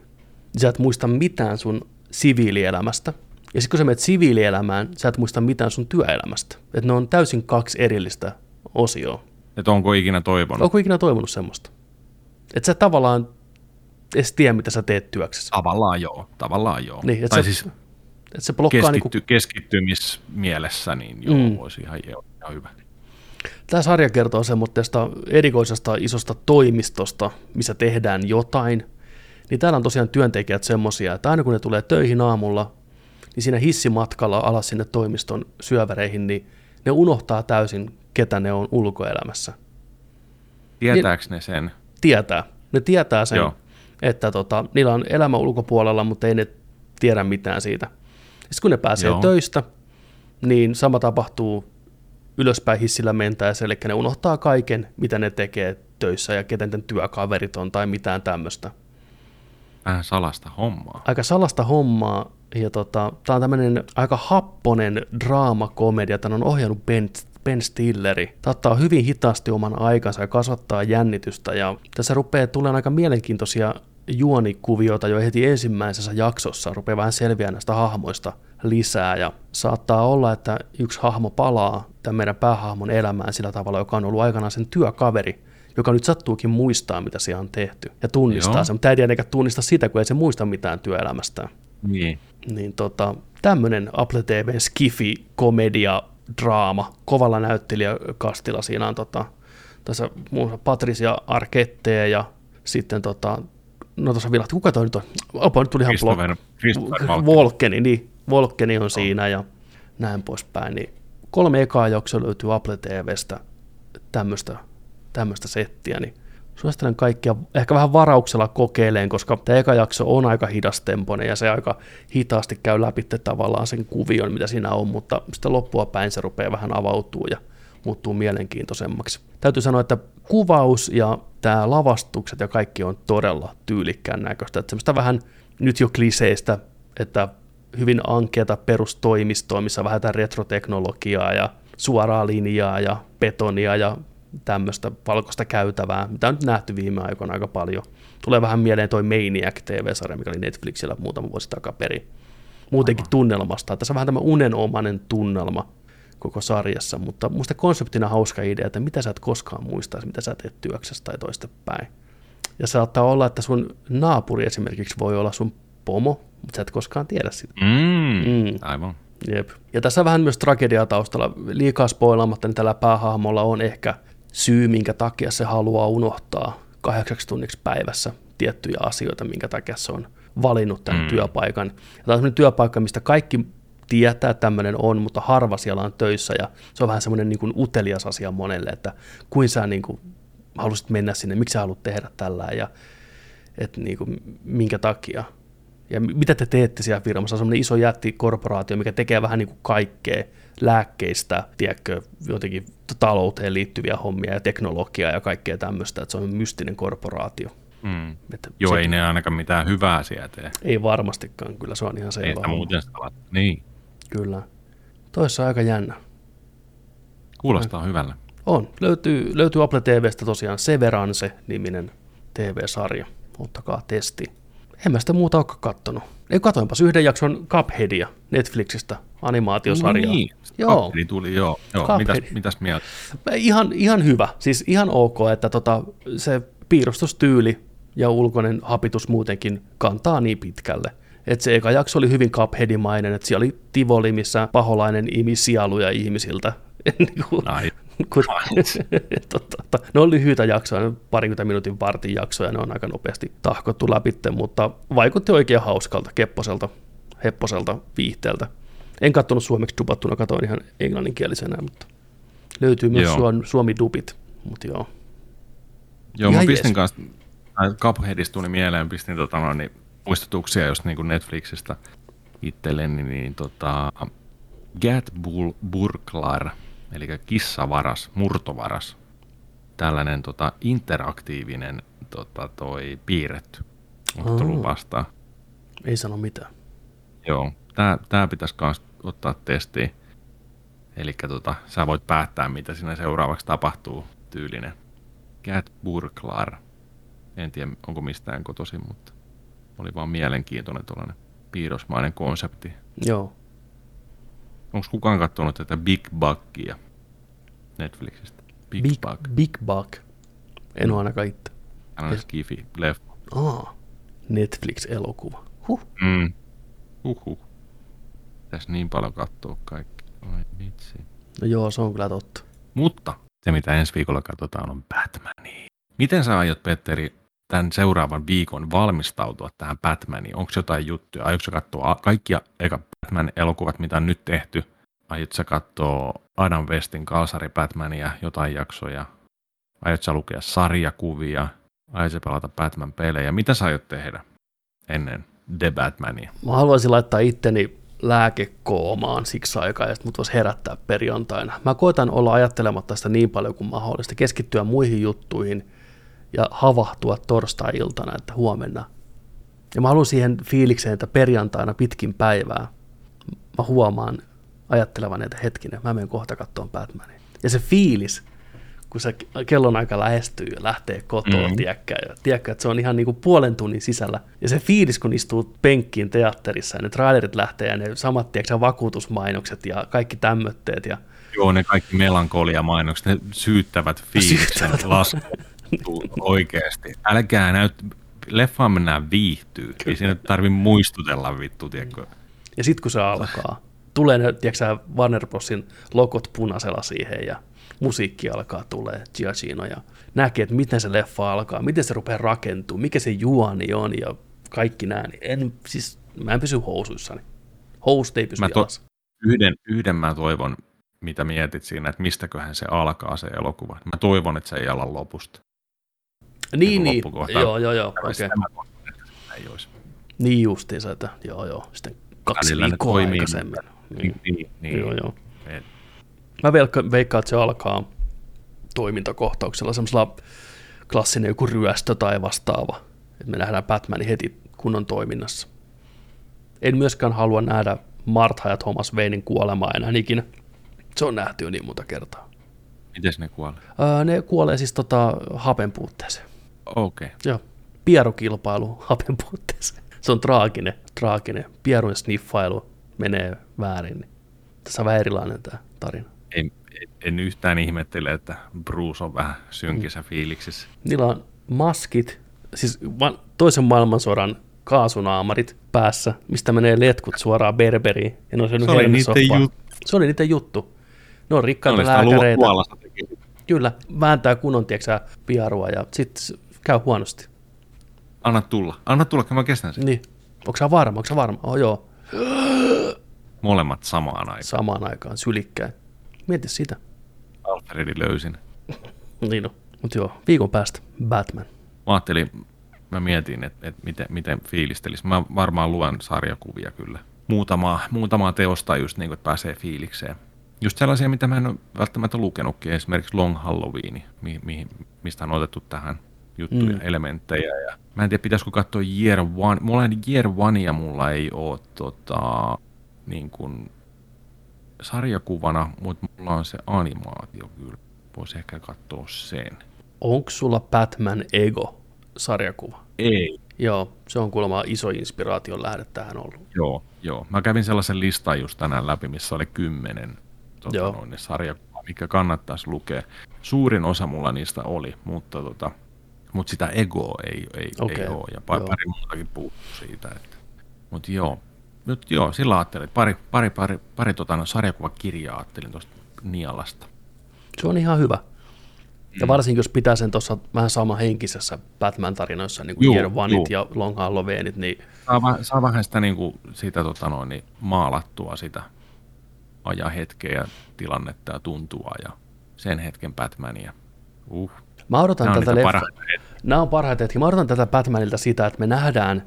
sä et muista mitään sun siviilielämästä, ja sitten kun sä meet siviilielämään, sä et muista mitään sun työelämästä. Että ne on täysin kaksi erillistä osioa. Että onko ikinä toivonut semmoista? Että sä tavallaan edes tiedä, mitä sä teet työksessä. Tavallaan joo. Niin, että se blokkaa keskittymismielessä, niin joo, olisi ihan hyvä. Tämä sarja kertoo semmoisesta erikoisesta isosta toimistosta, missä tehdään jotain. Niin täällä on tosiaan työntekijät semmoisia, että aina kun ne tulee töihin aamulla, niin siinä hissimatkalla alas sinne toimiston syöväreihin, niin ne unohtaa täysin, ketä ne on ulkoelämässä. Tietääkö ne sen? Tietää. Ne tietää sen, että niillä on elämä ulkopuolella, mutta ei ne tiedä mitään siitä. Sitten kun ne pääsee töistä, niin sama tapahtuu ylöspäin hissillä mentäessä, eli ne unohtaa kaiken, mitä ne tekee töissä ja keten tämän työkaverit on tai mitään tämmöistä. Vähän salasta hommaa. Aika salasta hommaa. Ja tää on tämmöinen aika happonen draamakomedia. Tän on ohjannut Ben Stilleri. Tää ottaa hyvin hitaasti oman aikansa ja kasvattaa jännitystä. Ja tässä rupeaa tulemaan aika mielenkiintoisia juonikuvioita jo heti ensimmäisessä jaksossa. Rupeaa vähän selviää näistä hahmoista lisää. Ja saattaa olla, että yksi hahmo palaa tämän meidän päähahmon elämään sillä tavalla, joka on ollut aikanaan sen työkaveri, joka nyt sattuukin muistaa, mitä siellä on tehty. Ja tunnistaa sen. Mutta ei tietenkään tunnista sitä, kun ei se muista mitään työelämästään. Niin tämmönen Apple TV:n skifi komedia draama kovalla näyttelijäkastilla. Siinä on tässä Patricia Arquettea ja sitten no tuossa vielä, kuka toi nyt on? Opa, nyt tuli ihan Volkkeni on siinä ja näin poispäin. Niin 3 ekaa jaksoa löytyy Apple TV:stä tämmöistä settiä, niin suosittelen kaikkia ehkä vähän varauksella kokeileen, koska tämä eka jakso on aika hidastempoinen ja se aika hitaasti käy läpi tavallaan sen kuvion, mitä siinä on, mutta sitten loppua päin se rupeaa vähän avautuu ja muuttuu mielenkiintoisemmaksi. Täytyy sanoa, että kuvaus ja tämä lavastukset ja kaikki on todella tyylikkään näköistä. Että semmoista vähän nyt jo kliseistä, että hyvin ankeata perustoimistoa, missä vähän tämä retroteknologiaa ja suoraa linjaa ja betonia ja tämmöistä valkoista käytävää, mitä on nyt nähty viime aikoina aika paljon. Tulee vähän mieleen toi Maniac TV-sarja, mikä oli Netflixillä muutama vuosi takaperin. Muutenkin tunnelmasta. Tässä on vähän tämä unenomainen tunnelma koko sarjassa, mutta musta konseptina hauska idea, että mitä sä et koskaan muistaisi, mitä sä teet työksessä tai toistepäin. Ja saattaa olla, että sun naapuri esimerkiksi voi olla sun pomo, mutta sä et koskaan tiedä sitä. Aivan. Jep. Ja tässä on vähän myös tragediaa taustalla. Liikaa spoilaamatta, niin tällä päähahmolla on ehkä syy, minkä takia se haluaa unohtaa 8 tunniksi päivässä tiettyjä asioita, minkä takia se on valinnut tämän työpaikan. Ja tämä on sellainen työpaikka, mistä kaikki tietää, että tämmöinen on, mutta harva siellä on töissä, ja se on vähän semmoinen niin kuin utelias asia monelle, että kuin sä niin kuin halusit mennä sinne, miksi sä haluat tehdä tällään, ja että niin kuin, minkä takia. Ja mitä te teette siellä firmassa? On semmoinen iso jättikorporaatio, mikä tekee vähän niin kuin kaikkea lääkkeistä, tiedätkö, jotenkin talouteen liittyviä hommia ja teknologiaa ja kaikkea tämmöistä, että se on mystinen korporaatio. Joo, ei ne ainakaan mitään hyvää siellä tee. Ei varmastikaan, kyllä se on ihan selvä. Ei sitä muuten sitä, niin. Kyllä. Toissa on aika jännä. Kuulostaa hyvällä. On. Löytyy Apple TV:stä tosiaan Severance-niminen TV-sarja. Ottakaa testi. En mä sitä muuta olekaan kattonut. Katoinpas yhden jakson Cupheadia Netflixistä, animaatiosarjaa. Niin, Cuphead tuli, joo. Mitäs mieltä? Ihan hyvä, siis ihan ok, että se piirustustyyli ja ulkoinen hapitus muutenkin kantaa niin pitkälle. Että se eka jakso oli hyvin Cupheadimainen, että siellä oli tivoli, missä paholainen imi sieluja ihmisiltä. Ne on lyhyitä jaksoja, 20 minuutin vartin jaksoja, ne on aika nopeasti tahkottu läpi, mutta vaikutti oikein hauskalta, kepposelta, hepposelta viihteeltä. En katsonut suomeksi dubattuna, katsoin ihan englanninkielisenä, mutta löytyy myös suomi-dubit, mutta joo. Joo, mä pistin kanssa, Cupheadista tuli mieleen, pistin muistutuksia just niin kuin Netflixistä itselleni, niin Gatbull Burklar, eli kissavaras, murtovaras, tällainen interaktiivinen piirretty. Oletko tullut vastaan? Ei sano mitään. Joo, tämä pitäisi myös ottaa testiin. Eli sä voit päättää, mitä siinä seuraavaksi tapahtuu, tyylinen. Cat Burglar. En tiedä, onko mistään kotoisin, mutta oli vaan mielenkiintoinen tuollainen piirrosmainen konsepti. Joo. Onko kukaan katsonut tätä Big Bugia Netflixistä? Big Bug? En ole ainakaan itse. Hän on skifi-leffa. Netflix-elokuva. Tässä niin paljon katsoo kaikki. Ai vitsi. No joo, se on kyllä totta. Mutta se, mitä ensi viikolla katsotaan, on Batmania. Miten sä aiot, Petteri, tämän seuraavan viikon valmistautua tähän Batmaniin? Onko jotain juttuja? Aiotko sä katsoa kaikkia eka Batman-elokuvat, mitä on nyt tehty? Aiotko sä katsoa Adam Westin kalsari Batmania, jotain jaksoja? Aiotko sä lukea sarjakuvia? Aiotko sä pelata Batman-pelejä? Mitä sä aiot tehdä ennen The Batmania? Mä haluaisin laittaa itteni lääkekoomaan siksi aikaa, ja mut voisi herättää perjantaina. Mä koitan olla ajattelematta sitä niin paljon kuin mahdollista, keskittyä muihin juttuihin ja havahtua torstai-iltana, että huomenna. Ja mä haluan siihen fiilikseen, että perjantaina pitkin päivää mä huomaan ajattelevan, että hetkinen, mä menen kohta kattoon Batmanin. Ja se fiilis, kun se kellonaika lähestyy ja lähtee kotoa, tiedätkö, että se on ihan niin kuin puolen tunnin sisällä. Ja se fiilis, kun istuu penkkiin teatterissa ja ne trailerit lähtee ja ne samat, tiedätkö, vakuutusmainokset ja kaikki tämmötteet. Ja... Joo, ne kaikki melankoliamainokset, ne syyttävät fiiliksen laskun oikeasti. Älkää näytä, leffaan mennään viihtyy, ei siinä tarvitse muistutella vittu, tiedätkö. Ja sitten kun se alkaa, tulee ne, tiedätkö, Warner Brosin logot punaisella siihen ja musiikki alkaa tulee, Giacchino, ja näkee, että miten se leffa alkaa, miten se rupeaa rakentumaan, mikä se juoni on ja kaikki nämä. Mä en pysy housuissani. Housut ei pysy jalassa. Yhden mä toivon, mitä mietit siinä, että mistäköhän se alkaa se elokuva. Mä toivon, että se ei ala lopusta. Niin. Joo. Okay. Niin justiinsa, että joo. Sitten 2 viikkoa aikaisemmin. Niin. Joo. Mä veikkaan, että se alkaa toimintakohtauksella, semmoisella klassinen joku ryöstö tai vastaava. Et me nähdään Batmanin heti kunnon toiminnassa. En myöskään halua nähdä Martha ja Thomas Waynen kuolemaa enää ikinä. Se on nähty jo niin monta kertaa. Mites ne kuolee? Ne kuolee siis hapen puutteeseen. Okei. Okay. Joo. Pierukilpailu hapen puutteeseen. Se on traaginen. Pierun sniffailu menee väärin. Tässä on vähän erilainen tämä tarina. En yhtään ihmettele, että Bruce on vähän synkissä fiiliksissä. Niillä on maskit, siis toisen maailmansodan kaasunaamarit päässä, mistä menee letkut suoraan Berberiin. Ja ne on se oli niiden juttu. Ne on rikkaita lääkäreitä. Kyllä, vääntää kunnon tieksää piarua ja sitten käy huonosti. Anna tulla, kun mä kestän sen. Niin. Onko sä varma? Oh, joo. Molemmat samaan aikaan. Samaan aikaan, sylikkäin. Mieti sitä. Alfredi löysin. Niin on. Mut joo, viikon päästä Batman. Mä mietin, että miten fiilistelis. Mä varmaan luen sarjakuvia kyllä. Muutamaa teosta just niin, että pääsee fiilikseen. Just sellaisia, mitä mä en ole välttämättä lukenutkin. Esimerkiksi Long Halloween, mistä on otettu tähän juttuja, elementtejä. Ja mä en tiedä, pitäisikö katsoa Year One. Mulla ei ole niin kuin sarjakuvana, mutta mulla on se animaatio kyllä. Voisi ehkä katsoa sen. Onko sulla Batman Ego-sarjakuva? Ei. Joo, se on kuulemma iso inspiraation lähde tähän ollut. Joo. Mä kävin sellaisen listan just tänään läpi, missä oli 10 sarjakuvaa, mikä kannattaisi lukea. Suurin osa mulla niistä oli, mutta sitä Egoa ei ole. Ja pari muutakin puuttuu siitä. Mutta joo. Nyt joo, sillä ajattelin. Pari sarjakuvakirjaa ajattelin tuosta Nialasta. Se on ihan hyvä. Ja varsinkin, jos pitää sen tuossa vähän samahenkisessä Batman-tarinoissa, niin kuin Jervanit ja Long Halloweenit, niin... Saa vähän sitä, niin kuin, sitä maalattua sitä ajahetkeä ja tilannetta ja tuntua ja sen hetken Batmania. Mä odotan tätä Nämä on parhaita hetkiä. Mä odotan tätä Batmanilta sitä, että me nähdään...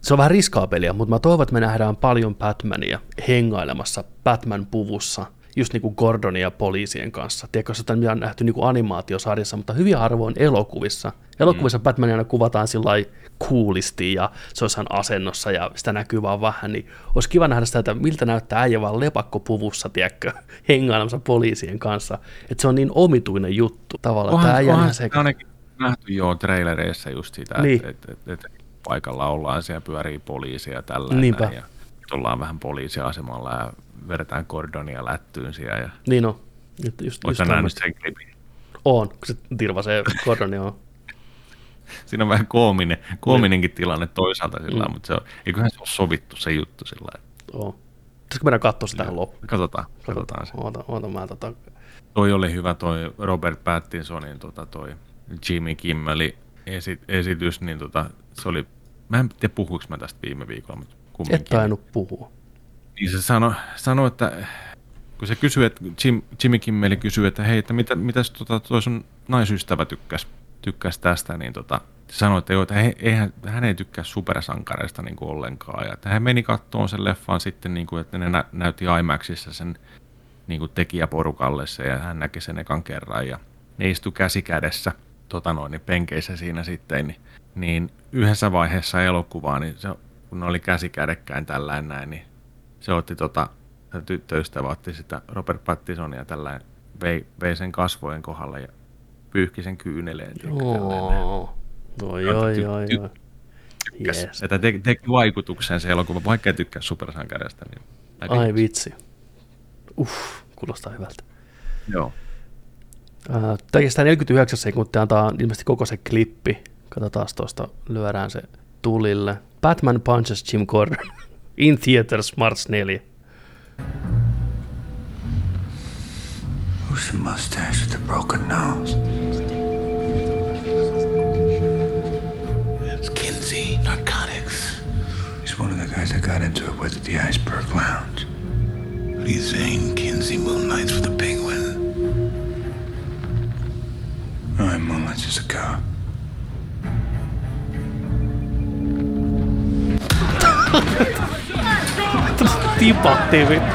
Se on vähän riskaapelia, mutta mä toivon, että me nähdään paljon Batmania hengailemassa Batman-puvussa, just niin kuin Gordonin ja poliisien kanssa. Tiedätkö, sitä on nähty niin kuin animaatiosarjassa, mutta hyvin harvoin elokuvissa. Elokuvissa Batmania aina kuvataan sillä lailla coolisti ja se olisi asennossa ja sitä näkyy vaan vähän. Niin olisi kiva nähdä sitä, että miltä näyttää äijä vaan lepakkopuvussa, tiedätkö, hengailemassa poliisien kanssa. Että se on niin omituinen juttu tavallaan. Tämä äijänhän se... ainakin nähty jo trailereissa just sitä, niin. Paikalla ollaan, siellä pyörii poliisia tällainen ja ollaan vähän poliisiasemalla ja vedetään Gordonia lättyyn siellä. Ja... Niin on. Oletko nähnyt sen klipin? Oon, kun se tirvasee Gordonia on. Siinä on vähän koominenkin tilanne toisaalta sillä mutta se on, eiköhän se ole sovittu se juttu sillä lailla. Oon. Pitäisikö meidän katsoa sitä tähän loppuun? Katsotaan se. Oota mä Toi oli hyvä toi Robert Pattinsonin toi Jimmy Kimmeli esitys, niin se oli, mä en tiedä puhuinko mä tästä viime viikolla, mutta kumminkin. Et tainnut puhua. Niin se sanoi, että kun se kysyi, että Jimmy Kimmeli kysyi, että hei, että mitäs toi sun naisystävä tykkäsi tästä, niin sanoi, että, joo, että hän ei tykkää supersankareista niin kuin ollenkaan. Ja hän meni kattoon sen leffaan sitten, niin kuin, että ne näytti IMAXissa sen niin kuin tekijäporukalle sen, ja hän näki sen ekan kerran. Ja ne istui käsi kädessä niin penkeissä siinä sitten. Niin yhdessä vaiheessa elokuvaa, niin se, kun ne oli käsi kädekkäin tällään näin, niin se otti tyttöystävä otti sitä Robert Pattinsonia tällään, vei sen kasvojen kohdalle ja pyyhki sen kyyneleen. Joo. Yes. Että teki vaikutuksen se elokuva, vaikka ei tykkää supersankareista. Niin ai vitsi. Kuulostaa hyvältä. Joo. Tästä 49 sekuntia antaa ilmeisesti koko se klippi. Katsotaan tuosta, lyödään se tulille. Batman punches Jim Gordon in theaters March 4. Who's the mustache with the broken nose? It's Kinsey, narcotics. He's one of the guys that got into it with the Iceberg Lounge. What do you think? Kinsey moon nights with the penguin. All right, moon nights is a cop. Tipahti vittu.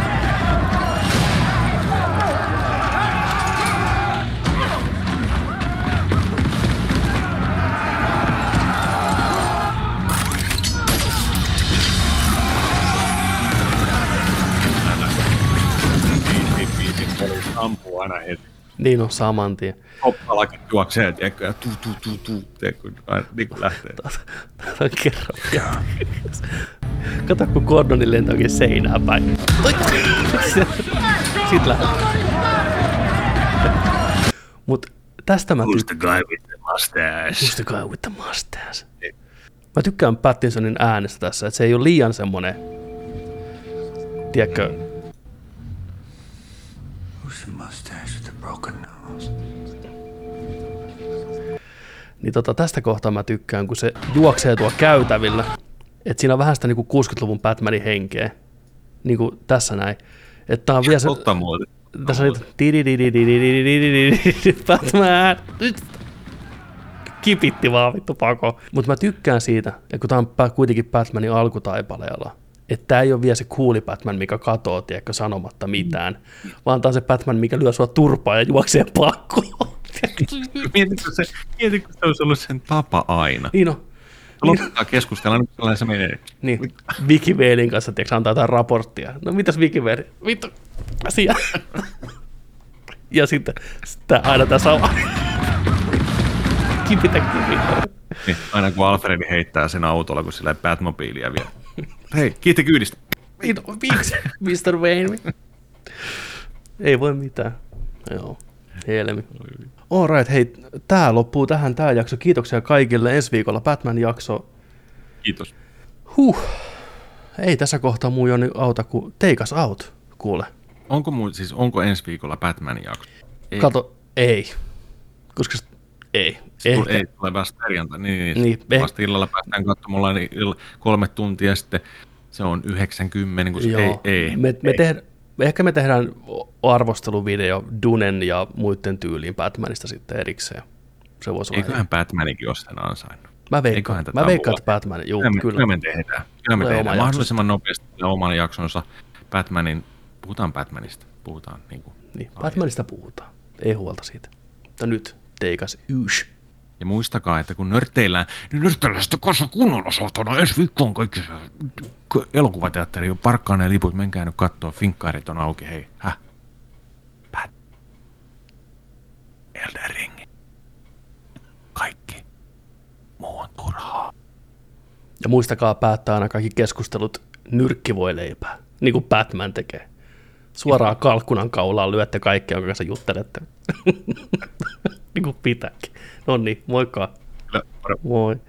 Ampuu aina heti. Niin on saman tien. Hoppalakin juoksee, tiedätkö, ja tuu, tiedätkö, niin kuin lähtee. Tää on kerran. Kato, kun Gordonin lentää oikein seinään päin. Sit lähtee. Mut tästä mä tykkään. Who's the guy with the mustache? Who's the guy with the mustache? Mä tykkään Pattinsonin äänestä tässä, että se ei ole liian semmonen, tiedätkö, niin tästä kohtaa mä tykkään, kun se juoksee tuo käytävillä. Että siinä on vähän sitä niinku 60-luvun Batmanin henkeä. Niinku tässä näin. Että tää on vielä se... Tässä on niitä... Batman! Nyt! Kipitti vaan vittu pako. Mut mä tykkään siitä, että kun tää on kuitenkin Batmanin alkutaipaleella. Että tää ei ole vielä se cooli Batman, mikä katoo, tiedätkö, sanomatta mitään. Vaan tää on se Batman, mikä lyö sua turpaa ja juoksee pakkoon. Mietitkö se olisi ollut sen tapa aina? Niin on. Lopulta keskustellaan, kun sellainen se menee. Niin, Wikiveelin kanssa, tiedätkö, antaa jotain raporttia. No mitäs Wikiveeli? Vittu, asia. Ja sitten aina tää sama. Kipitä. Niin, aina kun Alfred heittää sen autolla, kun sillä ei Batmobiilia vielä. Hei, kiitti kyydistä. Mr. Wayne. Ei voi mitään. Joo, helmi. Alright, hei, tää loppuu tähän tää jakso. Kiitoksia kaikille. Ensi viikolla Batman-jakso. Kiitos. Ei tässä kohtaa muu Joni auta kuin take us out, kuule. Onko ensi viikolla Batman-jakso? Ei. Kato, ei. Koska ei. Ei tule vasta perjantai, niin vasta illalla päästään katsomaan 3 tuntia sitten, se on 90, kun ehkä me tehdään arvosteluvideo Dunen ja muiden tyyliin Batmanista sitten erikseen. Se voisi olla. Eiköhän Batmanikin ole sen ansainnut. Mä veikkaan, että Batman, juu, kyllä. Kyllä me tehdään. Mahdollisimman nopeasti oman jaksonsa Batmanin, puhutaan Batmanista, puhutaan niin Batmanista puhutaan, ei huolta siitä. Mutta nyt teikas yys. Ja muistakaa, että kun nörtteillään, niin nörtteillään sitä kanssa kunnolla saatana. Ensi viikkoon kaikki elokuvateatteri on parkkaan ne liput. Menkää nyt katsoa, finkkaarit on auki. Hei, Elden Ring. Kaikki. Muu on turhaa. Ja muistakaa päättää aina kaikki keskustelut. Nyrkki voi leipää, niin kuin Batman tekee. Suoraan kalkkunan kaulaan lyötte kaikkea, jonka kanssa juttelette. Niin kuin pitääkin. Noniin, moikka. Moi.